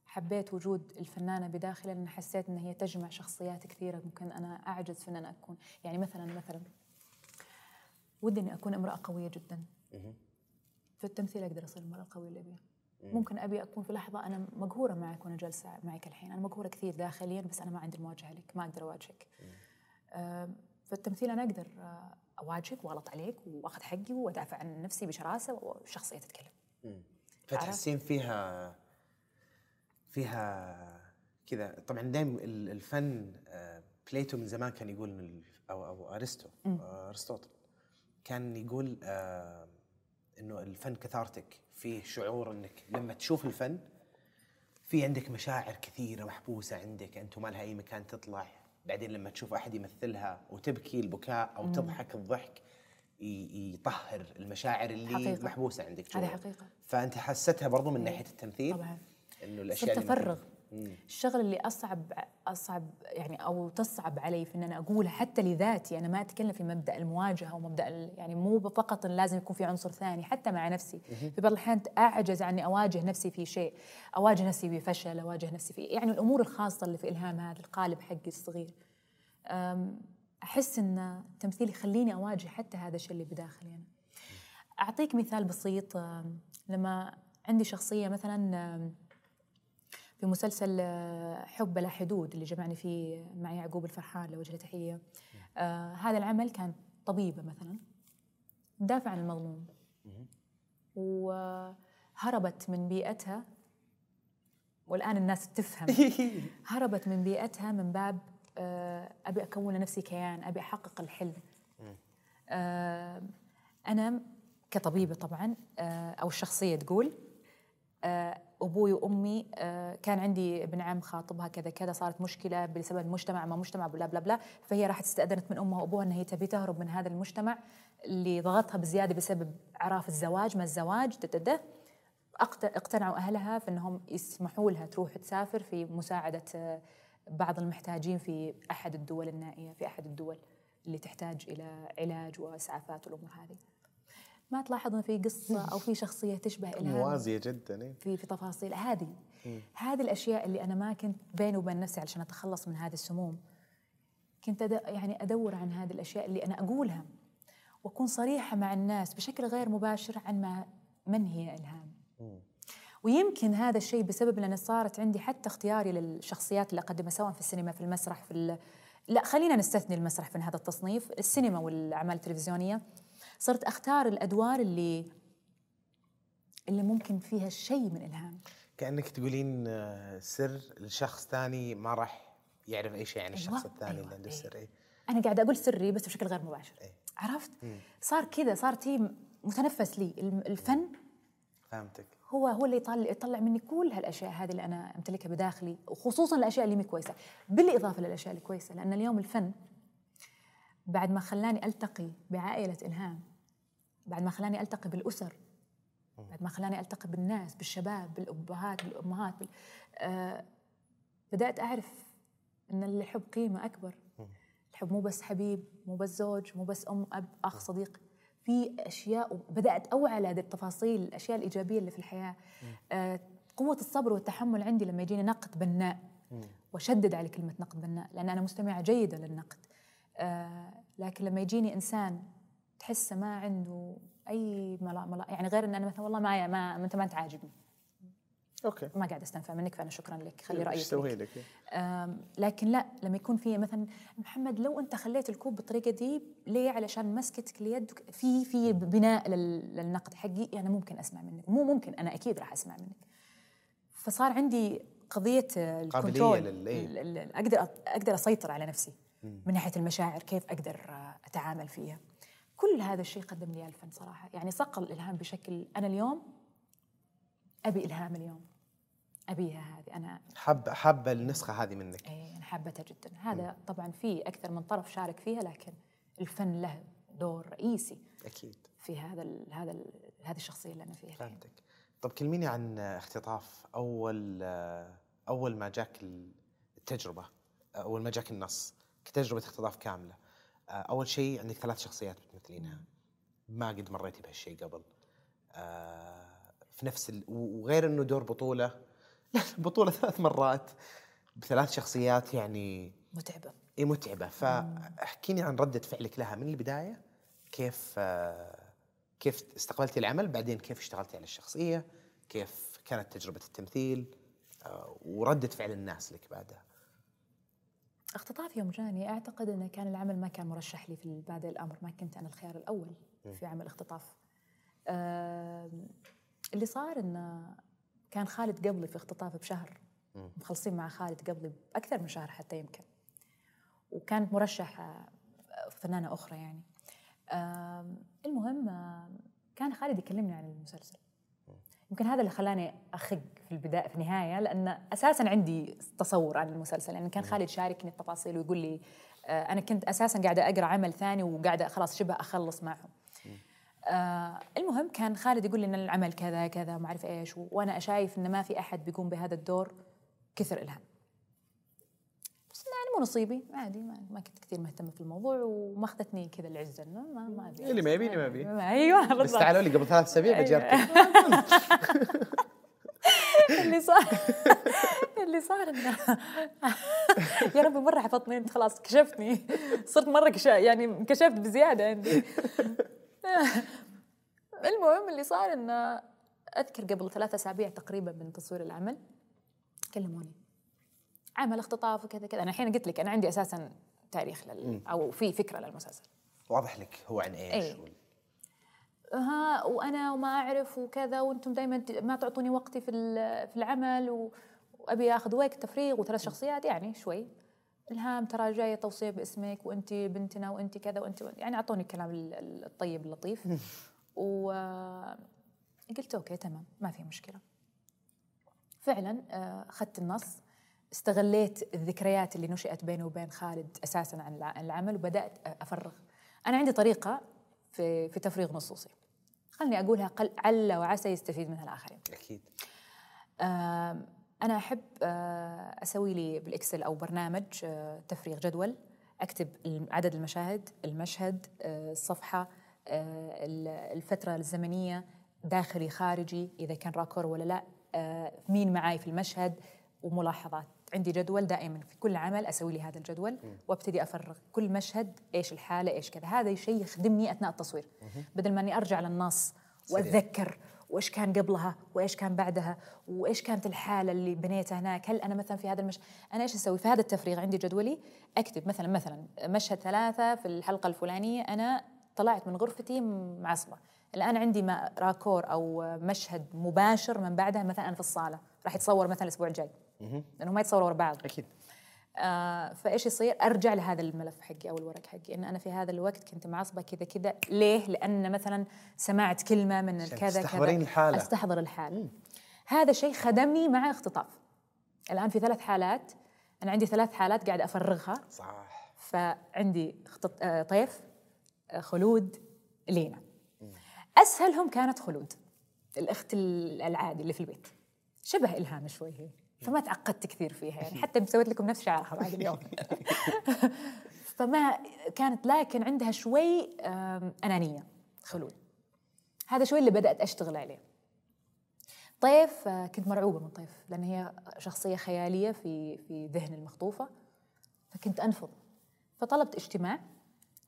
حبيت وجود الفنانة بداخلي، لأن حسيت أن هي تجمع شخصيات كثيرة ممكن أنا أعجز في أن أكون. يعني مثلا مثلا ودي أني أكون امرأة قوية جدا، في التمثيل أقدر أصير المرأة القوية اللي أبيها. ممكن أبي أكون في لحظة أنا مقهورة معك وأنا جالسة معك الحين، أنا مقهورة كثير داخليا بس أنا ما عندي المواجهة لك، ما أقدر أواجهك. في التمثيل أنا أقدر أواجهك وغلط عليك وأخذ حقي وأدافع عن نفسي بشراسة وشخصية تتكلم. مم. فتحسين فيها فيها كذا. طبعاً دائما الفن بليتو من زمان كان يقول، أو أو أرسطو أرسطوطل كان يقول إنه الفن كثارتك، فيه شعور إنك لما تشوف الفن في عندك مشاعر كثيرة محبوسة عندك أنت وما لها أي مكان تطلع. بعدين لما تشوف أحد يمثلها وتبكي البكاء أو مم. تضحك الضحك يطهر المشاعر اللي حقيقة. محبوسة عندك جوا. هذه حقيقة. فأنت حسيتها برضو من ناحية التمثيل. طبعا. إنه الأشياء اللي تفرغ. الشغل اللي أصعب أصعب يعني أو تصعب علي في إن أنا أقولها حتى لذاتي، أنا ما أتكلم في مبدأ المواجهة ومبدأ يعني مو فقط لازم يكون في عنصر ثاني حتى مع نفسي. مم. في بعض الأحيان أعجز عني أواجه نفسي في شيء، أواجه نفسي في فشل، أواجه نفسي في يعني الأمور الخاصة اللي في إلهام، هذا القالب حقي الصغير. أحس إن تمثيلي يخليني أواجه حتى هذا الشيء اللي بداخلي أنا. أعطيك مثال بسيط، لما عندي شخصية مثلاً في مسلسل حب لا حدود اللي جمعني فيه مع يعقوب الفرحان لوجه تحية آه، هذا العمل كان طبيبة مثلا تدافع عن المظلوم وهربت من بيئتها، والآن الناس تفهم، هربت من بيئتها من باب آه أبي أكون لنفسي كيان، أبي أحقق الحلم. آه أنا كطبيبة طبعا آه أو الشخصية تقول آه أبوي وأمي كان عندي ابن عم خاطبها كذا كذا، صارت مشكلة بسبب المجتمع ما مجتمع بلا بلا بلا، فهي راحت استأذنت من أمها وأبوها أن هي تبي تهرب من هذا المجتمع اللي ضغطها بزيادة بسبب عراف الزواج ما الزواج ده ده. اقتنعوا أهلها في أنهم يسمحوا لها تروح تسافر في مساعدة بعض المحتاجين في أحد الدول النائية، في أحد الدول اللي تحتاج إلى علاج وإسعافات والأمور هذه. ما تلاحظون في قصة أو في شخصية تشبه إلهام موازية جدا في في تفاصيل هذه هذه الأشياء اللي أنا ما كنت بيني وبين نفسي علشان أتخلص من هذه السموم، كنت أد... يعني أدور عن هذه الأشياء اللي أنا أقولها وأكون صريحة مع الناس بشكل غير مباشر عن ما من هي إلهام. ويمكن هذا الشيء بسبب لأن صارت عندي حتى اختياري للشخصيات اللي أقدمها سواء في السينما في المسرح في ال... لا خلينا نستثني المسرح في هذا التصنيف، السينما والأعمال التلفزيونية صرت أختار الأدوار اللي اللي ممكن فيها شيء من إلهام. كأنك تقولين سر لشخص ثاني ما راح يعرف أي شيء عن أيوة الشخص الثاني أيوة اللي عنده السر. أيوة. أنا قاعدة أقول سري بس بشكل غير مباشر. أيوة. عرفت؟ مم. صار كذا صارت هي متنفس لي الفن. مم. فهمتك. هو هو اللي يطلع يطلع مني كل هالأشياء هذه اللي أنا أمتلكها بداخلي، وخصوصا الأشياء اللي مي كويسة، بالإضافة للأشياء اللي كويسة، لأن اليوم الفن بعد ما خلاني ألتقي بعائلة إلهام، بعد ما خلاني ألتقي بالأسر، بعد ما خلاني ألتقي بالناس، بالشباب، بالأبهات، بالأمهات، بال... آه بدأت أعرف أن اللي حب قيمة أكبر. الحب مو بس حبيب، مو بس زوج، مو بس أم، أب، أخ، صديق، في أشياء. وبدأت أوعى لهذه التفاصيل، الأشياء الإيجابية اللي في الحياة. آه قوة الصبر والتحمل عندي لما يجيني نقد بناء، وشدد على كلمة نقد بناء لأن أنا مستمعة جيدة للنقد، آه لكن لما يجيني إنسان تحسه ما عنده أي ملا ملا يعني غير أن أنا مثلا والله ما ما أنت ما أنت عاجبني، أوكي ما قاعد أستنفع منك فأنا شكرا لك خلي رأيك سوي لك، آه لكن لا لما يكون في مثلا محمد لو أنت خليت الكوب بالطريقة دي ليه علشان مسكتك ليدك في في بناء للنقد حقي أنا يعني ممكن أسمع منك، مو ممكن أنا أكيد راح أسمع منك. فصار عندي قضية الكنترول، أقدر أقدر أسيطر على نفسي من ناحية المشاعر كيف أقدر أتعامل فيها. كل هذا الشيء قدم لي الفن صراحة، يعني صقل الإلهام بشكل. أنا اليوم أبي إلهام، اليوم أبيها هذه، أنا حابة حابة النسخة هذه منك. إيه أنا حابتها جدا. هذا طبعا في أكثر من طرف شارك فيها، لكن الفن له دور رئيسي أكيد في هذا ال هذا ال هذه الشخصية اللي أنا فيها. فهمتك. طب كلميني عن اختطاف، أول أول ما جاك التجربة، أول ما جاك النص تجربة اختطاف كاملة. أول شيء عندك ثلاث شخصيات بتمثلينها، ما قد مريتي بهالشيء قبل، في نفس ال... وغير إنه دور بطولة، بطولة ثلاث مرات بثلاث شخصيات يعني متعبة. إيه متعبة. فأحكيني عن ردة فعلك لها من البداية، كيف كيف استقبلتي العمل، بعدين كيف اشتغلتي على الشخصية، كيف كانت تجربة التمثيل وردة فعل الناس لك بعدها. اختطاف يوم جاني أعتقد أنه كان العمل ما كان مرشح لي في بعد الأمر، ما كنت أنا الخيار الأول في عمل اختطاف. أه اللي صار أنه كان خالد قبلي في اختطاف بشهر، مخلصين مع خالد قبلي بأكثر من شهر حتى يمكن، وكانت مرشحة فنانة أخرى يعني. أه المهم كان خالد يكلمني عن المسلسل، يمكن هذا اللي خلاني أخق في البداية في النهاية، لأن أساساً عندي تصور عن المسلسل، لأن كان خالد شاركني التفاصيل ويقول لي آه أنا كنت أساساً قاعدة أقرأ عمل ثاني وقاعدة خلاص شبه أخلص معهم. آه المهم كان خالد يقول لي إن العمل كذا كذا ما أعرف إيش، وأنا أشايف إن ما في أحد بيقوم بهذا الدور كثر إلهام، بس يعني مو نصيبي عادي، ما, ما كنت كثير مهتمة في الموضوع وما أخذتني كذا العزة إنه ما ما أبي اللي ما يبيني ما أبي. أيوه بالضبط. بس تعالوا لي قبل ثلاث أسابيع بجربك. اللي صار اللي صار انه يا ربي مره حفظتني انت، خلاص كشفتني، صرت مره كش يعني انكشفت بزياده عندي. المهم اللي صار انه اذكر قبل ثلاثة اسابيع تقريبا من تصوير العمل كلموني عمل اختطاف وكذا كذا. انا الحين قلت لك انا عندي اساسا تاريخ لل... او في فكره للمسلسل واضح لك هو عن ايش. أي. ها وانا وما اعرف وكذا، وانتم دائما ما تعطوني وقتي في في العمل، وابي اخذ وقت تفريغ وثلاث شخصيات يعني شوي. الهام ترى جايه توصيه باسمك، وانت بنتنا، وانت كذا، وانت يعني اعطوني الكلام الطيب اللطيف. وقلت اوكي تمام ما في مشكله. فعلا أخذت النص، استغليت الذكريات اللي نشأت بيني وبين خالد أساسا عن العمل، وبدأت أفرغ. أنا عندي طريقة في في تفريغ نصوصي، خلني أقولها قل عل وعسى يستفيد منها الآخرين. أكيد. أنا أحب أسوي لي بالإكسل أو برنامج تفريغ جدول، أكتب عدد المشاهد، المشهد، الصفحة، الفترة الزمنية، داخلي خارجي، إذا كان راكور ولا لا، مين معاي في المشهد، وملاحظات. عندي جدول دائما في كل عمل أسوي لي هذا الجدول وأبتدي أفرغ كل مشهد إيش الحالة إيش كذا. هذا شيء يخدمني أثناء التصوير، بدل ما أني أرجع للنص وأتذكر وإيش كان قبلها وإيش كان بعدها وإيش كانت الحالة اللي بنيتها هناك. هل أنا مثلا في هذا المشهد أنا إيش أسوي؟ في هذا التفريغ عندي جدولي، أكتب مثلا مثلا مشهد ثلاثة في الحلقة الفلانية أنا طلعت من غرفتي معصبة، الآن عندي ما راكور أو مشهد مباشر من بعدها مثلا في الصالة راح يتصور مثلا الأسبوع الجاي، لأنه ما يتصوروا ورا بعض. أكيد. آه فإيش يصير؟ أرجع لهذا الملف حقي أو الورق حقي، إن أنا في هذا الوقت كنت معصبة كذا كذا، ليه؟ لأن مثلا سمعت كلمة من كذا كذا. الحالة. أستحضر الحالة. مم. هذا شيء خدمني مع اختطاف. الآن في ثلاث حالات، أنا عندي ثلاث حالات قاعد أفرغها. صح. فعندي اختط... آه طيف، آه خلود، لينا. مم. أسهلهم كانت خلود، الأخت العادي اللي في البيت، شبه إلهام شوي هي. فما تعقدت كثير فيها يعني، حتى مسويت لكم نفس شعرها بعد اليوم. فما كانت، لكن عندها شوي أنانية خلود، هذا شوي اللي بدأت أشتغل عليه. طيف كنت مرعوبة من طيف، لأن هي شخصية خيالية في في ذهن المخطوفة، فكنت أنفض. فطلبت اجتماع،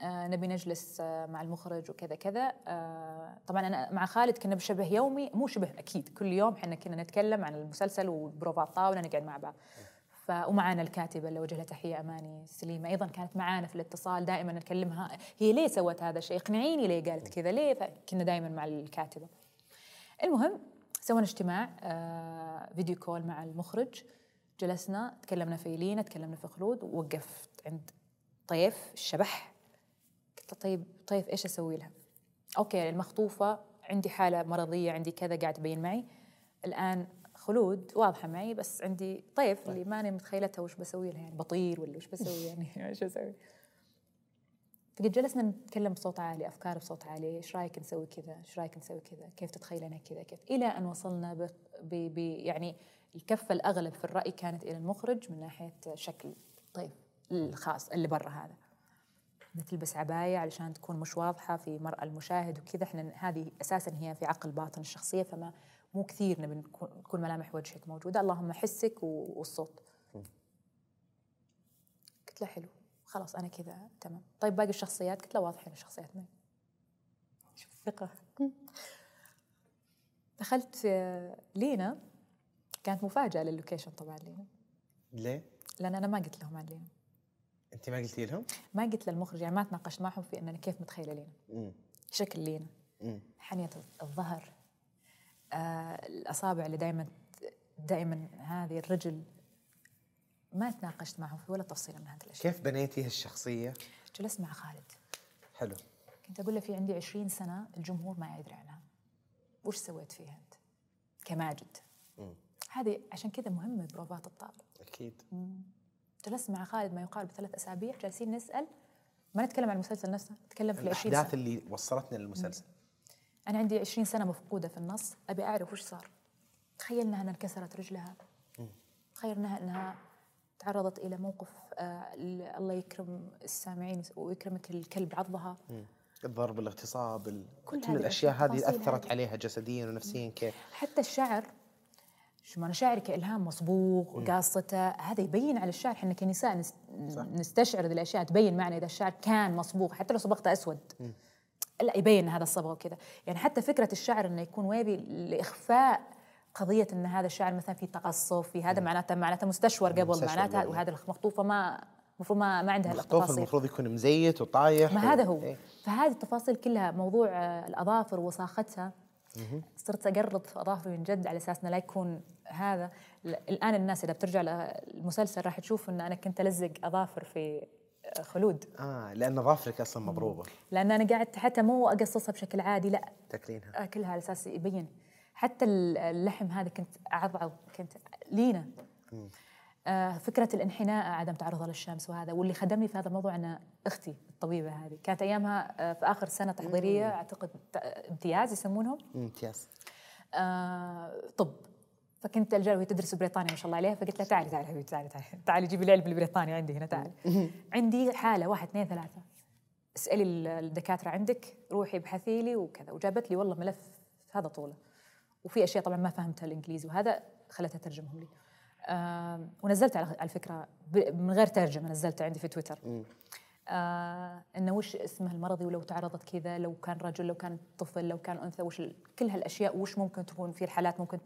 نبي نجلس مع المخرج وكذا كذا. طبعا انا مع خالد كنا بشبه يومي، مو شبه اكيد، كل يوم احنا كنا نتكلم عن المسلسل وبروفات طاوله نقعد مع بعض. ف ومعانا الكاتبه اللي وجه لها تحيه اماني سليمه ايضا كانت معانا في الاتصال، دائما نكلمها هي ليه سوت هذا الشيء، اقنعيني ليه قالت كذا ليه، فكنا دائما مع الكاتبه. المهم سوينا اجتماع فيديو كول مع المخرج، جلسنا تكلمنا في لينا، تكلمنا في خلود، ووقفت عند طيف الشبح. طيب طيب ايش اسوي لها؟ اوكي المخطوفه عندي حاله مرضيه، عندي كذا قاعد تبين معي. الان خلود واضحه معي، بس عندي طيف اللي ماني متخيلتها وش بسوي لها، يعني بطير ولا وش بسوي يعني ايش اسوي؟ فقد جلسنا نتكلم بصوت عالي، افكار بصوت عالي، ايش رايك نسوي كذا؟ ايش رايك نسوي كذا؟ كيف تتخيلنا كذا؟ كيف؟ الى ان وصلنا ب... ب... ب يعني الكفه الاغلب في الراي كانت الى المخرج من ناحيه شكل طيف الخاص اللي برا هذا، نتلبس عباية علشان تكون مش واضحة في مرأة المشاهد وكذا. احنا هذه أساساً هي في عقل باطن الشخصية، فما مو كثير نبي تكون ملامح وجهك موجودة، اللهم حسك والصوت. قلت له حلو خلاص أنا كذا تمام. طيب باقي الشخصيات؟ قلت له واضحين الشخصيات معي. شوف ثقة. دخلت في لينا، كانت مفاجأة لللوكيشن طبعاً لينا. ليه؟ لأن أنا ما قلت لهم عن لينا. أنت ما قلتي لهم؟ ما قلت للمخرج، يعني ما تناقشت معهم في أن أنا كيف متخيلة لينا، شكل لينا، حنية الظهر، آه، الأصابع اللي دائما دائما هذه الرجل، ما تناقشت معهم في ولا تفصيلة من هذه الأشياء. كيف بنيتي هالشخصية؟ جلست مع خالد. حلو. كنت أقول له في عندي عشرين سنة الجمهور ما يدري عنها، وش سويت فيها أنت كماجد؟ هذه عشان كذا مهمة بروفات الطاقة. أكيد. مم. جلست مع خالد ما يقارب ثلاث أسابيع، جالسين نسأل، ما نتكلم عن المسلسل نفسه، نتكلم في العشرين سنة، الأحداث اللي وصلتنا للمسلسل. أنا عندي عشرين سنة مفقودة في النص، أبي أعرف وش صار. تخيلنا أنها انكسرت رجلها، تخيلناها أنها تعرضت إلى موقف، آه الله يكرم السامعين ويكرمك، الكلب عضها، الضرب، الاغتصاب، كل الأشياء هذه أثرت هذه. عليها جسديا ونفسيا كيف؟ حتى الشعر، شو ما أنا شعري كإلهام مصبوغ وقاصته، هذا يبين على الشعر. احنا كنساء نس... نستشعر ذي الأشياء، تبين معنا إذا الشعر كان مصبوغ، حتى لو صبغته أسود م. لا يبين هذا الصبغة وكذا. يعني حتى فكرة الشعر إنه يكون ويبي لإخفاء قضية إن هذا الشعر مثلا في تقصف، في هذا معناته معناته مستشور قبل، مستشور معناتها، وهذا المخطوفة ما المفروض ما ما عندها التفاصيل، المخطوف المفروض يكون مزيت وطايح، ما و... هذا هو. فهذه التفاصيل كلها، موضوع الأظافر وساختها، صرت أقرب أظافري من جد على أساس لا يكون هذا. الآن الناس إذا بترجع للمسلسل راح تشوف إن أنا كنت ألزق أظافر في خلود. آه لأن أظافرك أصلاً مضروبة. لأن أنا قاعدة حتى مو أقصصها بشكل عادي، لا تكلينها، أكلها على أساس يبين. حتى اللحم هذا كنت أعضعه، كنت لينة. آه فكرة الانحناء، عدم تعرضها للشمس وهذا، واللي خدمني في هذا الموضوع أنا أختي الطبيبة هذه، كانت أيامها آه في آخر سنة تحضيرية أعتقد امتياز يسمونهم، امتياز آه طب. فكنت الجا وهي تدرس بريطانيا ما شاء الله عليها، فقلت لها تعالي تعالي حبيبتي تعالي تعالي تعالي جيبي العلب البريطاني عندي هنا، تعالي عندي حالة واحد اثنين ثلاثة، اسألي الدكاترة عندك، روحي ابحثي لي وكذا. وجابت لي والله ملف هذا طوله وفي أشياء طبعا ما فهمتها الإنجليزي وهذا، خلتها ترجمهم لي. آه ونزلت على فكرة من غير ترجمة، نزلت عندي في تويتر آه إنه وش اسمه المرضي، ولو تعرضت كذا، لو كان رجل، لو كان طفل، لو كان أنثى، وش كل هالأشياء، وش ممكن تكون في الحالات، ممكن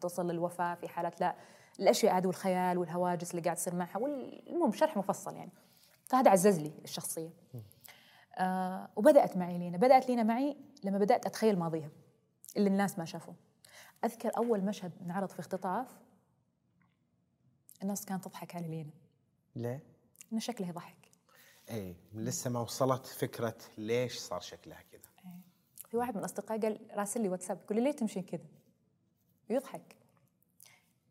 توصل للوفاة في حالات لا، الأشياء هذه والخيال والهواجس اللي قاعد تصير معها، والمهم شرح مفصل يعني. فهذا عزز لي الشخصية. آه وبدأت معي لينا، بدأت لينا معي لما بدأت أتخيل ماضيها اللي الناس ما شافوه. أذكر أول مشهد انعرض في اختطاف الناس كانت تضحك على لينا. ليه؟ إن شكلها يضحك. إيه لسه ما وصلت فكرة ليش صار شكلها كذا. إيه في واحد من أصدقائي قال راسل لي واتساب يقول لي ليه تمشين كذا؟ يضحك.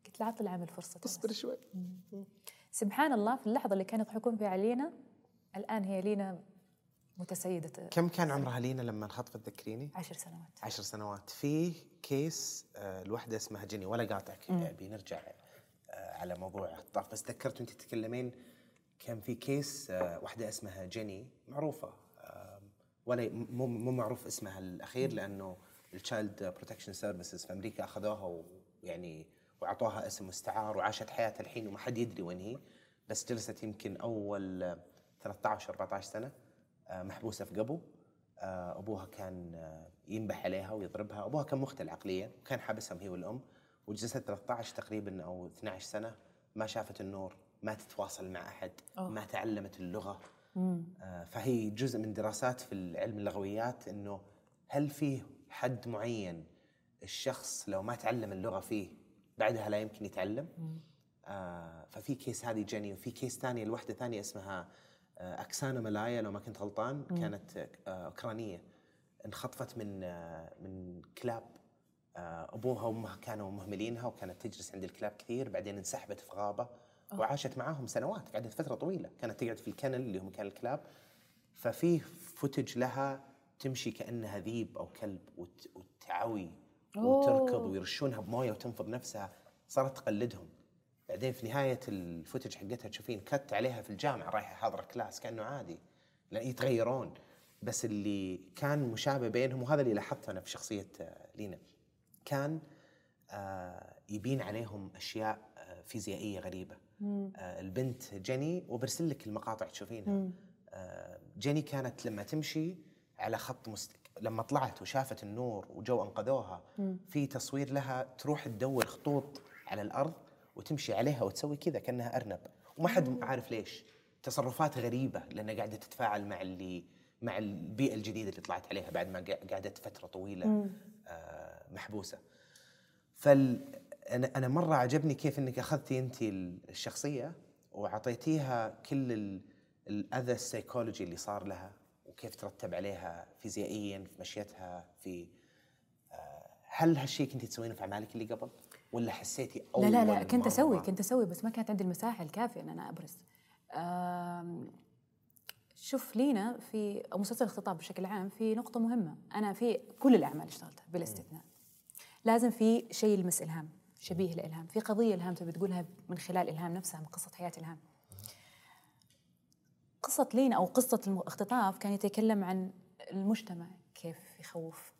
قلت له عطي العمل فرصة. اصبر شوي. سبحان الله في اللحظة اللي كانوا يضحكون فيها على لينا الآن هي لينا متسيدة. كم كان عمرها لينا لما انخطفت تذكريني؟ عشر سنوات. عشر سنوات. في كيس الوحدة اسمها جني، ولا قاطعك أبي نرجع على موضوع اختطاف، بس تذكرت وانت تتكلمين كان في كيس وحده اسمها جيني معروفه، ولا مو مو معروف اسمها الاخير لانه التشايلد بروتكشن سيرفيسز في امريكا اخذوها ويعني واعطوها اسم مستعار وعاشت حياتها الحين وما حد يدري وين هي، بس جلست يمكن اول ثلاثة عشر أربعة عشر سنه محبوسه في قبو. ابوها كان ينبح عليها ويضربها، ابوها كان مختل عقليا وكان حابسهم هي والام، وجلست ثلاثة عشر تقريبا او اثنعش سنه ما شافت النور، ما تتواصل مع احد، أوه. ما تعلمت اللغه. آه فهي جزء من دراسات في العلم اللغويات انه هل فيه حد معين الشخص لو ما تعلم اللغه فيه بعدها لا يمكن يتعلم؟ آه ففي كيس هذه جيني، وفي كيس ثانيه لوحده ثانيه اسمها آه اكسانا ملايا لو ما كنت غلطان، كانت آه اوكرانيه انخطفت من آه من كلاب، أبوها وأمها كانوا مهملينها وكانت تجلس عند الكلاب كثير، بعدين انسحبت في غابة وعاشت معاهم سنوات، قعدت فترة طويلة، كانت تقعد في الكنل اللي هو مكان الكلاب. ففيه فوتج لها تمشي كأنها ذيب أو كلب وتعوي وتركض ويرشونها بموية وتنفض نفسها، صارت تقلدهم. بعدين في نهاية الفوتج حقتها تشوفين كت عليها في الجامعة رايحة حاضرة كلاس كأنه عادي، لا يتغيرون، بس اللي كان مشابه بينهم وهذا اللي لاحظته أنا في شخصية لينا كان آه يبين عليهم أشياء آه فيزيائية غريبة. آه البنت جيني وبرسل لك المقاطع تشوفينها، آه جيني كانت لما تمشي على خط مست... لما طلعت وشافت النور وجو أنقذوها، مم. في تصوير لها تروح تدور خطوط على الأرض وتمشي عليها وتسوي كذا كأنها أرنب، وما حد عارف ليش، تصرفات غريبة لأنها قاعدة تتفاعل مع اللي مع البيئة الجديدة اللي طلعت عليها بعد ما قعدت فترة طويلة آه محبوسة. فال أنا أنا مرة عجبني كيف إنك أخذتي أنت الشخصية وعطيتيها كل ال... الأذى السيكولوجي اللي صار لها وكيف ترتب عليها فيزيائياً في مشيتها في آه هل هالشيء كنتي تسوينه في أعمالك اللي قبل ولا حسيتي أول؟ لا لا لا كنت أسوي كنت أسوي بس ما كانت عندي المساحة الكافية إن أنا أبرز. آم... شوف لينا في مسلسل اختطاف بشكل عام في نقطة مهمة، أنا في كل الأعمال اشتغلتها بلا استثناء لازم في شيء يلمس إلهام، شبيه لإلهام، في قضية إلهام تبي تقولها من خلال إلهام نفسها، من قصة حياة إلهام. قصة لينا أو قصة الاختطاف كان يتكلم عن المجتمع كيف يخوف،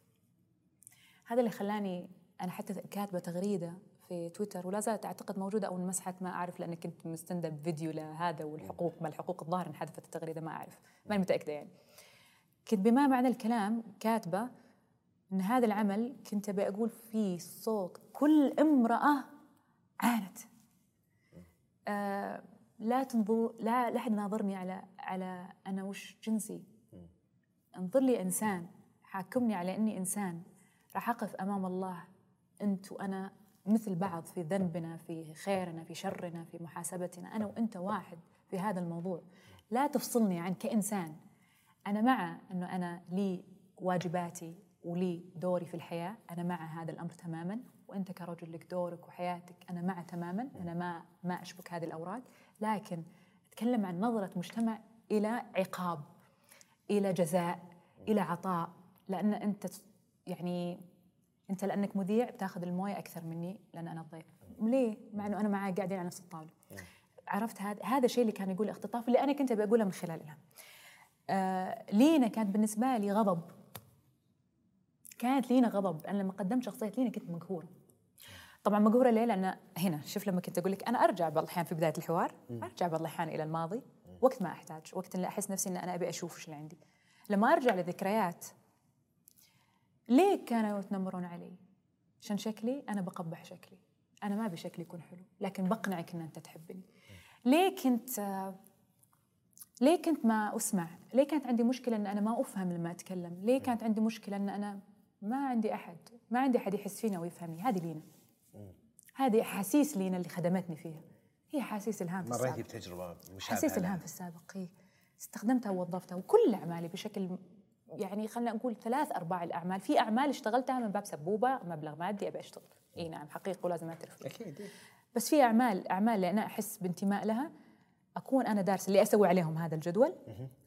هذا اللي خلاني أنا حتى كاتبة تغريدة في تويتر ولا زالت أعتقد موجودة أو مسحت ما أعرف لأن كنت مستندة بفيديو لهذا والحقوق، ما الحقوق الظاهر انحذفت التغريدة ما أعرف، ما أنا متأكدة يعني. كنت بما معنى الكلام كاتبة إن هذا العمل كنت أبي أقول فيه صوت كل امرأة عانت. آه لا تنظر لا لا أحد ناظرني على على أنا وش جنسي. انظر لي إنسان، حاكمني على إني إنسان، راح أقف أمام الله أنت وأنا مثل بعض في ذنبنا، في خيرنا، في شرنا، في محاسبتنا، أنا وأنت واحد في هذا الموضوع، لا تفصلني عن كإنسان. أنا مع أنه أنا لي واجباتي ولي دوري في الحياة، أنا مع هذا الأمر تماماً، وأنت كرجل لك دورك وحياتك، أنا مع تماماً، أنا ما ما أشبك هذه الأوراق، لكن أتكلم عن نظرة مجتمع إلى عقاب، إلى جزاء، إلى عطاء، لأن أنت يعني أنت لأنك مذيع بتاخذ الموية أكثر مني لأن أنا الضيف، ليه؟ مع أنه أنا معاه قاعدين على نفس الطاولة. عرفت هذا هذا الشيء اللي كان يقول اختطاف، اللي أنا كنت بقوله من خلال إلهام. آه لينا كانت بالنسبة لي غضب، كانت لينا غضب. أنا لما قدمت شخصية لينا كنت مقهورة، طبعا مقهورة ليه؟ لأن هنا شوف لما كنت أقول لك أنا أرجع بعض الأحيان في بداية الحوار أرجع بعض الأحيان إلى الماضي وقت ما أحتاج، وقت اللي أحس نفسي إن أنا أبي أشوف إيش اللي عندي. لما أرجع لذكريات، ليه كانوا يتنمرون علي؟ عشان شكلي، أنا بقبح شكلي، أنا ما أبي شكلي يكون حلو، لكن بقنعك إن أنت تحبني. ليه كنت ليه كنت ما أسمع؟ ليه كانت عندي مشكلة إن أنا ما أفهم لما أتكلم؟ ليه كانت عندي مشكلة إن أنا ما عندي أحد ما عندي أحد يحس فينا ويفهمني؟ هذه لينا، هذه أحاسيس لينا اللي خدمتني فيها، هي أحاسيس إلهام في السابق. مريتي بتجربة مشابهة؟ أحاسيس إلهام في السابق هي استخدمتها ووظفتها، وكل أعمالي بشكل يعني خلينا نقول ثلاث أرباع الأعمال، في أعمال اشتغلتها من باب سبوبة مبلغ مادي أبي أشتغل، إي نعم حقيقة ولازم أعترف، أكيد. بس في أعمال أعمال اللي أنا أحس بانتماء لها، أكون أنا دارس اللي أسوي عليهم هذا الجدول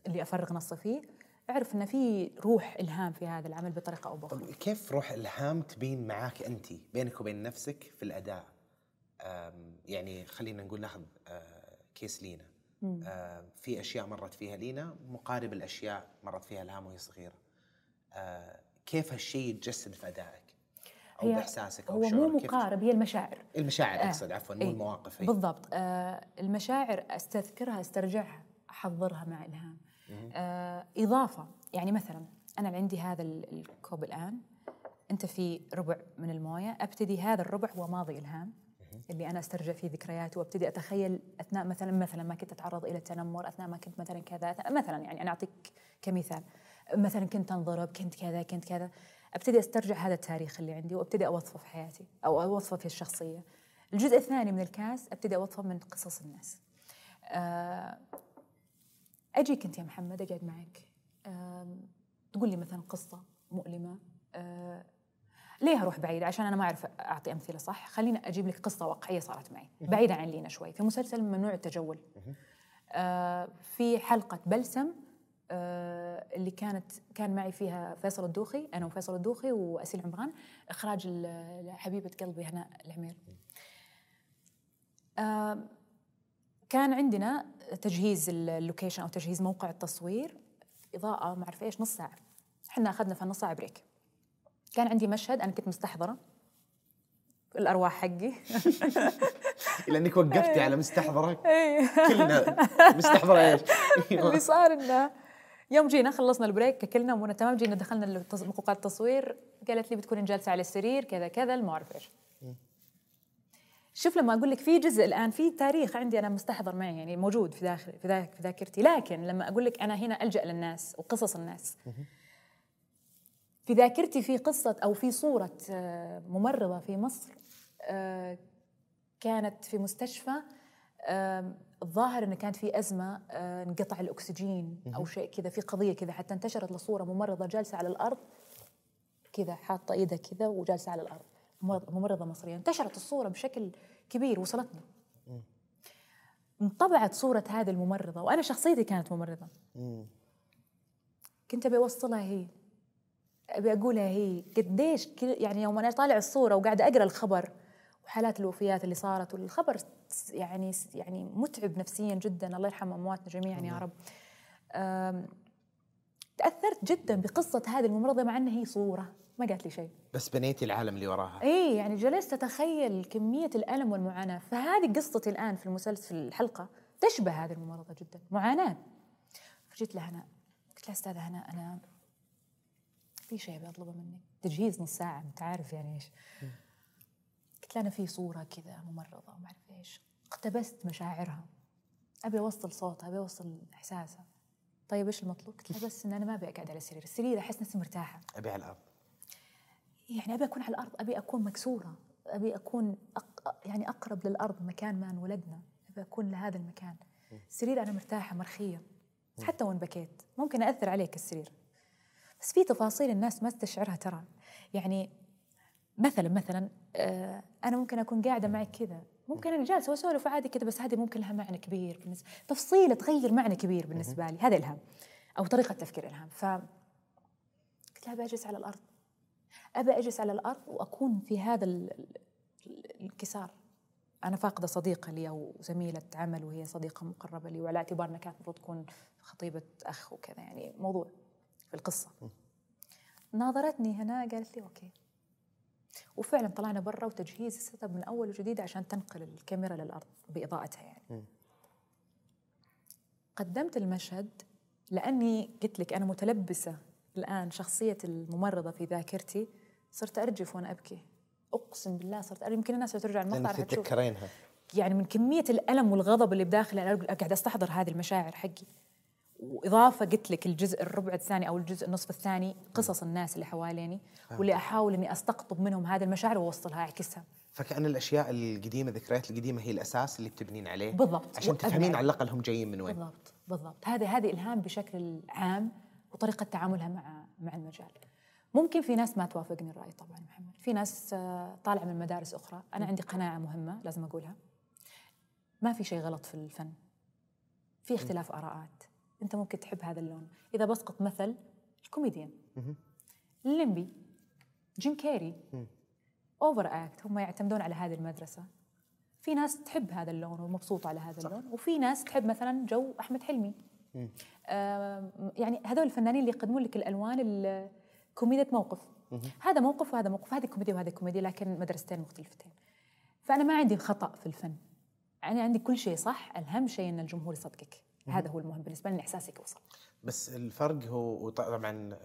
اللي أفرغ نص فيه، أعرف إن في روح إلهام في هذا العمل بطريقة أو بأخرى. طيب كيف روح إلهام تبين معاك أنت بينك وبين نفسك في الأداء؟ يعني خلينا نقول ناخذ كيس لينا، آه في أشياء مرت فيها لينا مقارب الأشياء مرت فيها إلهام وهي صغيرة، آه كيف هالشيء يتجسد في أدائك أو بإحساسك أو شعورك؟ هو مو مقارب، هي المشاعر المشاعر آه أقصد عفوا مو المواقف. بالضبط، آه المشاعر أستذكرها، أسترجعها، أحضرها مع إلهام. آه إضافة، يعني مثلا أنا عندي هذا الكوب الآن، أنت في ربع من الموية، أبتدي هذا الربع وماضي إلهام اللي أنا استرجع فيه ذكريات، وابتدي أتخيل أثناء مثلا مثلا ما كنت أتعرض إلى التنمر، أثناء ما كنت مثلا كذا مثلا، يعني أنا أعطيك كمثال، مثلا كنت أنضرب، كنت كذا كنت كذا، أبتدي أسترجع هذا التاريخ اللي عندي وأبتدي أوظفه في حياتي أو أوظفه في الشخصية. الجزء الثاني من الكاس أبتدي أوظفه من قصص الناس. أجيك أنت يا محمد أقعد معك، تقول لي مثلا قصة مؤلمة، ليه هروح بعيد عشان أنا ما أعرف أعطي أمثلة صح، خلينا أجيب لك قصة واقعية صارت معي بعيدة عن لينا شوي، في مسلسل ممنوع التجول، آه في حلقة بلسم آه اللي كانت كان معي فيها فيصل الدوخي، أنا وفيصل الدوخي وأسيل عمران، إخراج حبيبة قلبي هنا العمير. آه كان عندنا تجهيز اللوكيشن أو تجهيز موقع التصوير، إضاءة ما أعرف إيش، نص ساعة، إحنا أخذنا في النص ساعة بريك. كان عندي مشهد أنا كنت مستحضرة الأرواح حقي لأنك وقفتي على مستحضرة، كلنا مستحضرة إيش اللي صار. إنه يوم جينا خلصنا البريك كلنا ومنا تمام، جينا دخلنا مقوقات التصوير، قالت لي بتكونين جالسة على السرير كذا كذا ما أعرف إيش. شوف لما أقول لك في جزء الآن في تاريخ عندي أنا مستحضر معي، يعني موجود في داخل في ذاكرتي، لكن لما أقول لك أنا هنا ألجأ للناس وقصص الناس، في ذاكرتي في قصة أو في صورة ممرضة في مصر كانت في مستشفى، الظاهر أنه كانت في أزمة انقطع الأكسجين أو شيء كذا، في قضية كذا، حتى انتشرت لصورة ممرضة جالسة على الأرض كذا، حاطة إيدها كذا وجالسة على الأرض، ممرضة مصرية، انتشرت الصورة بشكل كبير وصلتنا، انطبعت صورة هذه الممرضة، وأنا شخصيتي كانت ممرضة، كنت بوصلها هي، أبي أقولها هي قديش، يعني يوم أنا طالع الصورة وقاعدة أقرأ الخبر وحالات الوفيات اللي صارت، والخبر يعني يعني متعب نفسيا جدا، الله يرحم أمواتنا جميعا يا رب. تأثرت جدا بقصة هذه الممرضة مع أنها هي صورة ما قالت لي شيء، بس بنيتي العالم اللي وراها. إيه يعني جلست أتخيل كمية الألم والمعاناة، فهذه قصتي الآن في المسلسل في الحلقة تشبه هذه الممرضة جدا، معاناة. فجيت لها هنا قلت لها أستاذة هنا أنا في شيء بيطلبه مني، تجهيز نص ساعة أنت عارف يعني إيش. قلت لها أنا في صورة كذا ممرضة وما أعرف إيش، اقتبست مشاعرها، أبي أوصل صوتها، أبي أوصل إحساسها. طيب إيش المطلوب؟ قلت لها بس إن أنا ما أبي أقعد على السرير، السرير أحس نفسي مرتاحة، أبي على الأرض، يعني أبي أكون على الأرض، أبي أكون مكسورة، أبي أكون أق... يعني أقرب للأرض، مكان ما انولدنا، أبي أكون لهذا المكان، السرير أنا مرتاحة مرخية، حتى وإن بكيت ممكن أأثر عليك السرير، بس في تفاصيل الناس ما تستشعرها ترى. يعني مثلا مثلا آه انا ممكن اكون قاعده معك كذا، ممكن انا جالسه واسولف عادي كذا، بس هذه ممكن لها معنى كبير بالنسبه، تفصيله تغير معنى كبير بالنسبه لي. هذا الهام او طريقه تفكير الهام. ف قلت لها ابي اجلس على الارض، ابي اجلس على الارض واكون في هذا الانكسار. انا فاقده صديقه لي وزميله عمل، وهي صديقه مقربه لي، وعلى اعتبارنا كانت المفروض تكون خطيبه اخ وكذا، يعني موضوع في القصه. ناظرتني هنا قالت لي اوكي، وفعلا طلعنا برا وتجهيز السيت اب من اول وجديد عشان تنقل الكاميرا للارض باضاءتها. يعني م. قدمت المشهد لاني قلت لك انا متلبسه الان شخصيه الممرضه في ذاكرتي. صرت ارجف وانا ابكي، اقسم بالله صرت ارجف. يمكن الناس ترجع المقطع تتذكرينها، يعني من كميه الالم والغضب اللي بداخلي. انا قاعده استحضر هذه المشاعر حقي، واضافه قلت لك الجزء الربع الثاني او الجزء النصف الثاني قصص الناس اللي حواليني، واللي احاول اني استقطب منهم هذه المشاعر واوصلها اعكسها. فكأن الاشياء القديمه، الذكريات القديمه هي الاساس اللي بتبنين عليه بالضبط، عشان تفهمين على الاقل هم جايين من وين. بالضبط بالضبط. هذا هذه الهام بشكل عام وطريقه تعاملها مع مع المجال. ممكن في ناس ما توافقني الراي طبعا محمد، في ناس طالعه من مدارس اخرى. انا عندي قناعه مهمه لازم اقولها، ما في شيء غلط في الفن، في اختلاف آراءات. أنت ممكن تحب هذا اللون. إذا بسقط مثل الكوميديان، الليمبي، جيم كيري، أوفر أكت، هم يعتمدون على هذه المدرسة. في ناس تحب هذا اللون ومبسوطة على هذا صح. اللون، وفي ناس تحب مثلا جو أحمد حلمي. آه يعني هذول الفنانين اللي يقدمون لك الألوان كوميدية موقف. مم. هذا موقف وهذا موقف، هذه كوميديا وهذه كوميديا، لكن مدرستين مختلفتين. فأنا ما عندي خطأ في الفن، أنا عندي كل شيء صح. الأهم شيء أن الجمهور يصدقك، هذا هو المهم بالنسبه لي، احساسك وصل. بس الفرق هو طبعا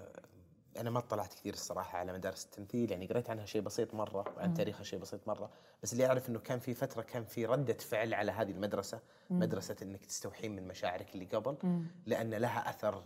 انا ما اطلعت كثير الصراحه على مدارس التمثيل، يعني قريت عنها شيء بسيط مره، وعن تاريخها شيء بسيط مره، بس اللي اعرف انه كان في فتره كان في رده فعل على هذه المدرسه، مم. مدرسه انك تستوحين من مشاعرك اللي قبل، مم. لان لها اثر طبعًا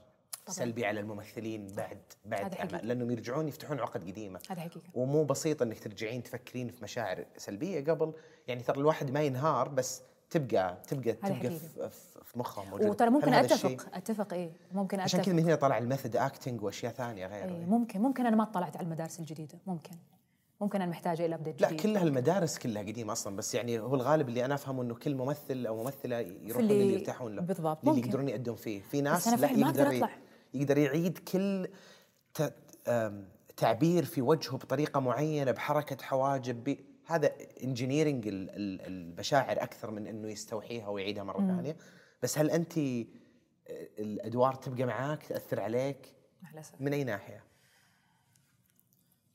سلبي على الممثلين بعد بعد عمل، لانهم يرجعون يفتحون عقد قديمه. هذا حقيقه، ومو بسيط انك ترجعين تفكرين في مشاعر سلبيه قبل، يعني ترى الواحد ما ينهار بس تبقى تبقى تبقى في, في مخها موجوده. وترى ممكن اتفق اتفق ايه ممكن اتفق، عشان كذا من هنا طلع الميثود اكتنج واشياء ثانيه غير إيه. ممكن ممكن انا ما اطلعت على المدارس الجديده، ممكن ممكن انا محتاجه الى ابديت جديد. لا كلها المدارس كلها قديمه اصلا، بس يعني هو الغالب اللي انا افهمه انه كل ممثل او ممثله يروحون اللي يرتاحون له، بالضبط، اللي يقدرون يقدمون فيه. في ناس لا يقدر يقدر يعيد كل تعبير في وجهه بطريقه معينه، بحركه حواجب، هذا انجينيرنج المشاعر اكثر من انه يستوحيها ويعيدها مره ثانيه. بس هل انت الادوار تبقى معاك تاثر عليك؟ من اي ناحيه؟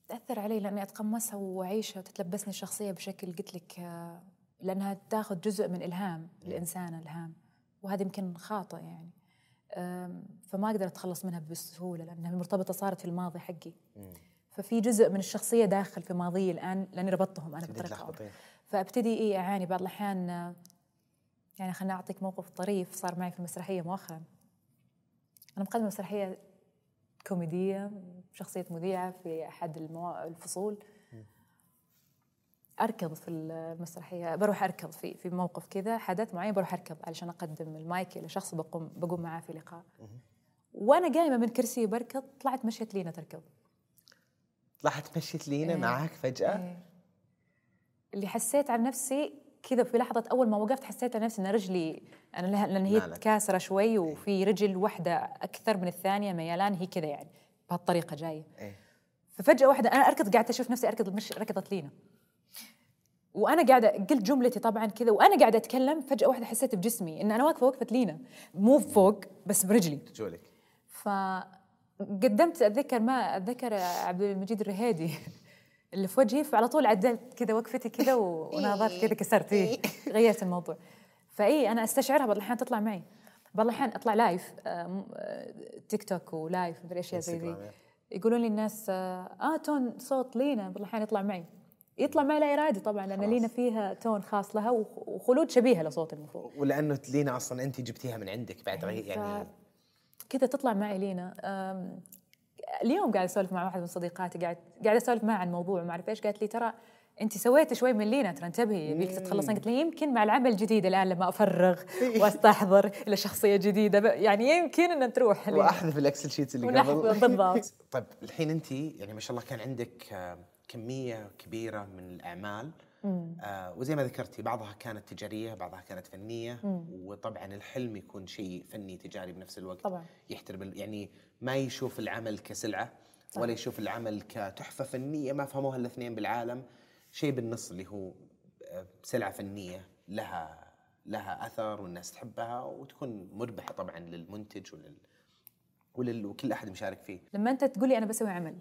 تاثر علي لاني اتقمصها واعيشها وتتلبسني الشخصيه بشكل، قلت لك لانها تاخذ جزء من الهام الانسانه، الهام، وهذا يمكن خاطئ يعني، فما اقدر اتخلص منها بسهوله لانها مرتبطه، صارت في الماضي حقي. م. ففي جزء من الشخصية داخل في ماضيي الآن، لأني ربطتهم أنا بطريقة، فأبتدي إيه أعاني بعض الأحيان. يعني خلنا أعطيك موقف طريف صار معي في المسرحية مؤخرا. أنا مقدمة مسرحية كوميدية بشخصية مذيعة في أحد المو... الفصول. أركض في المسرحية، بروح أركض في في موقف كذا، حدث معين، بروح أركض علشان أقدم المايك لشخص بقوم بقوم معاه في لقاء. وأنا قايمة من كرسي بركض، طلعت مشيت لينا تركض. طلعت مشيت لينا إيه معاك فجأة. إيه اللي حسيت عن نفسي كذا في لحظة، أول ما وقفت حسيت عن نفسي أن رجلي أنا لها، لأن هي كاسرة شوي، وفي رجل واحدة أكثر من الثانية ميلان، هي كذا يعني بهالطريقة جاية. إيه ففجأة واحدة أنا أركض، قاعدة أشوف نفسي أركض، مش ركضت لينا، وأنا قاعدة قلت جملتي طبعا كذا، وأنا قاعدة أتكلم فجأة واحدة حسيت بجسمي إن أنا واقفة وقفة لينا، مو فوق بس برجلي رجولك. ف قدمت اتذكر ما اتذكر عبد المجيد الرهادي اللي في وجهي، فعلى طول عدلت كذا وقفتي كذا وناظرت كذا، كسرت إيه غيرت الموضوع. فاي انا استشعرها بعض الاحيان تطلع معي، بعض الاحيان اطلع لايف تيك توك ولايف مدري اشياء زي ذي، يقولون لي الناس اه تون صوت لينا، بعض الاحيان يطلع معي يطلع معي لا ارادي طبعا، لان لينا فيها تون خاص لها وخلود شبيهه لصوت المفروض، ولانه لينا اصلا انت جبتيها من عندك بعد يعني, يعني كذا تطلع معي لينا. اليوم قاعد اسولف مع واحد من صديقاتي، قاعد قاعد اسولف معه عن موضوع ما اعرف ايش، قالت لي ترى انت سويتي شوي من لينا، ترى انتبهي بيك تتخلصين. قلت لي يمكن مع العمل الجديد الان لما افرغ واستحضر الى شخصيه جديده يعني يمكن ان تروح واحذف الاكسل شيتس اللي قبل بالضبط. طيب الحين انت يعني ما شاء الله كان عندك كميه كبيره من الاعمال، آه وزي ما ذكرتي بعضها كانت تجاريه بعضها كانت فنيه، مم. وطبعا الحلم يكون شيء فني تجاري بنفس الوقت طبعا. يحترم يعني ما يشوف العمل كسلعه صح. ولا يشوف العمل كتحفه فنيه ما فهموها الاثنين بالعالم، شيء بالنص اللي هو سلعه فنيه لها لها اثر والناس تحبها وتكون مربحه طبعا للمنتج ولل ولل وكل احد مشارك فيه. لما انت تقولي انا بسوي عمل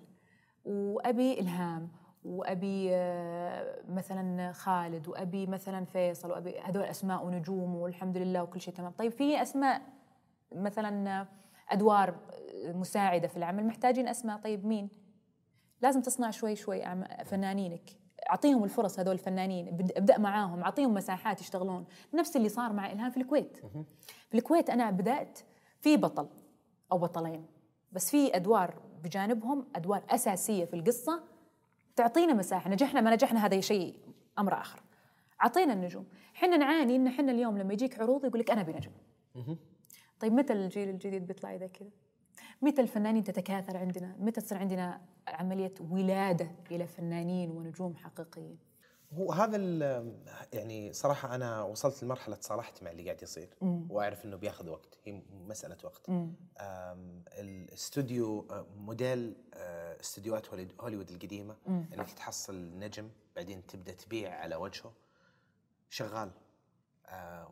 وابي الهام وابي مثلا خالد وابي مثلا فيصل وابي هذول اسماء ونجوم والحمد لله وكل شيء تمام، طيب في اسماء مثلا ادوار مساعده في العمل محتاجين اسماء، طيب مين؟ لازم تصنع شوي شوي فنانينك، اعطيهم الفرص هذول الفنانين، ابدا معاهم، اعطيهم مساحات يشتغلون، نفس اللي صار مع الهام في الكويت. في الكويت انا بدات في بطل او بطلين بس في ادوار بجانبهم ادوار اساسيه في القصه تعطينا مساحه، نجحنا ما نجحنا هذا شيء امر اخر. اعطينا النجوم، احنا نعاني ان احنا اليوم لما يجيك عروض يقول لك انا بنجم. طيب متى الجيل الجديد بيطلع اذا كذا؟ متى الفنانين تتكاثر عندنا؟ متى تصير عندنا عملية ولادة إلى فنانين ونجوم حقيقيين؟ هو هذا يعني صراحة أنا وصلت لمرحلة صالحت مع اللي قاعد يصير، مم. وأعرف إنه بياخذ وقت، هي مسألة وقت. الاستوديو موديل استوديوهات هوليوود القديمة مم. إنك تحصل نجم بعدين تبدأ تبيع على وجهه شغال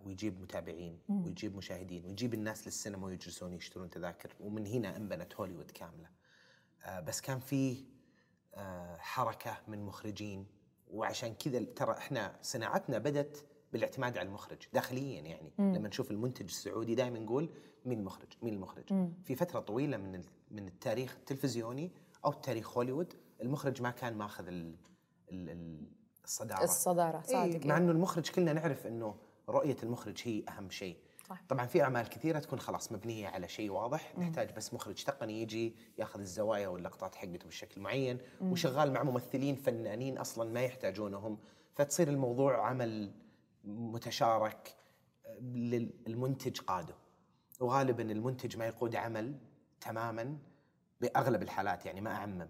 ويجيب متابعين مم. ويجيب مشاهدين ويجيب الناس للسينما ويجلسون يشترون تذاكر، ومن هنا انبنت هوليوود كاملة. بس كان فيه حركة من مخرجين، وعشان كذا ترى احنا صناعتنا بدت بالاعتماد على المخرج داخليا يعني مم. لما نشوف المنتج السعودي دائما نقول مين المخرج مين المخرج مم. في فترة طويلة من من التاريخ التلفزيوني او تاريخ هوليوود المخرج ما كان ماخذ ال ال الصدارة الصدارة صادق. إيه؟ مع انه المخرج كلنا نعرف انه رؤية المخرج هي أهم شيء صح. طبعاً في أعمال كثيرة تكون خلاص مبنية على شيء واضح، نحتاج بس مخرج تقني يجي ياخذ الزوايا واللقطات حقته بشكل معين، مم. وشغال مع ممثلين فنانين أصلاً ما يحتاجونهم، فتصير الموضوع عمل متشارك المنتج قاده، وغالباً المنتج ما يقود عمل تماماً بأغلب الحالات يعني ما أعمم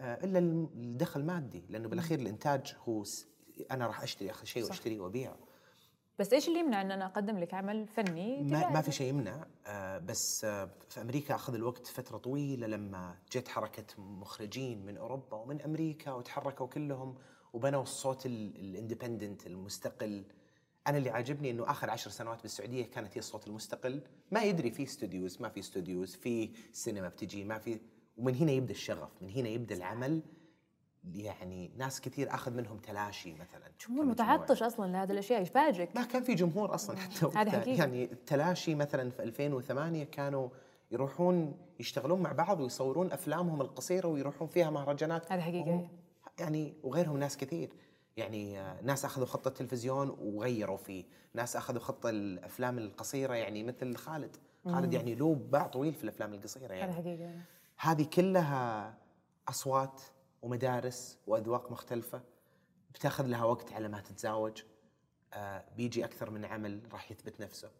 إلا الدخل مادي، لأنه بالأخير الإنتاج هو أنا راح أشتري أخذ شيء وأشتري وأبيعه. بس إيش اللي يمنع أن أنا أقدم لك عمل فني؟ ما, ما في شيء يمنع، آه بس آه في أمريكا أخذ الوقت فترة طويلة لما جت حركة مخرجين من أوروبا ومن أمريكا وتحركوا كلهم وبنوا الصوت الاندبندنت المستقل. أنا اللي عاجبني أنه آخر عشر سنوات بالسعودية كانت هي الصوت المستقل، ما يدري في استوديوز ما في استوديوز، في سينما بتجي ما في، ومن هنا يبدأ الشغف، من هنا يبدأ العمل. يعني ناس كثير اخذ منهم تلاشي مثلا جمهور متعطش اصلا لهذه الاشياء، يفاجئك ما كان في جمهور اصلا حتى وقتها. يعني التلاشي مثلا في ألفين وثمانية كانوا يروحون يشتغلون مع بعض ويصورون افلامهم القصيره ويروحون فيها مهرجانات، هذا حقيقي يعني. وغيرهم ناس كثير يعني، ناس اخذوا خط التلفزيون وغيروا فيه، ناس اخذوا خط الافلام القصيره يعني مثل خالد خالد يعني له باع طويل في الافلام القصيره يعني، هذا حقيقي. هذه كلها اصوات ومدارس وأذواق مختلفة بتاخذ لها وقت على ما تتزاوج، آه بيجي أكثر من عمل راح يثبت نفسه،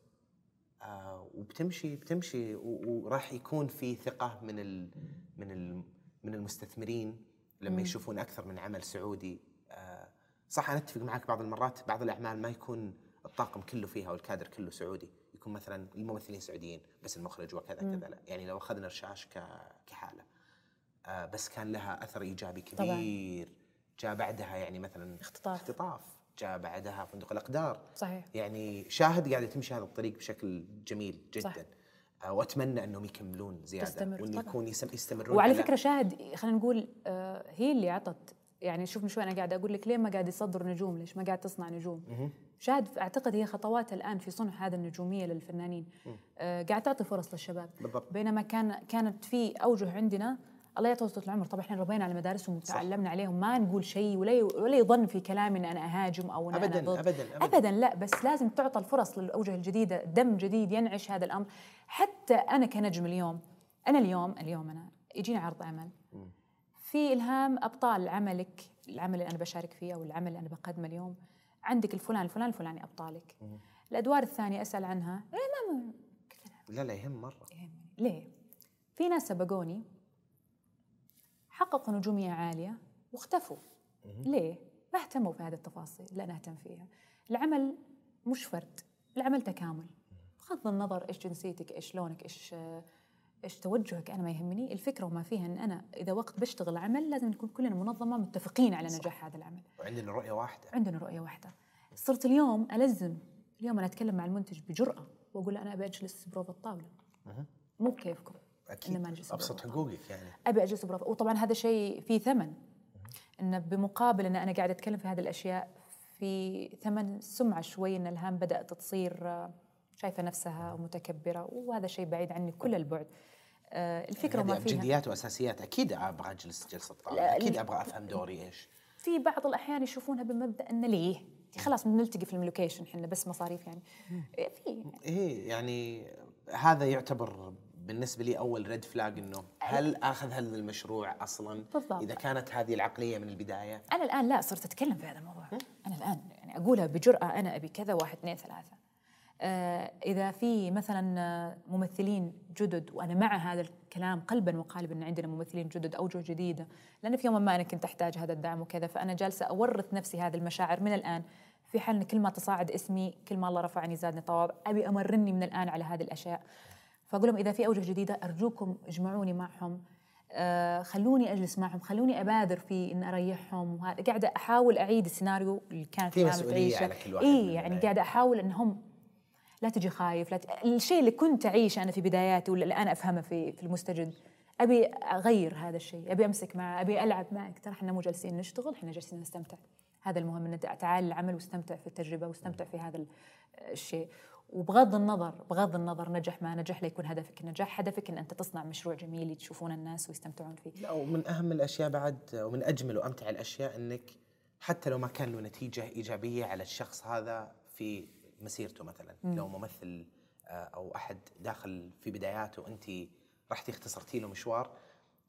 آه وبتمشي بتمشي وراح يكون في ثقة من ال من ال من المستثمرين لما مم. يشوفون أكثر من عمل سعودي. آه صح أنا أتفق معك، بعض المرات بعض الأعمال ما يكون الطاقم كله فيها والكادر كله سعودي، يكون مثلا الممثلين سعوديين بس المخرج وكذا مم. كذا لا. يعني لو أخذنا الرشاش كحالة آه بس كان لها أثر إيجابي كبير طبعاً. جاء بعدها يعني مثلاً اختطاف, اختطاف. جاء بعدها فندق الأقدار صحيح. يعني شاهد قاعدة تمشي هذا الطريق بشكل جميل جداً، آه وأتمنى أنهم يكملون زيادة وأن يكون يستمرون. وعلى فكرة شاهد خلينا نقول آه هي اللي عطت يعني، شوف من شوي أنا قاعدة أقول لك ليه ما قاعد يصدر نجوم، ليش ما قاعد تصنع نجوم مه. شاهد أعتقد هي خطواتها الآن في صنع هذا النجومية للفنانين، آه قاعد تعطي فرص للشباب بالضبط. بينما كان كانت في أوجه عندنا الله يطول طول العمر طبعا، احنا ربينا على مدارسهم وتعلمنا عليهم، ما نقول شيء ولا ولا يظن في كلامي ان انا اهاجم او ان أبداً انا ضد أبداً, أبداً, ابدا لا، بس لازم تعطى الفرص للاوجه الجديده، دم جديد ينعش هذا الامر. حتى انا كنجم اليوم، انا اليوم اليوم انا يجيني عرض عمل في الهام ابطال عملك العمل اللي أنا بشارك فيه أو العمل اللي أنا بقدمه اليوم عندك الفلان الفلان الفلاني أبطالك. مم. الأدوار الثانية أسأل عنها إيه ما م... لا لا يهم مرة يهمني. ليه؟ في ناس سبقوني حققوا نجومية عالية واختفوا. مم. ليه؟ ما اهتموا في هذه التفاصيل لا نهتم فيها. العمل مش فرد، العمل تكامل بغض النظر إيش جنسيتك إيش لونك إيش إيش توجهك. أنا ما يهمني الفكرة وما فيها إن أنا إذا وقت بشتغل عمل لازم نكون كلنا منظمة متفقين على نجاح هذا العمل وعندنا رؤية واحدة عندنا رؤية واحدة. صرت اليوم ألزم، اليوم أنا أتكلم مع المنتج بجرأة وأقول له أنا أبي أجلس بروفة الطاولة مو بكيفكم أكيد إنما أجلس أبسط حقوقك يعني أبي أجلس بروفة. وطبعا هذا شيء فيه ثمن إنه بمقابل إن أنا قاعدة أتكلم في هذه الأشياء في ثمن سمعة شوي إن إلهام بدأت تصير شايفة نفسها متكبرة وهذا شيء بعيد عني كل البعد. آه الفكرة ما فيها جديات وأساسيات. أكيد أبغى أجلس جلسة طاولة، أكيد أبغى أفهم دوري إيش. في بعض الأحيان يشوفونها بمبدأ إن ليه خلاص بنلتقي في اللوكيشن حنا بس مصاريف يعني في إيه يعني هذا يعتبر بالنسبة لي أول ريد فلاج إنه هل آخذ هذا المشروع أصلاً بالضبط. إذا كانت هذه العقلية من البداية. أنا الآن لا صرت أتكلم في هذا الموضوع. أنا الآن يعني أقولها بجرأة أنا أبي كذا واحد اثنين ثلاثة. إذا في مثلا ممثلين جدد وأنا مع هذا الكلام قلبا وقالبا إن عندنا ممثلين جدد أوجه جديدة لأن في يوم ما أنا كنت أحتاج هذا الدعم وكذا فأنا جالسة أورث نفسي هذه المشاعر من الآن في حال كل ما تصاعد اسمي كل ما الله رفعني زادني طواب أبي أمرني من الآن على هذه الأشياء. فأقول لهم إذا في أوجه جديدة أرجوكم اجمعوني معهم خلوني أجلس معهم خلوني أبادر في إن أريحهم. قاعدة أحاول أعيد السيناريو اللي كانت في مسؤولية على كل واحد إيه يعني قاعدة أحاول أنهم لا تجي خايف لا ت... الشيء اللي كنت أعيشه أنا في بداياتي ولا الآن أفهمه في في المستجد أبي أغير هذا الشيء أبي أمسك معه أبي ألعب معك ترى إحنا مو جالسين نشتغل إحنا جالسين نستمتع. هذا المهم إن تعال العمل واستمتع في التجربة واستمتع في هذا الشيء وبغض النظر بغض النظر نجح ما نجح لا يكون هدفك النجاح. هدفك إن أنت تصنع مشروع جميل يشوفونه الناس ويستمتعون فيه. لا ومن أهم الأشياء بعد ومن أجمل وأمتع الأشياء إنك حتى لو ما كان له نتيجة إيجابية على الشخص هذا في مسيرته مثلا مم. لو ممثل او احد داخل في بداياته انت رحتي اختصرتي له مشوار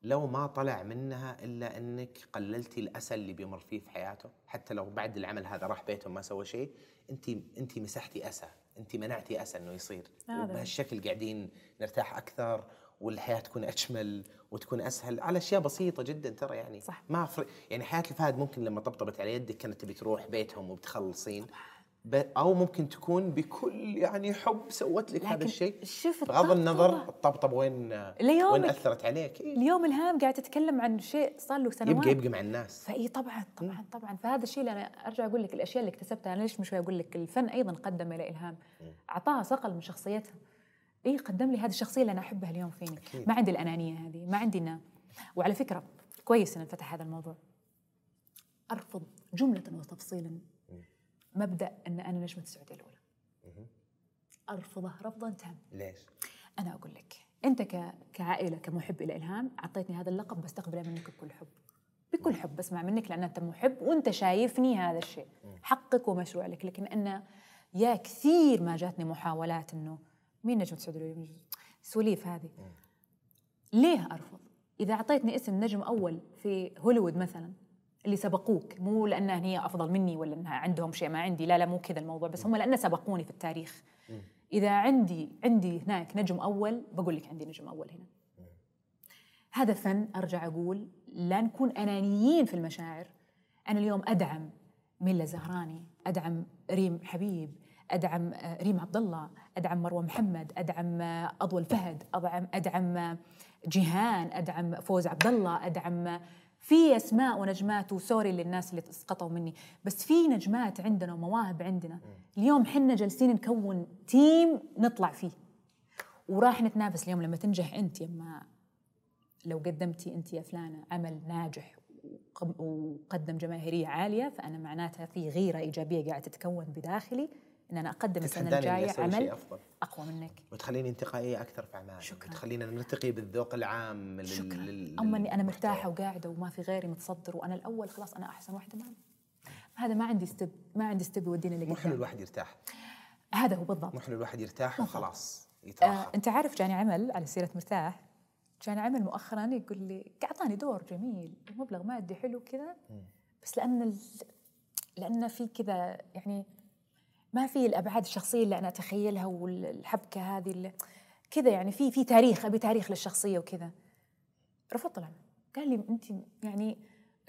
لو ما طلع منها الا انك قللتي الاسى اللي بيمر فيه في حياته. حتى لو بعد العمل هذا راح بيته ما سوى شيء انت انت مسحتي اسى انت منعتي اسى انه يصير آه وبهالشكل قاعدين نرتاح اكثر والحياه تكون اجمل وتكون اسهل على اشياء بسيطه جدا ترى يعني صح. ما فرق يعني حياه الفهد ممكن لما طبطبت على يدك كانت تبي تروح بيتهم وبتخلصين أو ممكن تكون بكل يعني حب سوت لك هذا الشيء بغض النظر الطبطب وين وين أثرت عليك. إيه؟ اليوم إلهام قاعد تتكلم عن شيء صار له سنوات يبقى يبقى مع الناس فإي طبعا طبعا طبعا. فهذا الشيء اللي أنا أرجع أقول لك الأشياء اللي اكتسبتها أنا ليش من شوي أقول لك الفن أيضا قدم إلى إلهام أعطاها صقل من شخصيتها. إيه قدم لي هذه الشخصية اللي أنا أحبها اليوم فيني أكيد. ما عندي الأنانية هذه ما عندي النام. وعلى فكرة كويس إن انفتح هذا الموضوع. أرفض جملة وتفصيلا مبدأ أن أنا نجمة السعودية الأولى أرفضه رفضاً تام. ليش؟ أنا أقول لك أنت كعائلة كمحب إلى إلهام أعطيتني هذا اللقب بستقبله منك بكل حب بكل حب بسمع منك لأن أنت محب وأنت شايفني هذا الشيء حقك ومشروع لك. لكن أنا يا كثير ما جاتني محاولات أنه مين نجمة السعودية الأولى سوليف هذه ليه أرفض؟ إذا أعطيتني اسم نجم أول في هوليوود مثلا اللي سبقوك مو لأنها هي أفضل مني ولا أنها عندهم شيء ما عندي لا لا مو كذا الموضوع بس هم لأنه سبقوني في التاريخ. إذا عندي عندي هناك نجم أول بقول لك عندي نجم أول هنا. هذا فن أرجع أقول لا نكون أنانيين في المشاعر. أنا اليوم أدعم ميلا زهراني أدعم ريم حبيب أدعم ريم عبد الله أدعم مروة محمد أدعم أضوى الفهد أدعم أدعم جيهان أدعم فوز عبد الله أدعم في أسماء ونجمات وسوري للناس اللي سقطوا مني بس في نجمات عندنا ومواهب عندنا. اليوم حنا جالسين نكون تيم نطلع فيه وراح نتنافس. اليوم لما تنجح أنت يما لو قدمتي أنت يا فلانة عمل ناجح وقدم جماهيرية عالية فأنا معناتها في غيرة إيجابية قاعدة تتكون بداخلي إن أنا أقدم السنة الجاية عمل أقوى منك وتخليني انتقائية أكثر في أعمالي. شكراً. وتخلينا نرتقي بالذوق العام. شكراً. لل... أما إني أنا مرتاحة وقاعدة وما في غيري متصدر وأنا الأول خلاص أنا أحسن واحدة ما هذا ما عندي استب ما عندي استب يودينا اللي قدام. مو حلو الواحد يرتاح. هذا هو بالضبط. مو حلو الواحد يرتاح وخلاص يتراحى. آه، أنت عارف جاني عمل على سيرة مرتاح جاني عمل مؤخراً يقول لي أعطاني دور جميل ومبلغ مادي حلو كذا بس لأن ال... لأن في كذا يعني ما في الأبعاد الشخصية اللي أنا أتخيلها والحبكة هذه اللي... كذا يعني في في تاريخ، أبي تاريخ للشخصية وكذا. رفضت العمل، قال لي أنت يعني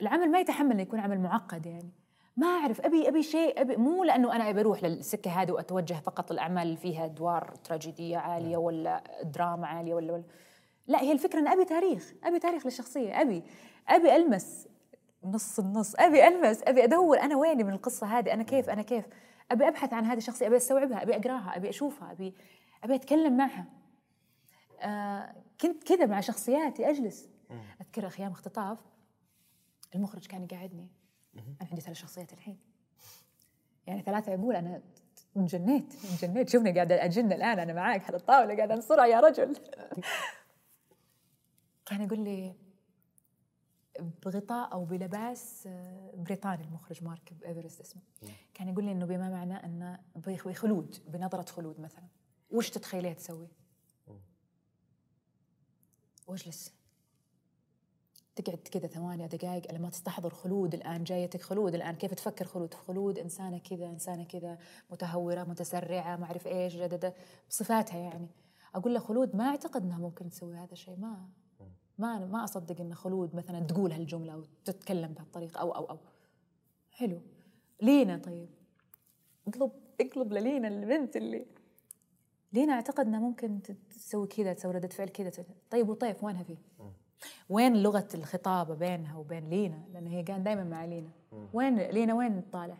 العمل ما يتحمل أن يكون عمل معقد، يعني ما أعرف أبي أبي شيء أبي، مو لأنه أنا أبي أروح للسكة هذه وأتوجه فقط الأعمال اللي فيها أدوار تراجيدية عالية ولا دراما عالية ولا ولا لا، هي الفكرة أن أبي تاريخ، أبي تاريخ للشخصية، أبي أبي ألمس نص النص، أبي ألمس، أبي أدور أنا ويني من القصة هذه، أنا كيف أنا كيف أبي أبحث عن هذه الشخصية، أبي أستوعبها، أبي أقراها، أبي أشوفها، أبي أبي أتكلم معها. آه كنت كذا مع شخصياتي أجلس. أذكر أخيام اختطاف المخرج كان يقعدني، أنا عندي ثلاث شخصيات الحين، يعني ثلاث عقول، أنا انجنيت انجنيت شوفني قاعدة أجن الآن، أنا معاك على الطاولة قاعدة أنصرع يا رجل. كان يقول لي بغطاء أو بلباس بريطاني، المخرج مارك إيفرست اسمه، كان يقول لي إنه بما معنى أنه بخلود، بنظرة خلود مثلا، وش تتخيليها تسوي؟ واجلس تقعد كذا ثمانية دقائق لما تستحضر خلود، الآن جايتك خلود، الآن كيف تفكر خلود، خلود إنسانة كذا، إنسانة كذا متهورة متسرعة ما أعرف إيش جددة بصفاتها، يعني أقول له خلود ما أعتقد أنها ممكن تسوي هذا الشيء، ما ما ما أصدق أن خلود مثلا تقول هالجملة أو تتكلم بهالطريقة أو أو أو حلو. لينا طيب، اقلب اقلب للينا البنت اللي لينا أعتقد أنها ممكن تسوي كذا، تسوي ردة فعل كذا. طيب وطيف وينها فيه؟ وين لغة الخطابة بينها وبين لينا؟ لأن هي كانت دائما مع لينا. وين لينا وين تطالع؟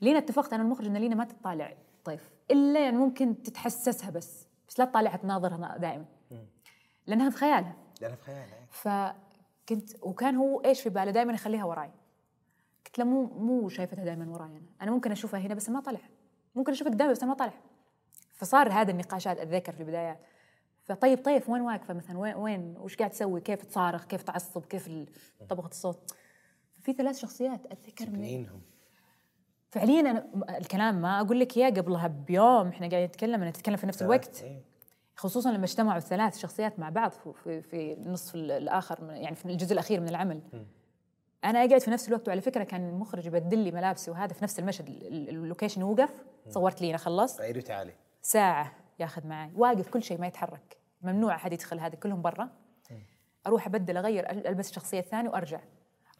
لينا اتفقت أنا المخرج أن لينا ما تطالع طيف، إلا يعني ممكن تتحسسها بس، بس لا تطالعها تناظرها دائما. لأنها في خيالها. لأنها في خيالها. فكنت وكان هو إيش في باله دائما يخليها وراي. قلت له مو مو شايفتها دائما وراي أنا، أنا ممكن أشوفها هنا بس ما طالعها. ممكن أشوفك دائما بس ما طالعها. فصار هذا النقاشات أتذكر في البدايات. فطيب طيف وين واقفه مثلا، وين وين وش قاعد تسوي، كيف تصارخ، كيف تعصب، كيف طبقه الصوت. في ثلاث شخصيات اتذكر منهم فعليا. انا الكلام ما اقول لك اياه قبلها بيوم، احنا قاعدين نتكلم انا نتكلم في نفس الوقت، خصوصا لما اجتمعوا الثلاث شخصيات مع بعض في في النصف الاخر من يعني في الجزء الاخير من العمل. انا قاعد في نفس الوقت، وعلى فكره كان المخرج يبدل لي ملابسي وهذا في نفس المشهد، اللوكيشن يوقف، صورت لي انا خلصت عيد وتعالي ساعه ياخذ معي واقف كل شيء ما يتحرك، ممنوع احد يدخل، هذا كلهم برا. اروح ابدل اغير البس الشخصيه الثانيه وارجع،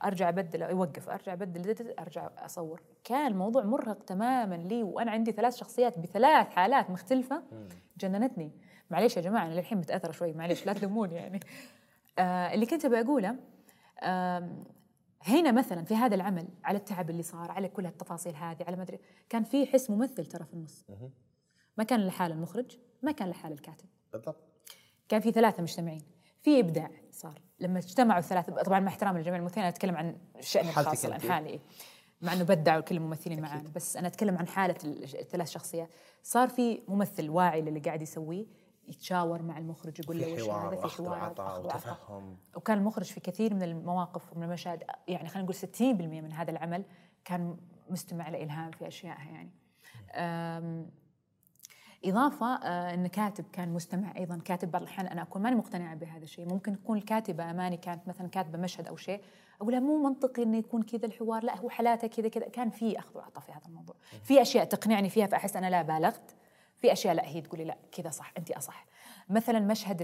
ارجع ابدل اوقف، ارجع ابدل ارجع اصور. كان الموضوع مرهق تماما لي، وانا عندي ثلاث شخصيات بثلاث حالات مختلفه جننتني. معليش يا جماعه انا للحين متاثره شوي، معليش لا تلوموني يعني. آه اللي كنت بقوله آه هنا مثلا في هذا العمل، على التعب اللي صار، على كل هالتفاصيل هذه، على ما ادري كان في حس ممثل ترى في النص. ما كان لحال المخرج، ما كان لحال الكاتب. بالضبط. كان في ثلاثة مجتمعين، في إبداع صار لما اجتمعوا الثلاثة، طبعاً مع احترامي لجميع الممثلين أنا أتكلم عن شأني الخاص عن حالي، مع إنه بدعوا كل الممثلين معانا، بس أنا أتكلم عن حالة الثلاث شخصيات. صار في ممثل واعي للي قاعد يسويه، يتشاور مع المخرج، يقول له وش هذا، في حوار وتفهم. وكان المخرج في كثير من المواقف ومن المشاهد، يعني خلينا نقول ستين بالمئة من هذا العمل كان مستمع لإلهام في أشيائها يعني. إضافة أن كاتب كان مستمع أيضاً، كاتب بعض الأحيان أنا أكون ماني مقتنعة بهذا الشيء، ممكن تكون الكاتبة أماني كانت مثلاً كاتبة مشهد أو شيء أقولها مو منطقي إنه يكون كذا الحوار، لا هو حالاته كذا كذا. كان في أخذ وعطاء في هذا الموضوع، في أشياء تقنعني فيها فأحس أنا لا بالغت، في أشياء لا هي تقولي لا كذا صح أنت أصح. مثلاً مشهد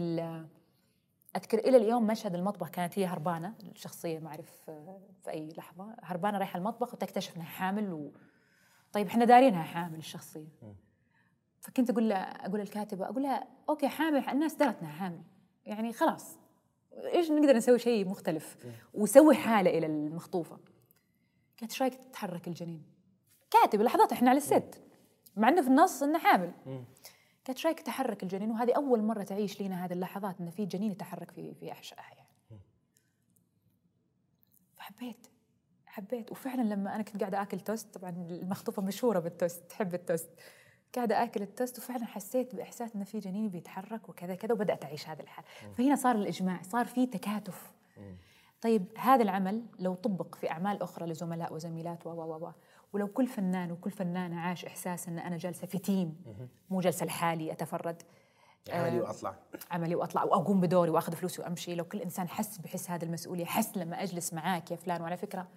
أذكر إلى اليوم مشهد المطبخ، كانت هي هربانة الشخصية ما أعرف في أي لحظة هربانة رايحة المطبخ وتكتشف إنها حامل و... طيب إحنا دارينها حامل الشخصية. فكنت أقول له أقول للكاتبة أقول لها أوكي حامل، الناس درتنا حامل يعني خلاص، إيش نقدر نسوي شيء مختلف وسوي حالة إلى المخطوفة. قالت إيش رأيك تتحرك الجنين؟ كاتب لحظات إحنا على السد مع إنه في النص إنه حامل. قالت إيش رأيك تحرك الجنين؟ وهذه أول مرة تعيش لينا هذه اللحظات إن في جنين يتحرك في في أحشائها يعني. فحبيت حبيت وفعلا لما أنا كنت قاعدة آكل توست، طبعا المخطوفة مشهورة بالتوست تحب التوست، قاعدة آكل التوست وفعلا حسيت بإحساس إن في جنين بيتحرك وكذا كذا، وبدأت أعيش هذا الحال. فهنا صار الإجماع، صار في تكاتف. طيب هذا العمل لو طبق في أعمال أخرى لزملاء وزميلات و و و ولو كل فنان وكل فنانة عاش إحساس إن أنا جالسة في تيم، مو جالسة لحالي أتفرد عملي وأطلع عملي وأطلع وأقوم بدوري وأخذ فلوسي وأمشي، لو كل إنسان حس بحس هذا المسؤولية، حس لما أجلس معاك يا فلان، وعلى فكرة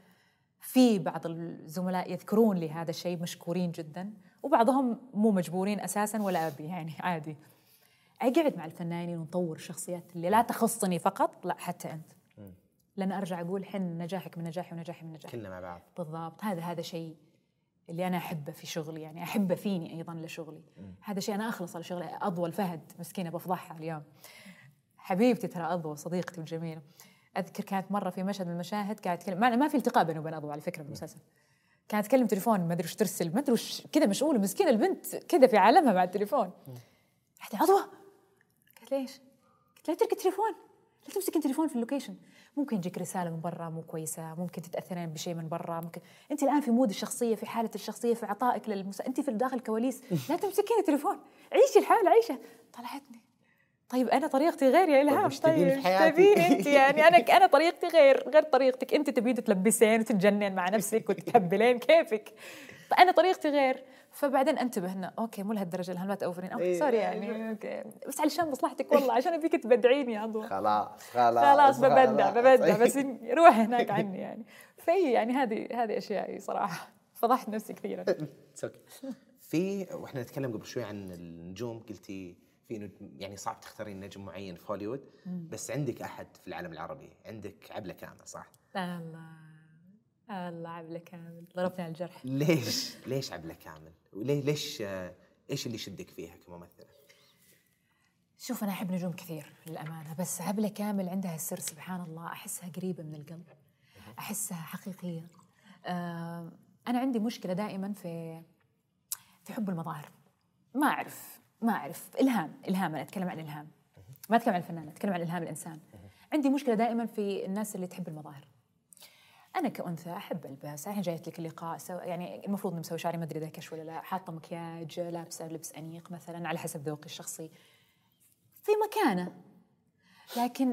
في بعض الزملاء يذكرون لي هذا الشيء مشكورين جدا، وبعضهم مو مجبورين أساسا ولا أبي، يعني عادي. أقعد مع الفنانين ونطور شخصيات اللي لا تخصني فقط، لا حتى أنت، لأن أرجع أقول حين نجاحك من نجاحي ونجاحي من نجاحك، كلنا مع بعض. بالضبط، هذا هذا شيء اللي أنا أحبه في شغلي، يعني أحبه فيني أيضا لشغلي. مم. هذا شيء أنا أخلص لشغلي. أضوى الفهد مسكينة بفضحها اليوم، حبيبتي ترى أضوى، صديقتي الجميلة. أذكر كانت مرة في مشهد من المشاهد قاعد تكلم، ما ما في التقاء بيني وبين أضوى على فكرة بالمسلسل، كانت تكلم تليفون ما أدري وش ترسل، ما أدري وش كذا، مشغولة مسكينة البنت كذا في عالمها مع التليفون. رحت أضوى قلت ليش؟ قلت لا تركي التليفون، لا تمسكين تليفون في اللوكيشن، ممكن يجيك رسالة من برا مو كويسة، ممكن تتأثرين بشيء من برا، ممكن أنت الآن في مود الشخصية، في حالة الشخصية، في عطائك للمس، أنت في داخل الكواليس، لا تمسكين التليفون، عيشي الحالة عيشة. طلعتني طيب أنا طريقتي غير يا إلهام، طيب تبين أنت يعني أنا أنا طريقتي غير غير طريقتك، أنت تبين تلبسين وتتجنن مع نفسك وتتهبلين كيفك، أنا طريقتي غير. فبعدين انتبه هنا، اوكي مو لهالدرجه الهلمة تأوفرين، اوكي إيه سوري يعني إيه اوكي، بس علشان مصلحتك والله، عشان ابيك تبدعيني يا ضو. خلاص خلاص خلاص ببدع ببدع بس روح هناك عني يعني. في يعني هذه هذه اشياء صراحه فضحت نفسي كثيرا. في واحنا نتكلم قبل شوي عن النجوم، قلتي في انه يعني صعب تختارين نجم معين في هوليوود، بس عندك احد في العالم العربي، عندك عبلة كامل صح؟ الله الله عبلة كامل، ضربتني على الجرح. ليش؟ ليش عبلة كامل؟ وليه ليش آه ايش اللي شدك فيها كممثلة؟ شوف انا احب نجوم كثير للامانة، بس عبلة كامل عندها السر سبحان الله، احسها قريبة من القلب. احسها حقيقية. آه انا عندي مشكلة دائما في في حب المظاهر. ما اعرف ما اعرف الهام الهام انا اتكلم عن الهام. ما اتكلم عن الفنان، اتكلم عن الهام الانسان. عندي مشكلة دائما في الناس اللي تحب المظاهر. أنا كأنثى أحب ألبس، الحين جايت لك اللقاء سو... يعني المفروض إني مسوي شعري ما أدري إذا كش ولا لا، حاطة مكياج، لابسة لبس أنيق مثلاً على حسب ذوقي الشخصي في مكانة، لكن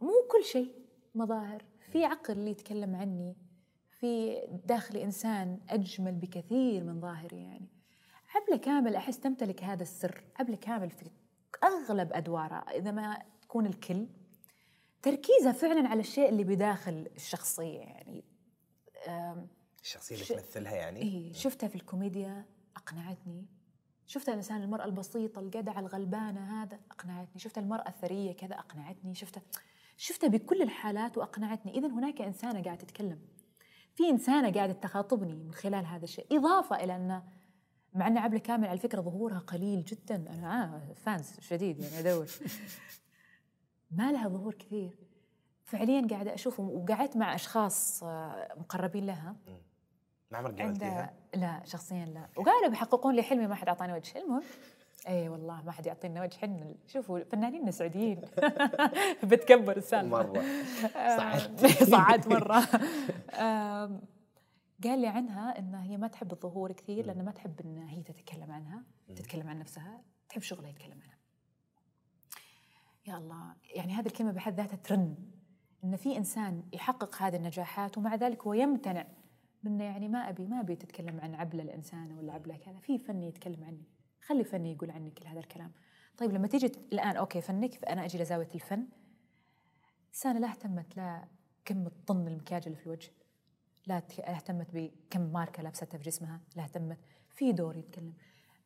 مو كل شيء مظاهر. في عقل اللي يتكلم عني، في داخلي إنسان أجمل بكثير من ظاهري. يعني عبلة كامل أحس تمتلك هذا السر. عبلة كامل في أغلب أدوارها إذا ما تكون الكل تركيزها فعلا على الشيء اللي بداخل الشخصية، يعني الشخصية اللي تمثلها. يعني إيه شفتها في الكوميديا أقنعتني، شفتها الإنسان المرأة البسيطة الجدعة الغلبانة هذا أقنعتني، شفتها المرأة الثرية كذا أقنعتني، شفتها شفتها بكل الحالات وأقنعتني. إذا هناك إنسانة قاعدة تتكلم، في إنسانة قاعدة تخاطبني من خلال هذا الشيء، إضافة إلى أن مع أن عبلة كامل على فكرة ظهورها قليل جدا، أنا آه فانز شديد يعني أدور ما لها ظهور كثير فعليا قاعده اشوفهم، وقعدت مع اشخاص مقربين لها. ما عمرك قابلتيها؟ لا شخصيا لا، وقالوا بيحققون لي حلمي، ما حد اعطاني وجه. المهم اي والله ما حد يعطينا وجه، حنا شوفوا فنانين سعوديين بتكبر السالفه مره صعدت صعدت مره. قال لي عنها ان هي ما تحب الظهور كثير، لان ما تحب ان هي تتكلم عنها، تتكلم عن نفسها، تحب شغلها يتكلم عنها. يا الله، يعني هذه الكلمة بحد ذاتها ترن إن في إنسان يحقق هذه النجاحات ومع ذلك هو يمتنع منه. يعني ما أبي ما أبي تتكلم عن عبلة الإنسانة ولا عبلة كذا، في فني يتكلم عني، خلي فني يقول عني كل هذا الكلام. طيب لما تيجي الآن أوكي فنك، فأنا أجي لزاوية الفن، إنسانة لا اهتمت لا كم الطن المكياج اللي في الوجه، لا اهتمت بكم ماركة لابستها في جسمها، لا اهتمت. في دور يتكلم،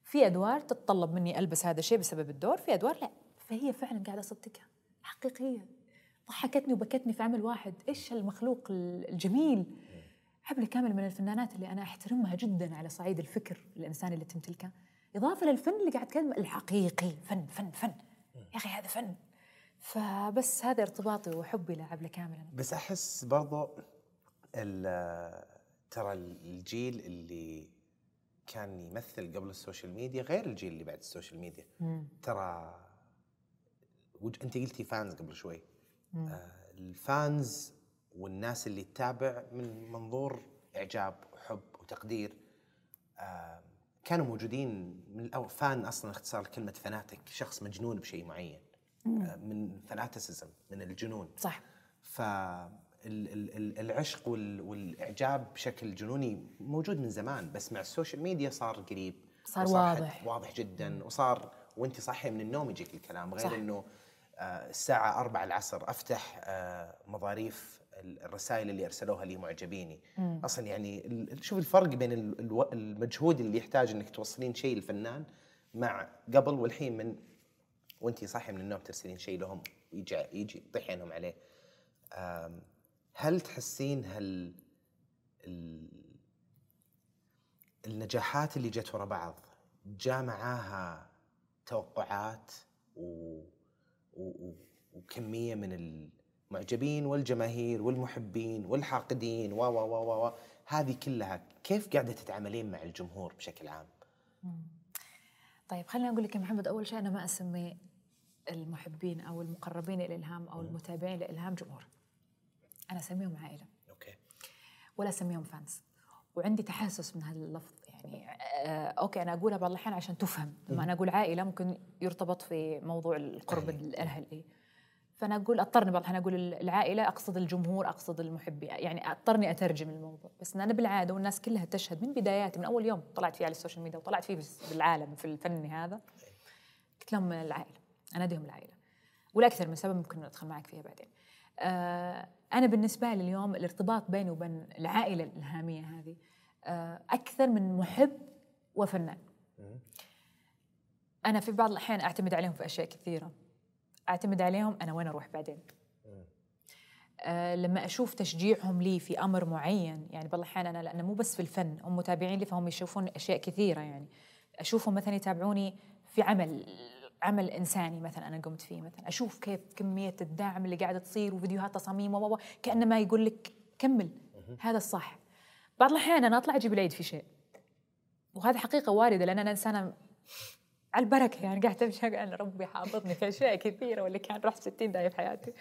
في أدوار تتطلب مني ألبس هذا الشيء بسبب الدور، في أدوار لا. فهي فعلا قاعده اصدقها حقيقيه، ضحكتني وبكتني في عمل واحد. ايش المخلوق الجميل. عبلة كامل من الفنانات اللي انا احترمها جدا على صعيد الفكر الانساني اللي تمتلكه، اضافه للفن اللي قاعد تكلم الحقيقي. فن فن فن يا اخي، هذا فن. فبس هذا ارتباطي وحبي لعبلة كامل. بس احس برضه ترى الجيل اللي كان يمثل قبل السوشيال ميديا غير الجيل اللي بعد السوشيال ميديا. مم. ترى أنت قلتي فانز قبل شوي. آه الفانز والناس اللي تتابع من منظور إعجاب وحب وتقدير، آه كانوا موجودين من الأول. فان أصلاً اختصار كلمة فناتك، شخص مجنون بشيء معين، آه من فناتسزم، من الجنون صح. فالعشق والإعجاب بشكل جنوني موجود من زمان، بس مع السوشيال ميديا صار قريب، صار واضح واضح جداً، وصار وأنت صاحية من النوم يجيك الكلام، غير صح. أنه الساعة أربعة العصر أفتح مظاريف الرسائل اللي ارسلوها لي معجبيني. مم. اصلا يعني شوف الفرق بين المجهود اللي يحتاج انك توصلين شيء للفنان مع قبل والحين، من وانتي صاحيه من النوم ترسلين شيء لهم يجي يجي طيحينهم عليه. هل تحسين هال النجاحات اللي جت ورا بعض جاء معاها توقعات و... و... وكمية من المعجبين والجماهير والمحبين والحاقدين و و و و هذه كلها، كيف قاعدة تتعاملين مع الجمهور بشكل عام؟ طيب خليني أقول لك يا محمد، أول شيء أنا ما أسمي المحبين أو المقربين إلى إلهام أو المتابعين لإلهام جمهور، أنا أسميهم عائلة. أوكي. ولا أسميهم فانس، وعندي تحسس من هذا اللفظ يعني. آه أوكي أنا أقولها بعض الأحيان عشان تفهم، لما أنا أقول عائلة ممكن يرتبط في موضوع القرب الأهلي، فأنا أقول أضطرني بعض الأحيان أقول العائلة، أقصد الجمهور، أقصد المحبين، يعني أضطرني أترجم الموضوع. بس أنا بالعادة والناس كلها تشهد من بداياتي، من أول يوم طلعت فيه على السوشيال ميديا وطلعت فيه بالعالم في الفن هذا، قلت لهم العائلة، أناديهم العائلة، ولا أكثر من سبب ممكن أدخل معك فيها بعدين. آه أنا بالنسبة لي اليوم الارتباط بيني وبين العائلة الإلهامية هذه أكثر من محب وفنان. أنا في بعض الأحيان أعتمد عليهم في أشياء كثيرة، أعتمد عليهم أنا وين أروح بعدين. أه لما أشوف تشجيعهم لي في أمر معين، يعني بعض الأحيان أنا لأن مو بس في الفن هم متابعين لي، فهم يشوفون أشياء كثيرة، يعني أشوفهم مثلا يتابعوني في عمل عمل إنساني مثلا أنا قمت فيه، مثلا أشوف كيف كمية الدعم اللي قاعدة تصير وفيديوهات تصاميم وواوا، كأنما يقول لك كمل هذا الصح. بعض الأحيان أنا أطلع أجيب العيد في شيء، وهذا حقيقة واردة لأن أنا إنسانة على البركة، يعني قاعدة أمشي أنا ربي حاططني في أشياء كثيرة واللي كان رحت ستين داية في حياتي.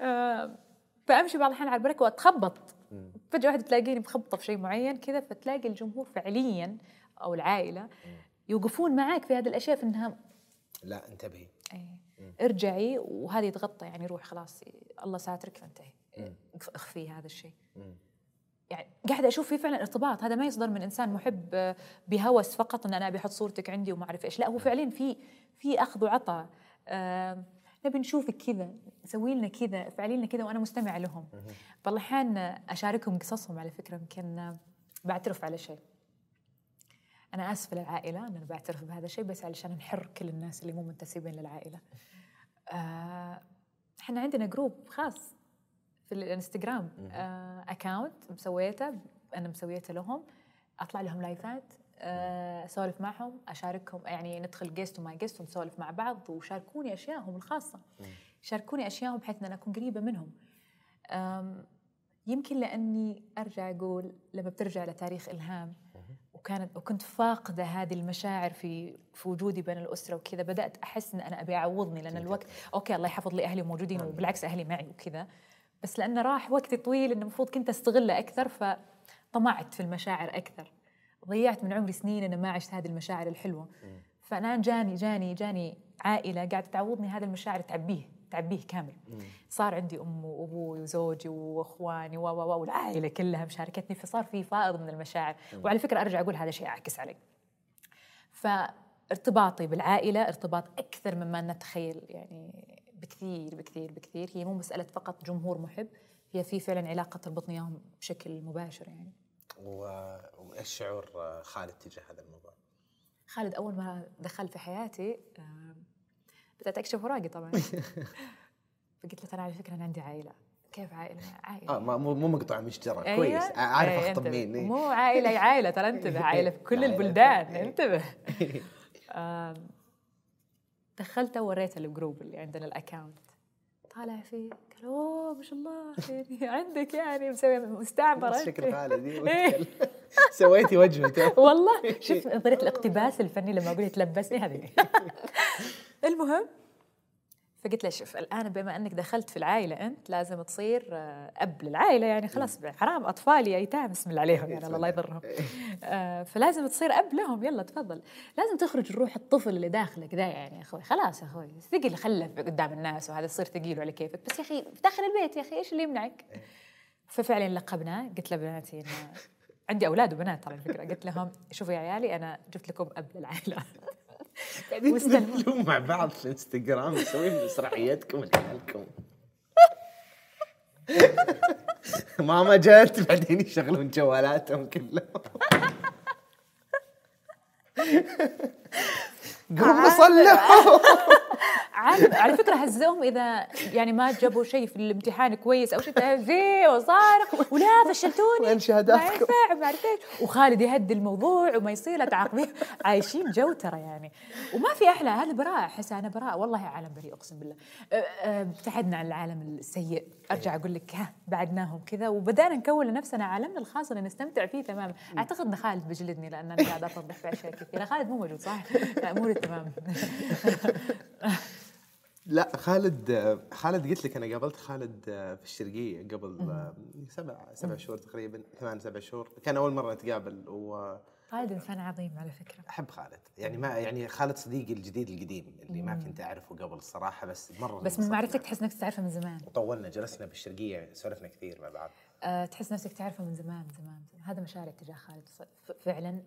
آه فأمشي بعض الأحيان على البركة وأتخبط، فجأة واحدة تلاقيني مخبطة في شيء معين كذا، فتلاقي الجمهور فعليا أو العائلة يوقفون معاك في هذه الأشياء، في إنها لا انتبهي، ارجعي وهذه يتغطى، يعني روح خلاص الله ساترك فانتهي، اخفي هذا الشيء. يعني قاعدة أشوف فيه فعلا ارتباط، هذا ما يصدر من إنسان محب بهوس فقط إن أنا بحط صورتك عندي وما أعرف إيش، لا هو فعلا في في أخذ وعطاء. آه نبي نشوفك كذا، سوي لنا كذا، افعلي لنا كذا، وأنا مستمعة لهم. بعض الأحيان أشاركهم قصصهم، على فكرة يمكن بعترف على شيء، أنا آسفة للعائلة أنا بعترف بهذا الشيء، بس علشان نحر كل الناس اللي مو منتسبين للعائلة. آه إحنا عندنا جروب خاص في الانستغرام، آه اكاونت مسويته انا مسويته لهم، اطلع لهم لايفات، آه اسولف معهم، اشاركهم، يعني ندخل جيست وما جيست ونسولف مع بعض، وشاركوني اشياءهم الخاصه، شاركوني اشياءهم بحيث ان انا اكون قريبه منهم. يمكن لاني ارجع اقول لما بترجع لتاريخ إلهام، وكانت وكنت فاقده هذه المشاعر في في وجودي بين الاسره وكذا، بدات احس ان انا ابي اعوضني، لان الوقت اوكي الله يحفظ لي اهلي موجودين وبالعكس اهلي معي وكذا، بس لأنه راح وقتي طويل إنه المفروض كنت أستغله أكثر، فطمعت في المشاعر أكثر، ضيعت من عمري سنين أنا ما عشت هذه المشاعر الحلوة. م. فأنا جاني جاني جاني عائلة قاعدة تعوضني هذا المشاعر، تعبيه تعبيه كامل. م. صار عندي أم وأبوي وزوجي وإخواني والعائلة كلها مشاركتني، فصار في فائض من المشاعر. م. وعلى فكرة أرجع أقول هذا شيء عاكس علي، فارتباطي بالعائلة ارتباط أكثر مما نتخيل، يعني بكثير بكثير بكثير. هي مو مسألة فقط جمهور محب، هي في فعلا علاقة تربطني اياهم بشكل مباشر يعني. وايش شعور خالد تجاه هذا الموضوع؟ خالد أول ما دخل في حياتي بدأت أكشف وراقي طبعا، فقلت له أنا على فكرة أنا عندي عائلة. كيف عائلة؟ عائلة آه مو مو مقطع مشترك. أيه؟ كويس عارف أيه أخطب مين. إيه؟ مو عائلة عائلة ترى، انتبه عائلة في كل البلدان انتبه. آه دخلته ووريته الجروب اللي عندنا الأكاونت، طالع فيه قال أوه ما شاء الله عندك يعني مسوي مستعبرة شكل خالد، سويتي وجهته والله. شفت نظرية الاقتباس الفني لما أقول تلبسني هذه. المهم فقلت له شوف الآن بما أنك دخلت في العائلة أنت لازم تصير أب للعائلة، يعني خلاص حرام أطفالي أيتام بسم الله عليهم يعني الله يضرهم، فلازم تصير أب لهم، يلا تفضل، لازم تخرج روح الطفل اللي داخلك ذا، يعني يا أخوي خلاص يا أخوي ثقيل خلف قدام الناس وهذا يصير ثقيل على كيفك، بس يا أخي داخل البيت يا أخي إيش اللي يمنعك؟ ففعلا لقبناه، قلت له بناتي عندي أولاد وبنات على فكرة، قلت لهم شوفوا يا عيالي أنا جبت لكم أب للعائلة، قاعدين تتكلموا مع بعض في الانستغرام، تسوون مسرحياتكم لحالكم. ماما جت بعدين يشغلون جوالاتهم كلهم. قوموا صلحوا. على فكرة هزهم إذا يعني ما جابوا شيء في الامتحان كويس أو شيء تهزيه وصار ولا فشلتوني وين شهاداتكم؟ ما ينفع ما عرفت إيش. وخالد يهدي الموضوع وما يصير تعاقبين. عايشين جو ترى يعني، وما في أحلى. هذا براءة، أحس أنا براءة والله، عالم بريء أقسم بالله. ابتعدنا عن العالم السيء، أرجع أقول لك ها بعدناهم كذا وبدأنا نكون لنفسنا عالمنا الخاص اللي نستمتع فيه تماما. أعتقد إن خالد بجلدني لأن أنا قاعدة أطبخ في أشياء كثيرة. خالد مو موجود صح؟ لا مو تمام. لا خالد، خالد قلت لك انا قابلت خالد في الشرقيه قبل سبع سبع شهور تقريبا، ثمان سبع شهور، كان اول مره نتقابل. و خالد انسان عظيم على فكره، احب خالد يعني، ما يعني خالد صديقي الجديد القديم اللي ما كنت اعرفه قبل الصراحه، بس مره بس من معرفتك تحس نفسك تعرفه من زمان. وطولنا جلسنا بالشرقيه سولفنا كثير مع بعض. أه تحس نفسك تعرفه من زمان زمان. هذا مشاعري تجاه خالد فعلا.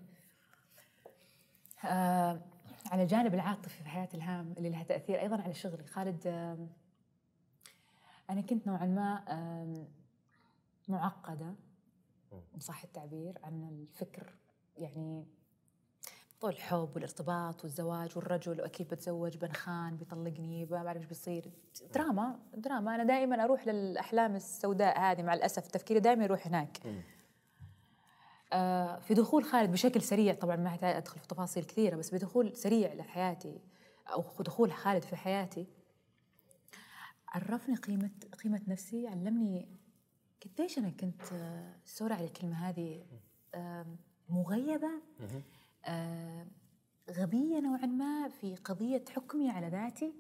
أه على الجانب العاطفي في حياة إلهام اللي لها تأثير أيضاً على شغلي. خالد أنا كنت نوعاً ما معقدة بصح التعبير عن الفكر، يعني طول الحب والارتباط والزواج والرجل، وأكيد بتزوج بنخان بيطلقني ما بعرف ايش بيصير، دراما دراما. أنا دائماً أروح للأحلام السوداء هذه مع الأسف، تفكيري دائماً يروح هناك. في دخول خالد بشكل سريع، طبعا ما احتاج ادخل في تفاصيل كثيره، بس بدخول سريع لحياتي او دخول خالد في حياتي عرفني قيمه قيمه نفسي، علمني قديش انا كنت، سوري على الكلمه هذه، مغيبه غبيه نوعا ما في قضيه حكمي على ذاتي.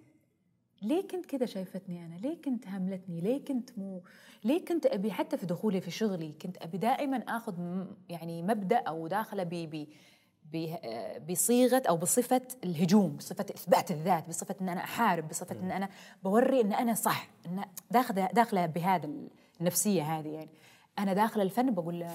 ليه كنت كذا شايفتني أنا؟ ليه كنت هاملتني؟ ليه كنت مو ليه كنت أبي حتى في دخولي في شغلي كنت أبي دائما آخذ يعني مبدأ أو داخله بي بي بصيغة أو بصفة الهجوم، بصفة إثبات الذات، بصفة إن أنا أحارب، بصفة إن أنا بوري إن أنا صح، إن داخله داخله بهذا النفسية هذه. يعني أنا داخله الفن بقول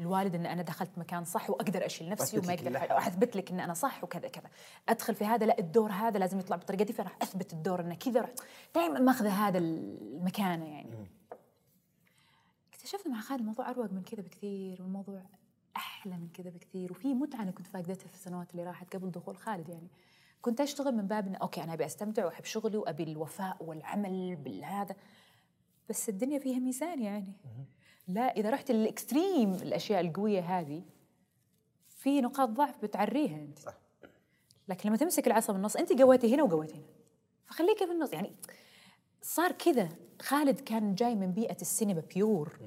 الوالد إن أنا دخلت مكان صح وأقدر أشيل نفسي وما يقدر حد، أثبت لك إن أنا صح وكذا كذا. أدخل في هذا، لا الدور هذا لازم يطلع بطريقتي، فراح أثبت الدور إنه كذا، رحت دائما ماخذ هذا المكانة يعني. اكتشفت مع خالد الموضوع أروق من كذا بكثير، والموضوع أحلى من كذا بكثير، وفي متعة أنا كنت فاقدتها في السنوات اللي راحت قبل دخول خالد. يعني كنت أشتغل من باب إن أوكي أنا أبي أستمتع وأحب شغلي وأبي الوفاء والعمل بالهذا، بس الدنيا فيها ميزان يعني. لا إذا رحت للإكستريم الأشياء القوية هذه في نقاط ضعف بتعريها أنت، صح. لكن لما تمسك العصا بالنص أنت قويتي هنا وقويتي هنا، فخليك في النص. يعني صار كذا. خالد كان جاي من بيئة السينما بيور،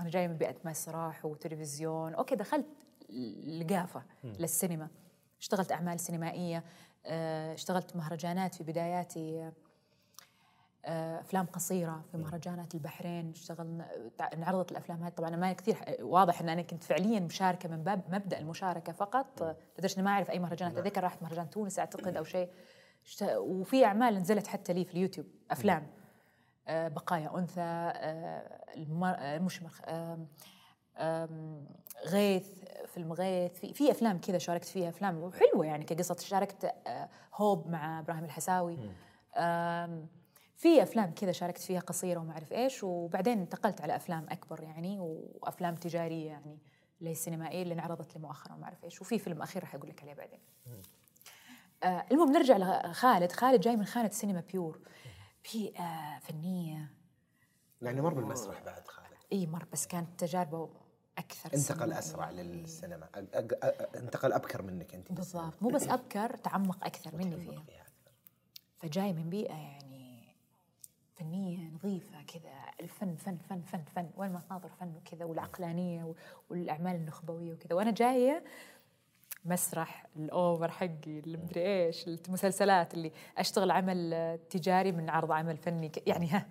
أنا جاي من بيئة مسرح وتلفزيون. أوكي دخلت القافة للسينما، اشتغلت أعمال سينمائية، اشتغلت مهرجانات في بداياتي، أفلام قصيرة في مهرجانات البحرين، اشتغلنا انعرضت الأفلام هذه. طبعا أنا ما كثير واضح أن أنا كنت فعليا مشاركة من باب مبدأ المشاركة فقط، لدرجة أني ما أعرف أي مهرجانات. أتذكر راحت مهرجان تونس أعتقد أو شيء، وفي أعمال نزلت حتى لي في اليوتيوب، أفلام بقايا أنثى، مش غيث، فيلم غيث، في في أفلام كذا شاركت فيها، أفلام حلوة يعني كقصة. شاركت هوب مع إبراهيم الحساوي، في أفلام كذا شاركت فيها قصيرة وما أعرف إيش. وبعدين انتقلت على أفلام أكبر يعني، وأفلام تجارية يعني لي سينمائية اللي انعرضت لي مؤخرا وما أعرف إيش. وفي فيلم أخير راح أقول لك عليه بعدين. آه المهم نرجع لخالد. خالد جاي من خانة السينما بيور، بيئة فنية يعني، مر بالمسرح بعد خالد. إيه مر، بس كانت تجاربه أكثر. انتقل أسرع للسينما، انتقل أبكر منك أنت. بالضبط، مو بس أبكر، تعمق أكثر مني فيها. فجاي من بيئة يعني فنية نظيفة كذا، الفن فن فن فن فن، وين ما تناظر فن وكذا، والعقلانية والأعمال النخبوية وكذا. وأنا جاية مسرح الأوفر حقي، اللي مدري إيش، المسلسلات اللي أشتغل عمل تجاري من عرض عمل فني يعني. ها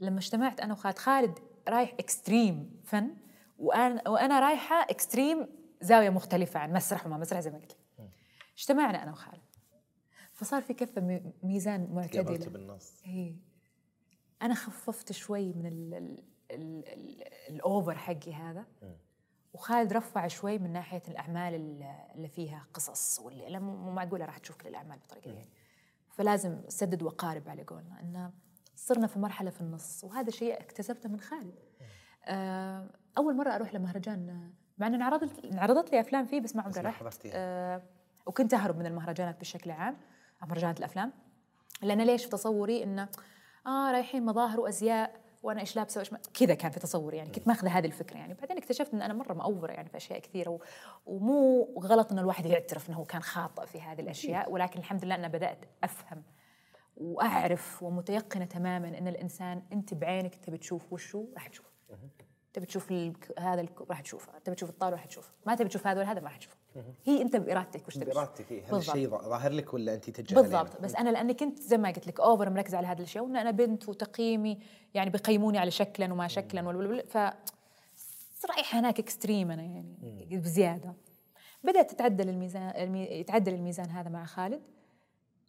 لما اجتمعت أنا وخالد، خالد رايح إكستريم فن، وأنا وأنا رايحة إكستريم زاوية مختلفة عن مسرح وما مسرح زي ما قلت. اجتمعنا أنا وخالد، فصار في كفة ميزان معتدل. تقابلت بالنص. إيه أنا خففت شوي من ال الأوفر حقي هذا، وخالد رفع شوي من ناحية الأعمال اللي فيها قصص، واللي أنا مو معقولة راح تشوف كل الأعمال بطريقة يعني. فلازم سدد وقارب على قولنا، إنه صرنا في مرحلة في النص، وهذا شيء اكتسبته من خالد. أول مرة أروح لمهرجان، مع أنه انعرضت انعرضت لي أفلام فيه بس ما عمري رحت، وكنت أهرب من المهرجانات بشكل عام، مهرجانات الأفلام، لأن ليش في تصوري إنه آه رايحين مظاهر وأزياء وأنا إيش لابسة وإيش كذا، كان في تصوري يعني، كنت ماخذة هذه الفكرة يعني. بعدين اكتشفت إن أنا مرة مأوّرة يعني في أشياء كثيرة، و... ومو غلط إن الواحد يعترف إنه كان خاطئ في هذه الأشياء، ولكن الحمد لله أنا بدأت أفهم وأعرف ومتيقنة تماماً إن الإنسان أنت بعينك تبي تشوف وشو راح تشوف، تبي تشوف هذا الك... راح تشوفه، تبي تشوف الطاولة راح تشوفه، ما تبي تشوف هذا ولا هذا ما راح تشوفه، هي أنت بإرادتك وش تبي. بإرادتك هذا الشيء ظاهر لك ولا أنت تتجاهله؟ بالضبط، بس أنا لأني كنت زي ما قلت لك أوفر مركزة على هذا الأشياء، وأن أنا بنت وتقييمي يعني بيقيموني على شكلاً وما شكلاً ولا، ف رايحة هناك إكستريم أنا يعني بزيادة. بدأت تتعدل الميزان، المي... يتعدل الميزان هذا مع خالد،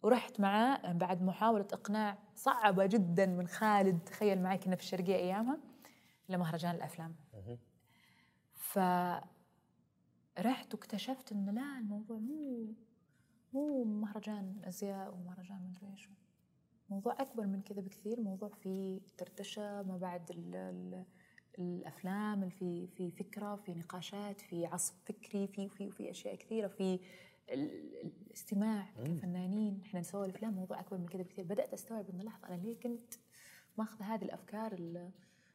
ورحت معاه بعد محاولة إقناع صعبة جداً من خالد. تخيل معي كنا في الشرقية أيامها لمهرجان الأفلام، فرحت واكتشفت إن لا، الموضوع مو مو مهرجان أزياء ومهرجان مدري إيش، موضوع أكبر من كذا بكثير، موضوع فيه ترتشة ما بعد ال ال الأفلام، في في فكرة، في نقاشات، في عصف فكري، في في في أشياء كثيرة، في الاستماع كفنانين إحنا نسوي الأفلام، موضوع أكبر من كذا بكثير. بدأت أستوعب إن لحظة أنا ليه كنت ماخذ هذه الأفكار ال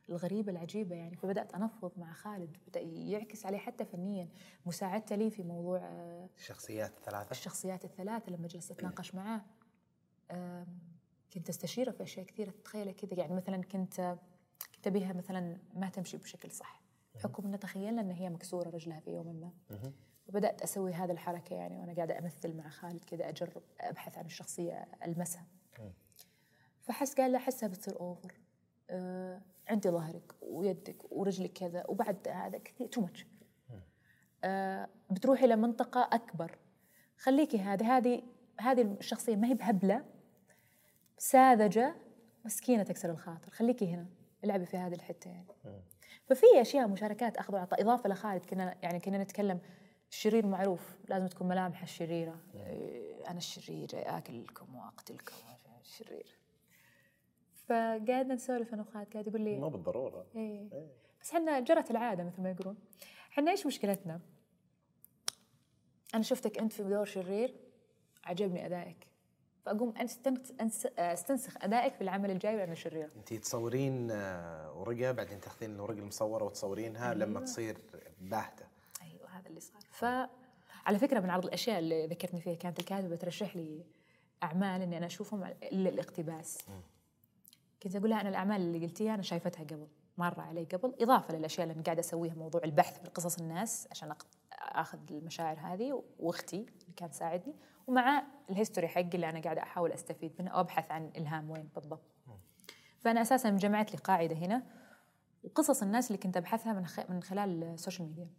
الغريبة العجيبة يعني. فبدأت أنفض مع خالد، بدأ يعكس عليه حتى فنياً، مساعدته لي في موضوع الشخصيات الثلاثة الشخصيات الثلاثة لما جلست أتناقش معاه كنت أستشيره في أشياء كثيرة تتخيله كذا يعني. مثلاً كنت كنت بيها مثلاً ما تمشي بشكل صح، حكم أن تخيلنا أن هي مكسورة رجلها في يوم ما، وبدأت أسوي هذا الحركة يعني وأنا قاعدة أمثل مع خالد كذا، أجرب أبحث عن الشخصية ألمسها. فحس قال لا، أحسها بتصير أوفر، أه انت ظهرك ويدك ورجلك كذا، وبعد هذا كثير تو ماتش، أه بتروحي لمنطقه اكبر، خليكي هذه هذه هذه الشخصيه ما هي بهبله ساذجه مسكينه تكسر الخاطر، خليكي هنا العبي في هذه الحته يعني. ففي اشياء مشاركات اخذ وعطاء. اضافه لخالد كنا يعني كنا نتكلم الشرير معروف لازم تكون ملامحه الشريره، انا الشرير اكلكم واقتلكم الشرير. فقعدنا نسولف انا وخالد، قاعد يقول لي ما بالضروره إيه. إيه. بس احنا جرت العاده مثل ما يقولون. احنا ايش مشكلتنا؟ انا شفتك انت في دور شرير، عجبني ادائك، فاقوم استنسخ ادائك في العمل الجاي وانا شريره. انت تصورين ورقه بعدين تاخذين الورقه المصوره وتصورينها، أيوة. لما تصير باهته، ايوه هذا اللي صار. فعلى فكره من عرض الاشياء اللي ذكرتني فيها كانت الكاتبه ترشح لي اعمال اني انا اشوفهم للاقتباس. كنت أقول لها أنا الأعمال اللي قلتيها أنا شايفتها قبل، مرة علي قبل، إضافة للأشياء اللي أنا قاعدة أسويها، موضوع البحث في قصص الناس عشان أخذ المشاعر هذه، وأختي اللي كانت تساعدني، ومع الهيستوري حقي اللي أنا قاعدة أحاول أستفيد منه أو أبحث عن إلهام وين بالضبط. فأنا أساساً جمعت لي قاعدة هنا، وقصص الناس اللي كنت أبحثها من من خلال السوشيال ميديا،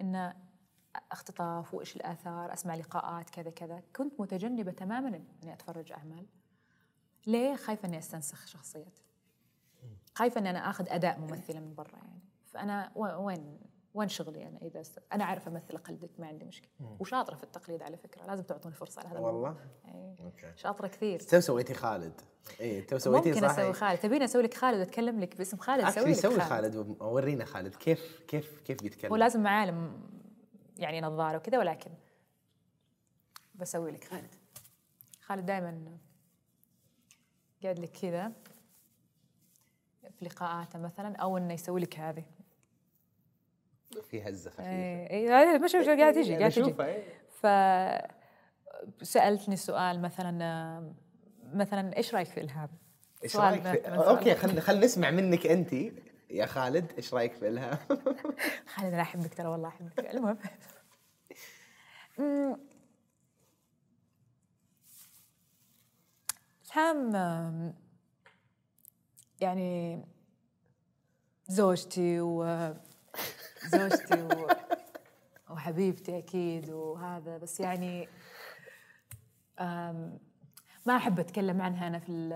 إن اختطاف وإيش الآثار، أسمع لقاءات كذا كذا، كنت متجنبة تماماً إني أتفرج أعمال. ليه؟ خايفة إني أستنسخ شخصيتي، خايفة إني أنا آخذ أداء ممثلة من برا يعني. فأنا وين وين شغلي أنا إذا است... أنا عارفة أمثل أقلدك، ما عندي مشكلة، وشاطرة في التقليد على فكرة، لازم تعطوني فرصة على هذا والله أيه. شاطرة كثير. تو سويتي خالد، إيه تو سويتي صح. ممكن أسوي خالد، تبيني أسوي لك خالد وأتكلم لك باسم خالد، أسوي لك خالد. خالد ورينا خالد كيف كيف كيف بيتكلم، ولازم معالم يعني نظارة وكذا، ولكن بسوي لك خالد. خالد دائما قاعد لك كذا في لقاءاته مثلا، او انه يسوي لك هذه في هزه خفيفه، اي ما شوف شو قاعد تجي قاعد تجي. فسالتني سؤال مثلا، مثلا ايش رايك في إلهام؟ ايش رايك في... اوكي خلينا خلينا نسمع منك انت يا خالد، ايش رايك في إلهام؟ خالد انا احبك ترى، والله احبك. المهم إلهام يعني زوجتي وزوجتي و... وحبيبتي أكيد وهذا، بس يعني ما أحب أتكلم عنها أنا في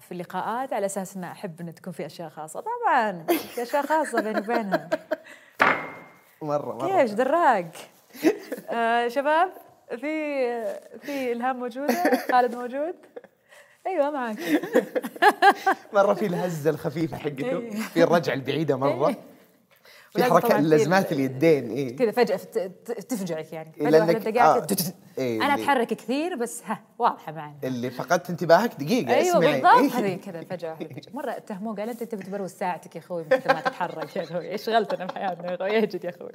في اللقاءات، على أساس أن أحب أن تكون في أشياء خاصة. طبعاً في أشياء خاصة بيني وبينها، مرة مرة كيش دراك. آه شباب، في في إلهام موجودة، خالد موجود، ايوه معك. مره في الهزه الخفيفه حقته، في الرجعه البعيده مره، في حركه لازمات اليدين ايه كذا فجاه تفجعك يعني، لانك انت قاعد انا اتحرك كثير بس ها واضحه معي اللي فقدت انتباهك دقيقه. ايوه بالضبط هذه كذا فجاه. مره اتهموه قال انت انت بتبروز ساعتك يا اخوي مثل ما تتحرك يا اخوي، اشغلتنا بحياتنا يا اخوي، اهجد يا اخوي.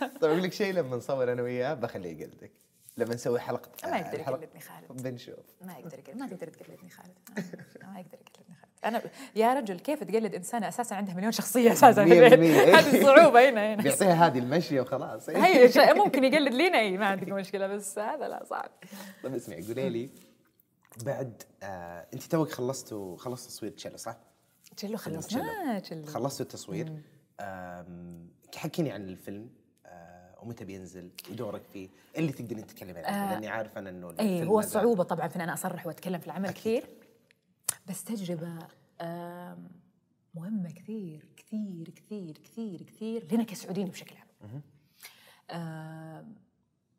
طيب اقول لك شيء، لما نصور انا وياه بخليه يقلدك، لما نسوي حلقه ما يقدر يقلدني خالد، بنشوف ما يقدر، ما تقدر تقلدني خالد، ما يقدر يقلدني خالد. انا يا رجل كيف تقلد انسانه اساسا عندها مليون شخصيه اساسا في البيت، هذه الصعوبه هنا هنا بيعطيها هذه المشيه وخلاص. هي ممكن يقلد لينا اي ما عندك مشكله، بس هذا لا صعب. طيب اسمعي قولي لي بعد آه، انت توك خلصتوا خلصت تصوير تشيلو صح؟ تشيلو خلصنا، تشيلو خلصتوا التصوير. حكيني عن الفيلم ومتى بينزل ودورك فيه اللي تقدرين تتكلمين عنه، لاني عارفه انه اي هو الصعوبه طبعا في ان انا اصرح واتكلم في العمل كثير، بس تجربه مهمه كثير كثير كثير كثير كثير لنا كسعوديين بشكل عام.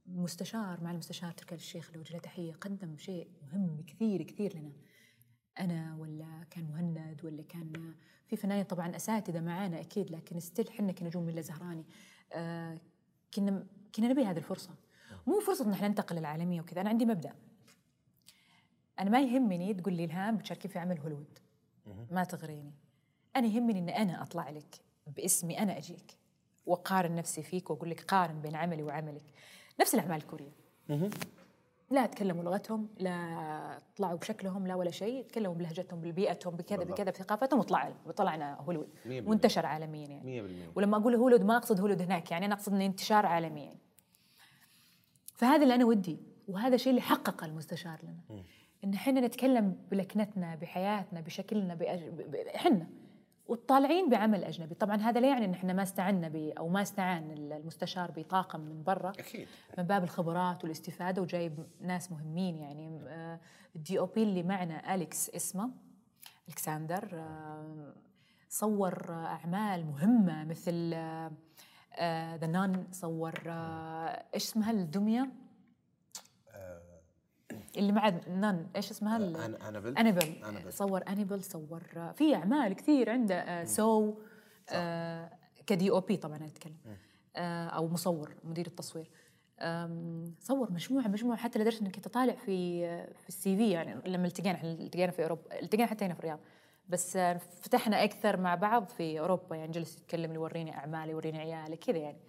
مستشار مع المستشار تركي آل الشيخ اللي وجه له تحيه قدم شيء مهم كثير كثير لنا، انا ولا كان مهند ولا كان في فنانين طبعا اساتذه معانا اكيد، لكن استل حنا كنجوم من الزهراني أه كنا كنا نبي هذه الفرصة، مو فرصة نحن ننتقل للعالمية وكذا. أنا عندي مبدأ، أنا ما يهمني تقول لي إلهام بتشاركي في عمل هوليوود ما تغريني، أنا يهمني إن أنا أطلع لك باسمي، أنا أجيك وأقارن نفسي فيك وأقول لك قارن بين عملي وعملك. نفس الأعمال الكورية لا تكلموا لغتهم، لا طلعوا بشكلهم، لا ولا شيء، تكلموا بلهجتهم ببيئتهم بكذا بكذا بثقافتهم، وطلع وطلعنا هوليوود وانتشر عالميا يعني. مية بالمية. ولما اقول هوليوود ما اقصد هوليوود هناك، يعني انا اقصد ان انتشار عالميا يعني. فهذا اللي انا ودي، وهذا الشيء اللي حققه المستشار لنا، م. ان احنا نتكلم بلكنتنا بحياتنا بشكلنا احنا، والطالعين بعمل اجنبي. طبعا هذا لا يعني ان احنا ما استعنا او ما استعان المستشار بطاقم من برا، اكيد من باب الخبرات والاستفاده، وجايب ناس مهمين يعني. الدي او بي اللي معنا أليكس اسمه الكساندر، صور اعمال مهمه مثل ذا نان، صور ايش اسمها الدميه اللي مع نان ايش اسمها؟ أنابل. أنابل صور أنابل، صور في أعمال كثير عنده. سو آه كدي أو بي طبعا أنا أتكلم آه أو مصور مدير التصوير، صور مجموعة مجموعة، حتى لدرجة إنك تطالع في في السي في يعني. لما التقينا التقينا في أوروبا، التقينا حتى هنا في الرياض، بس فتحنا أكثر مع بعض في أوروبا يعني. جلس يتكلم لي وريني أعمالي وريني عيالي كذا يعني.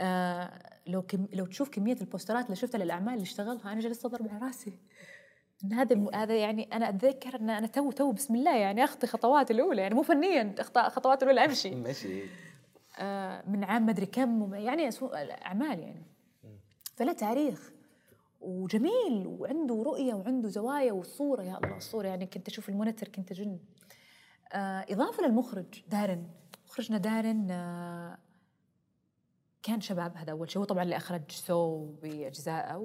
آه لو كم لو تشوف كمية البوسترات اللي شفتها للأعمال اللي اشتغلها، أنا جلست أضرب على راسي إن هذا هذا يعني. أنا أتذكر أن أنا تو تو بسم الله يعني أخطي خطوات الأولى يعني، مو فنيا أخطأ خطوات الأولى أمشي ماشي آه من عام ما أدري كم يعني أعمال يعني. فلا تاريخ وجميل، وعنده رؤية وعنده زوايا، والصورة يا الله الصورة يعني كنت أشوف المونيتر كنت أجن. آه إضافة للمخرج دارين، مخرجنا دارين آه كان شباب، هذا أول شيء. هو طبعاً اللي أخرج سو بأجزائه،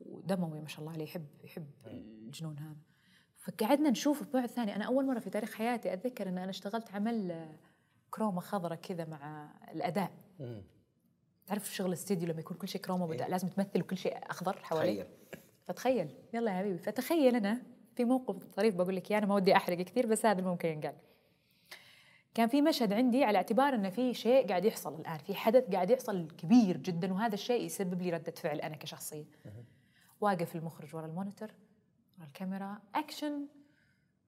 ودموي ما شاء الله عليه، يحب يحب الجنون هذا. فقعدنا نشوف ببعد ثاني. أنا أول مرة في تاريخ حياتي أتذكر أن أنا اشتغلت عمل كروما خضرة كذا مع الأداء. مم. تعرف شغل الاستديو لما يكون كل شيء كروما بدأ لازم تمثل وكل شيء أخضر حواليك. فتخيل يلا يا حبيبي، فتخيل أنا في موقف طريف بقول لك، أنا ما ودي أحرق كثير بس هذا ممكن ينقال. كان في مشهد عندي على اعتبار أن في شيء قاعد يحصل الآن، في حدث قاعد يحصل كبير جدا، وهذا الشيء يسبب لي ردة فعل أنا كشخصية. واقف المخرج ورا المونيتر ورا الكاميرا أكشن.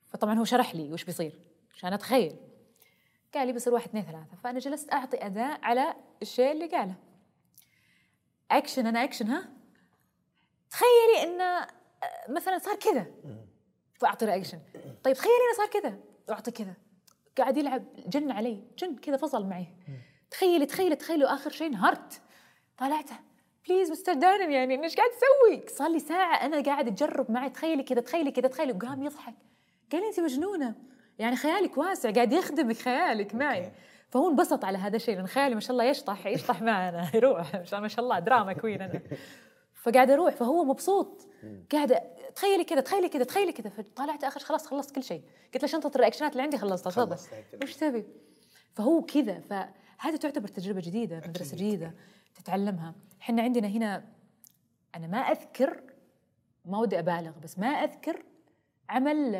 فطبعا هو شرح لي وش بيصير عشان أتخيل، قال لي بيصير واحد اثنين ثلاثة، فأنا جلست أعطي أداء على الشيء اللي قاله. أكشن أنا أكشن ها، تخيلي إنه مثلا صار كذا فأعطي أكشن، طيب تخيلي إنه صار كذا وأعطي كذا. قاعد يلعب جن علي، جن كذا فصل معي. تخيلي تخيلي تخيلي، واخر شيء انهرت. طلعته بليز مستر دارين يعني ايش قاعد تسوي؟ صار لي ساعه انا قاعد تجرب معي، تخيلي كذا تخيلي كذا تخيلي. وقام يضحك قال لي انت مجنونه يعني، خيالك واسع قاعد يخدمك خيالك معي. فهو انبسط على هذا الشيء لان خيالي ما شاء الله يشطح يشطح معنا يروح ما شاء الله دراما كوين انا. فقاعد اروح فهو مبسوط، قاعد تخيلي كذا تخيلي كذا تخيلي كذا. فطلعت اخر خلاص خلصت كل شيء، قلت له شنطه الرياكشنات اللي عندي خلصتها تفضل وش تبي. فهو كذا. فهذه تعتبر تجربه جديده، مدرسه جديده تتعلمها. احنا عندنا هنا انا ما اذكر ما ودي أبالغ بس ما أذكر عمل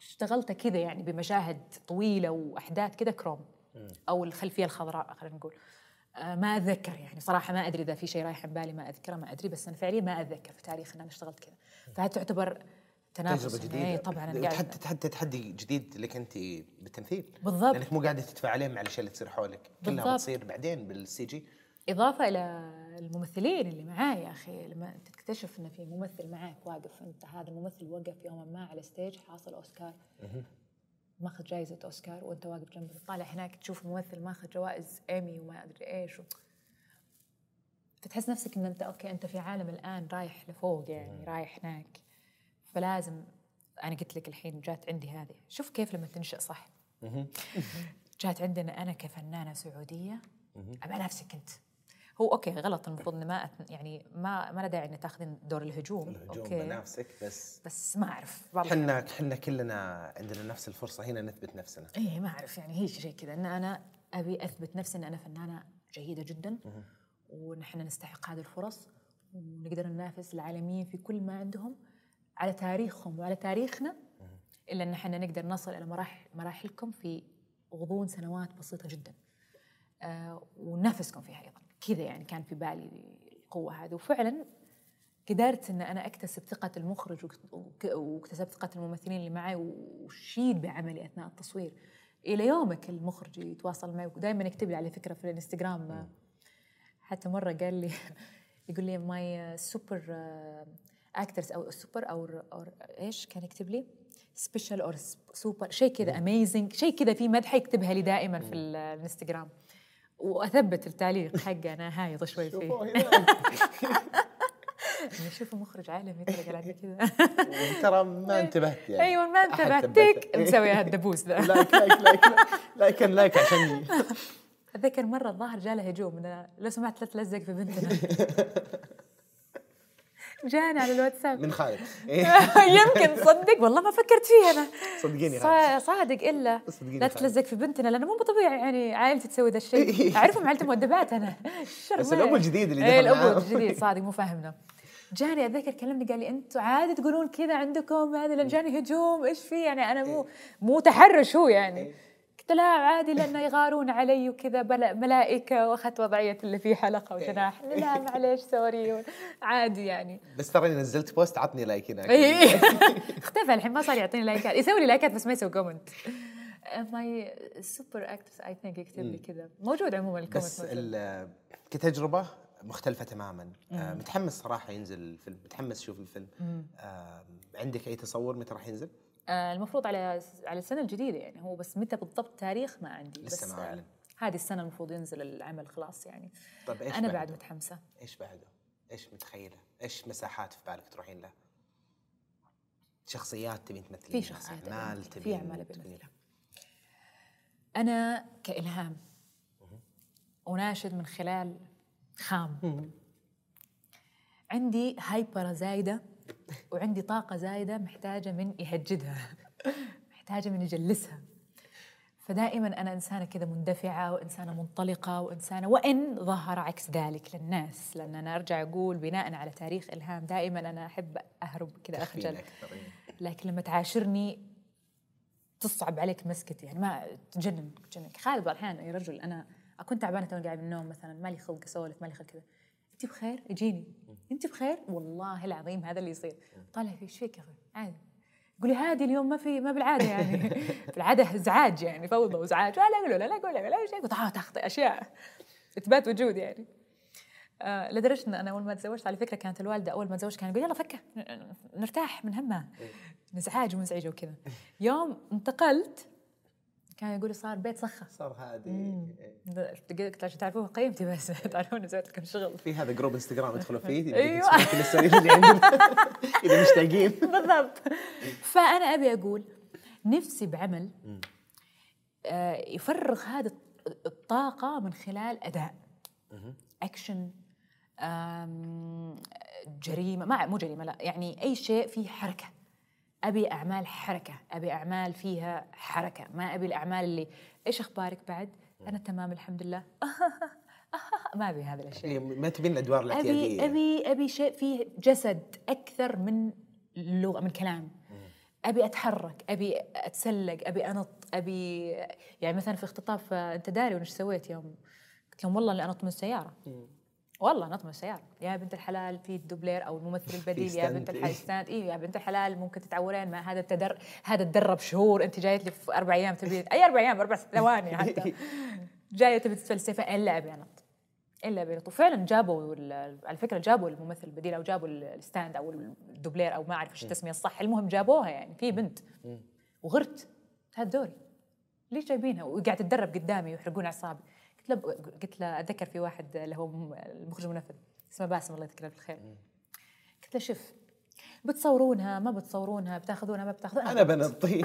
اشتغلته كذا يعني بمشاهد طويلة وأحداث كذا كروم أو الخلفية الخضراء خلينا نقول. ما أتذكر يعني صراحة، ما أدري إذا في شيء رايح ببالي ما أذكره ما أدري، بس أنا فعليا ما أتذكر في تاريخ إن أنا اشتغلت كذا. فهذه تعتبر تجربة جديدة طبعا، حتى تحدي جديد لك أنت بالتمثيل بالضبط، لأنك مو قاعدة تتفاعلين مع الأشياء اللي تصير حولك، كلها بتصير بعدين بالسي جي. إضافة إلى الممثلين اللي معاي يا أخي، لما تكتشف أن في ممثل معاك واقف، أنت هذا الممثل وقف يوما ما على ستيج حاصل أوسكار، ماخذ جائزة أوسكار، وأنت واقف جنبه طالع هناك تشوف ممثل ماخذ جوائز إيمي وما أدري إيش و... فتحس نفسك أن أنت أوكي، أنت في عالم الآن رايح لفوق يعني رايح هناك. فلازم أنا قلت لك الحين جات عندي هذه، شوف كيف لما تنشأ صح. جات عندنا أنا كفنانة سعودية أبقى نفسك أنت. هو أوكي غلط المفروض إن ما يعني ما ما له داعي إن تاخذين دور الهجوم. الهجوم أوكي. بنفسك بس. بس ما أعرف. حنا حنا كلنا عندنا نفس الفرصة هنا نثبت نفسنا. إيه ما أعرف يعني هي شيء كذا، إن أنا أبي أثبت نفسي إن أنا فنانة جيدة جدا ونحن نستحق هذه الفرص ونقدر ننافس العالميين في كل ما عندهم على تاريخهم وعلى تاريخنا، إلا إن حنا نقدر نصل إلى مراحل مراحلكم في غضون سنوات بسيطة جدا آه وننافسكم فيها أيضا. كذا يعني كان في بالي القوة هذه، وفعلا قدرت إن أنا أكتسب ثقة المخرج واكتسبت ثقة الممثلين اللي معي وشيد بعملي أثناء التصوير. إلى يومك المخرج يتواصل معي ودائما يكتب لي على فكرة في الانستغرام، حتى مرة قال لي يقول لي ماي سوبر اكترس او سوبر او أو ايش كان يكتب لي، سبيشال اور سوبر شيء كذا، اميزنج شيء كذا، في مدح يكتبها لي دائما في الانستغرام واثبت التعليق حقه انا هايض شوي فيه. نشوفه مخرج عالمي يطلع على كذا ترى ما انتبهت يعني. ايوه ما انتبهت تك مسوي هالدبوس ذا لايك لايك لايك لايك لايك عشان اتذكر مره الظاهر جاله هجوم انه لو سمحت لا تلزق في بنتنا، جانا على الواتساب من خالد. يمكن صدق والله ما فكرت فيها انا، صدقيني صادق الا لا تلزق في بنتنا لانه مو طبيعي يعني عائلتي تسوي ذا الشيء، اعرفهم عائلتي مؤدبات انا بس الابو الجديد اللي دخل الابو الجديد صادق مو فاهمنا. جاني اتذكر كلمني قال لي انتم عادي تقولون كذا عندكم هذا، لان جاني هجوم ايش في يعني انا مو مو تحرش هو يعني، قلت لا عادي لانه يغارون علي وكذا ملائكه، واخذت وضعيه اللي فيه حلقه وجناح لا معليش سوري عادي يعني. بس تراني نزلت بوست عطني لايك هناك اختفى الحين ما صار يعطيني لايكات، يسوي لي لايكات بس ما يسوي كومنت. ماي سوبر اكتس اي ثينك يكتب لي كذا، موجود عموما الكومنت بس كتجربه مختلفه تماما. متحمس صراحه ينزل الفيلم، متحمس شوف الفيلم. عندك اي تصور متى راح ينزل؟ المفروض على على السنة الجديدة يعني، هو بس متى بالضبط تاريخ ما عندي لسه، بس ما أعلن. هذه السنة المفروض ينزل العمل خلاص يعني. طيب إيش أنا بعد متحمسة؟ إيش بعده؟ إيش متخيلة؟ إيش مساحات في بالك تروحين لها؟ شخصيات تبين تمثلين؟ في شخصيات أعمال تبين في أعمال بمثلها. أنا كإلهام أناشد من خلال خام. مم. عندي هايبر زايدة وعندي طاقة زايدة محتاجة من يهجدها، محتاجة من يجلسها. فدائما أنا إنسانة كذا مندفعة وإنسانة منطلقة وإنسانة، وإن ظهر عكس ذلك للناس، لأن أنا أرجع أقول بناء على تاريخ إلهام دائما أنا أحب أهرب كذا أخجل، لكن لما تعاشرني تصعب عليك مسكتي يعني، ما تجنن تجننك. خالد بعض الأحيان يا رجل أنا أكون تعبانة وأنا قاعدة من النوم مثلا، مالي خلق أسولف مالي خلق كذا، أنت بخير؟ يجيني أنت بخير؟ والله العظيم هذا اللي يصير. طالع في إيش فيك يا أخي؟ عادي. قولي هادي اليوم ما في ما بالعادة يعني بالعادة إزعاج يعني فوضى وإزعاج، لا أقول لا أقول لا أقول شيء وتعاود تخطئ أشياء إثبات وجود يعني. آه لدرجة إن أنا أول ما تزوجت على فكرة كانت الوالدة أول ما تزوجت كانت تقول يلا فكه نرتاح من همها نزعاج ومنزعجة وكذا. يوم انتقلت كان يقولي صار بيت صخة، صار هادي. قلت عشان تعرفوها قيمتي بس تعرفون سويت لكم شغل في هذا جروب انستغرام ادخلوا فيه. ايوه اللي عندنا اذا مشتاقين بالضبط. فانا ابي اقول نفسي بعمل آه يفرغ هذه الطاقة من خلال اداء اكشن، جريمة، ما مو جريمة لا يعني اي شيء فيه حركة. أبي أعمال حركة، أبي أعمال فيها حركة، ما أبي الأعمال اللي إيش أخبارك بعد؟ أنا تمام الحمد لله ما ابي هذا الاشياء، ما تبين الادوار الاعتياديه. ابي ابي ابي شيء فيه جسد اكثر من اللغه من كلام. ابي اتحرك، ابي اتسلق، ابي انط، ابي يعني مثلا في اختطاف انت داري وانا ايش سويت يوم؟ قلت لهم والله اني انط من السياره. والله نط من السياره، يا بنت الحلال في الدوبلير او الممثل البديل يا بنت الحلال ستاند، اي يا بنت الحلال ممكن تتعورين، ما هذا التدر هذا تدرب شهور، انت جايت لي في اربع ايام تبي اي اربع ايام اربع ثواني حتى جايه تبي تتفلسفي الا ابي انط الا ابي انط. وفعلا جابوا على فكره جابوا الممثل البديل او جابوا الستاند او الدوبلير او ما اعرف ايش التسميه الصح، المهم جابوها يعني في بنت وغرت هذا دوري ليش جايبينها وقاعده تتدرب قدامي ويحرقون اعصابي. قلت له اتذكر في واحد اللي هو المخرج المنفذ اسمه باسم الله يذكره بالخير، قلت له شوف بتصورونها ما بتصورونها بتاخذونها ما بتاخذونها انا بنطي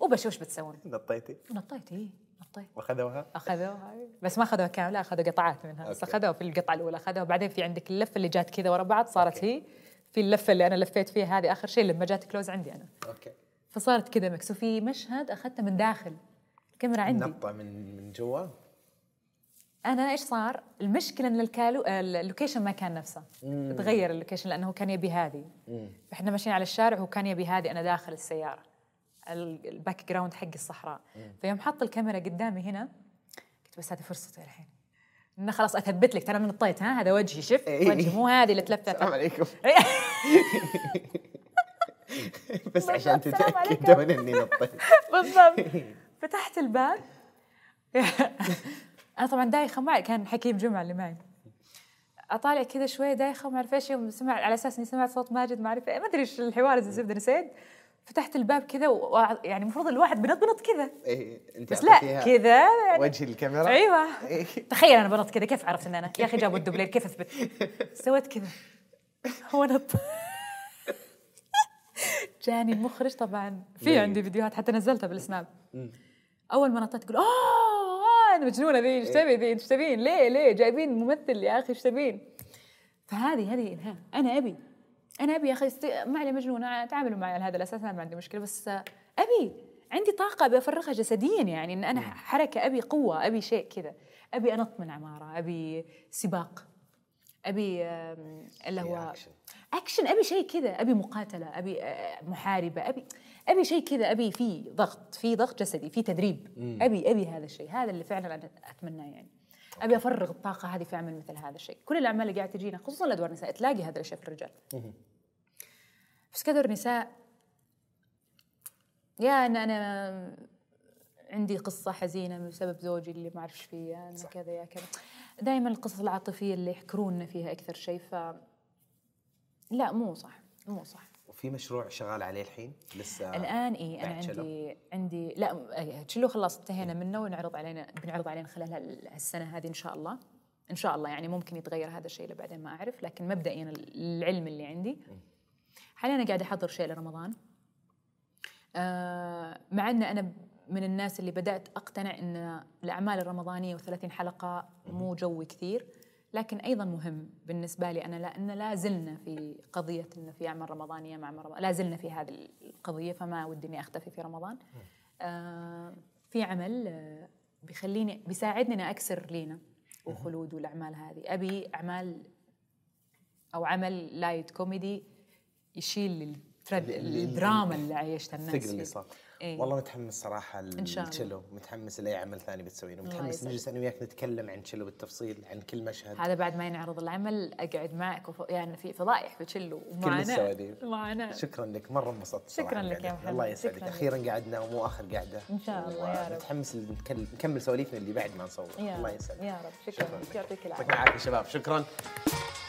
وبشوف ايش بتسوون. نطيتي نطيتي نطيت واخذوها اخذوها بس ما اخذوها كامله، اخذوا قطعات منها بس، اخذوها في القطعه الاولى اخذوها، بعدين في عندك اللفه اللي جات كذا ورا بعض صارت أوكي. هي في اللفه اللي انا لفيت فيها هذه اخر شيء لما جات كلوز عندي انا اوكي، فصارت كذا مكس. وفي مشهد اخذته من داخل الكاميرا عندي نقطه من من جوا انا. ايش صار المشكله ان الكالو... اللوكيشن ما كان نفسه، تغير اللوكيشن لانه كان يبي هذه، احنا ماشيين على الشارع وكان يبي هذه انا داخل السياره، الباك جراوند حق الصحراء. فيوم حط الكاميرا قدامي هنا قلت بس هذه فرصتي الحين انه خلاص اثبت لك ترى انا نطيت، ها هذا وجهي شفت وجهي مو هذه اللي تلفت. السلام عليكم بس عشان تتاكدون اني نطيت بالضبط. فتحت الباب أنا طبعاً دايخة معي، كان حكيم جمعة اللي معي، أطالع كذا شوي دايخة ما أعرف إيش، يوم سمع على أساس إني سمعت صوت ماجد ما أعرف ما أدري إيش الحوار إذا زبدة نسيت. فتحت الباب كذا و... يعني المفروض الواحد بنط بنط كذا إيه أنت بس لا كذا يعني وجه الكاميرا أيوه إيه. تخيل أنا بنط كذا كيف عرفت إن أنا يا أخي جابوا الدبلير كيف أثبت؟ سويت كذا هو نط جاني المخرج طبعاً في عندي فيديوهات حتى نزلتها بالسناب. أول ما نطيت تقول آه أنا مجنونة ذي ايش تبي ذي ايش تبين ليه ليه جايبين ممثل يا أخي ايش تبين؟ فهذه هذه إلهام أنا أبي أنا أبي يا أخي ما علي مجنونة تعاملوا معي على هذا الأساس، أنا ما عندي مشكلة بس أبي عندي طاقة أبي أفرغها جسديا، يعني إن أنا حركة أبي قوة أبي شيء كذا أبي أنط من عمارة أبي سباق أبي اللي هو أكشن أبي شيء كذا أبي مقاتلة أبي محاربة أبي أبي شيء كذا أبي في ضغط في ضغط جسدي في تدريب مم. أبي أبي هذا الشيء هذا اللي فعلا أنا أتمناه، يعني أبي أفرغ الطاقة هذه في عمل مثل هذا الشيء. كل الأعمال اللي قاعدة تجينا خصوصا الأدوار النساء تلاقي هذا الشيء في الرجال مم. بس كدور نساء يا أنا أنا عندي قصة حزينة بسبب زوجي اللي ما أعرفش فيه أنا كذا يا كذا، دائما القصص العاطفية اللي يحكروننا فيها أكثر شيء، ف لا مو صح مو صح. في مشروع شغال عليه الحين لسه الان؟ اي انا عندي شلو. عندي لا تشيلو خلاص انتهينا منه ونعرض علينا بنعرض علينا خلال هالسنه هذه ان شاء الله ان شاء الله، يعني ممكن يتغير هذا الشيء لبعدين ما اعرف، لكن مبدئيا يعني العلم اللي عندي حاليا انا قاعده احضر شيء لرمضان. آه مع ان انا من الناس اللي بدات اقتنع ان الاعمال الرمضانيه وثلاثين حلقه مو جوي كثير، لكن أيضاً مهم بالنسبة لي أنا لأن لا زلنا في قضية إنه في أعمال رمضانية مع رمضان لا زلنا في هذه القضية، فما ودي إني أختفي في رمضان. آه في عمل آه بيخليني بيساعدني أنا أكسر لينا وخلود والأعمال هذه، أبي أعمال أو عمل لايت كوميدي يشيل الدراما اللي عايشتها الناس اللي صار. إيه؟ والله متحمس صراحه لتشيلو، متحمس لاي عمل ثاني بتسوينه، متحمس نجلس انا وياك نتكلم عن تشيلو بالتفصيل عن كل مشهد. هذا بعد ما ينعرض العمل اقعد معك وف... يعني في فضائح بتشيلو ومعنا معنا. شكرا لك مره انبسطت، شكرا لك يا محمد الله يسعدك، اخيرا قعدنا ومو اخر قعده ان شاء الله يا رب، متحمس نكمل سواليفنا اللي بعد ما نصور الله يسعدك يا رب. شكرا, شكرا لك يعطيك العافيه، شكرا يا شباب شكرا.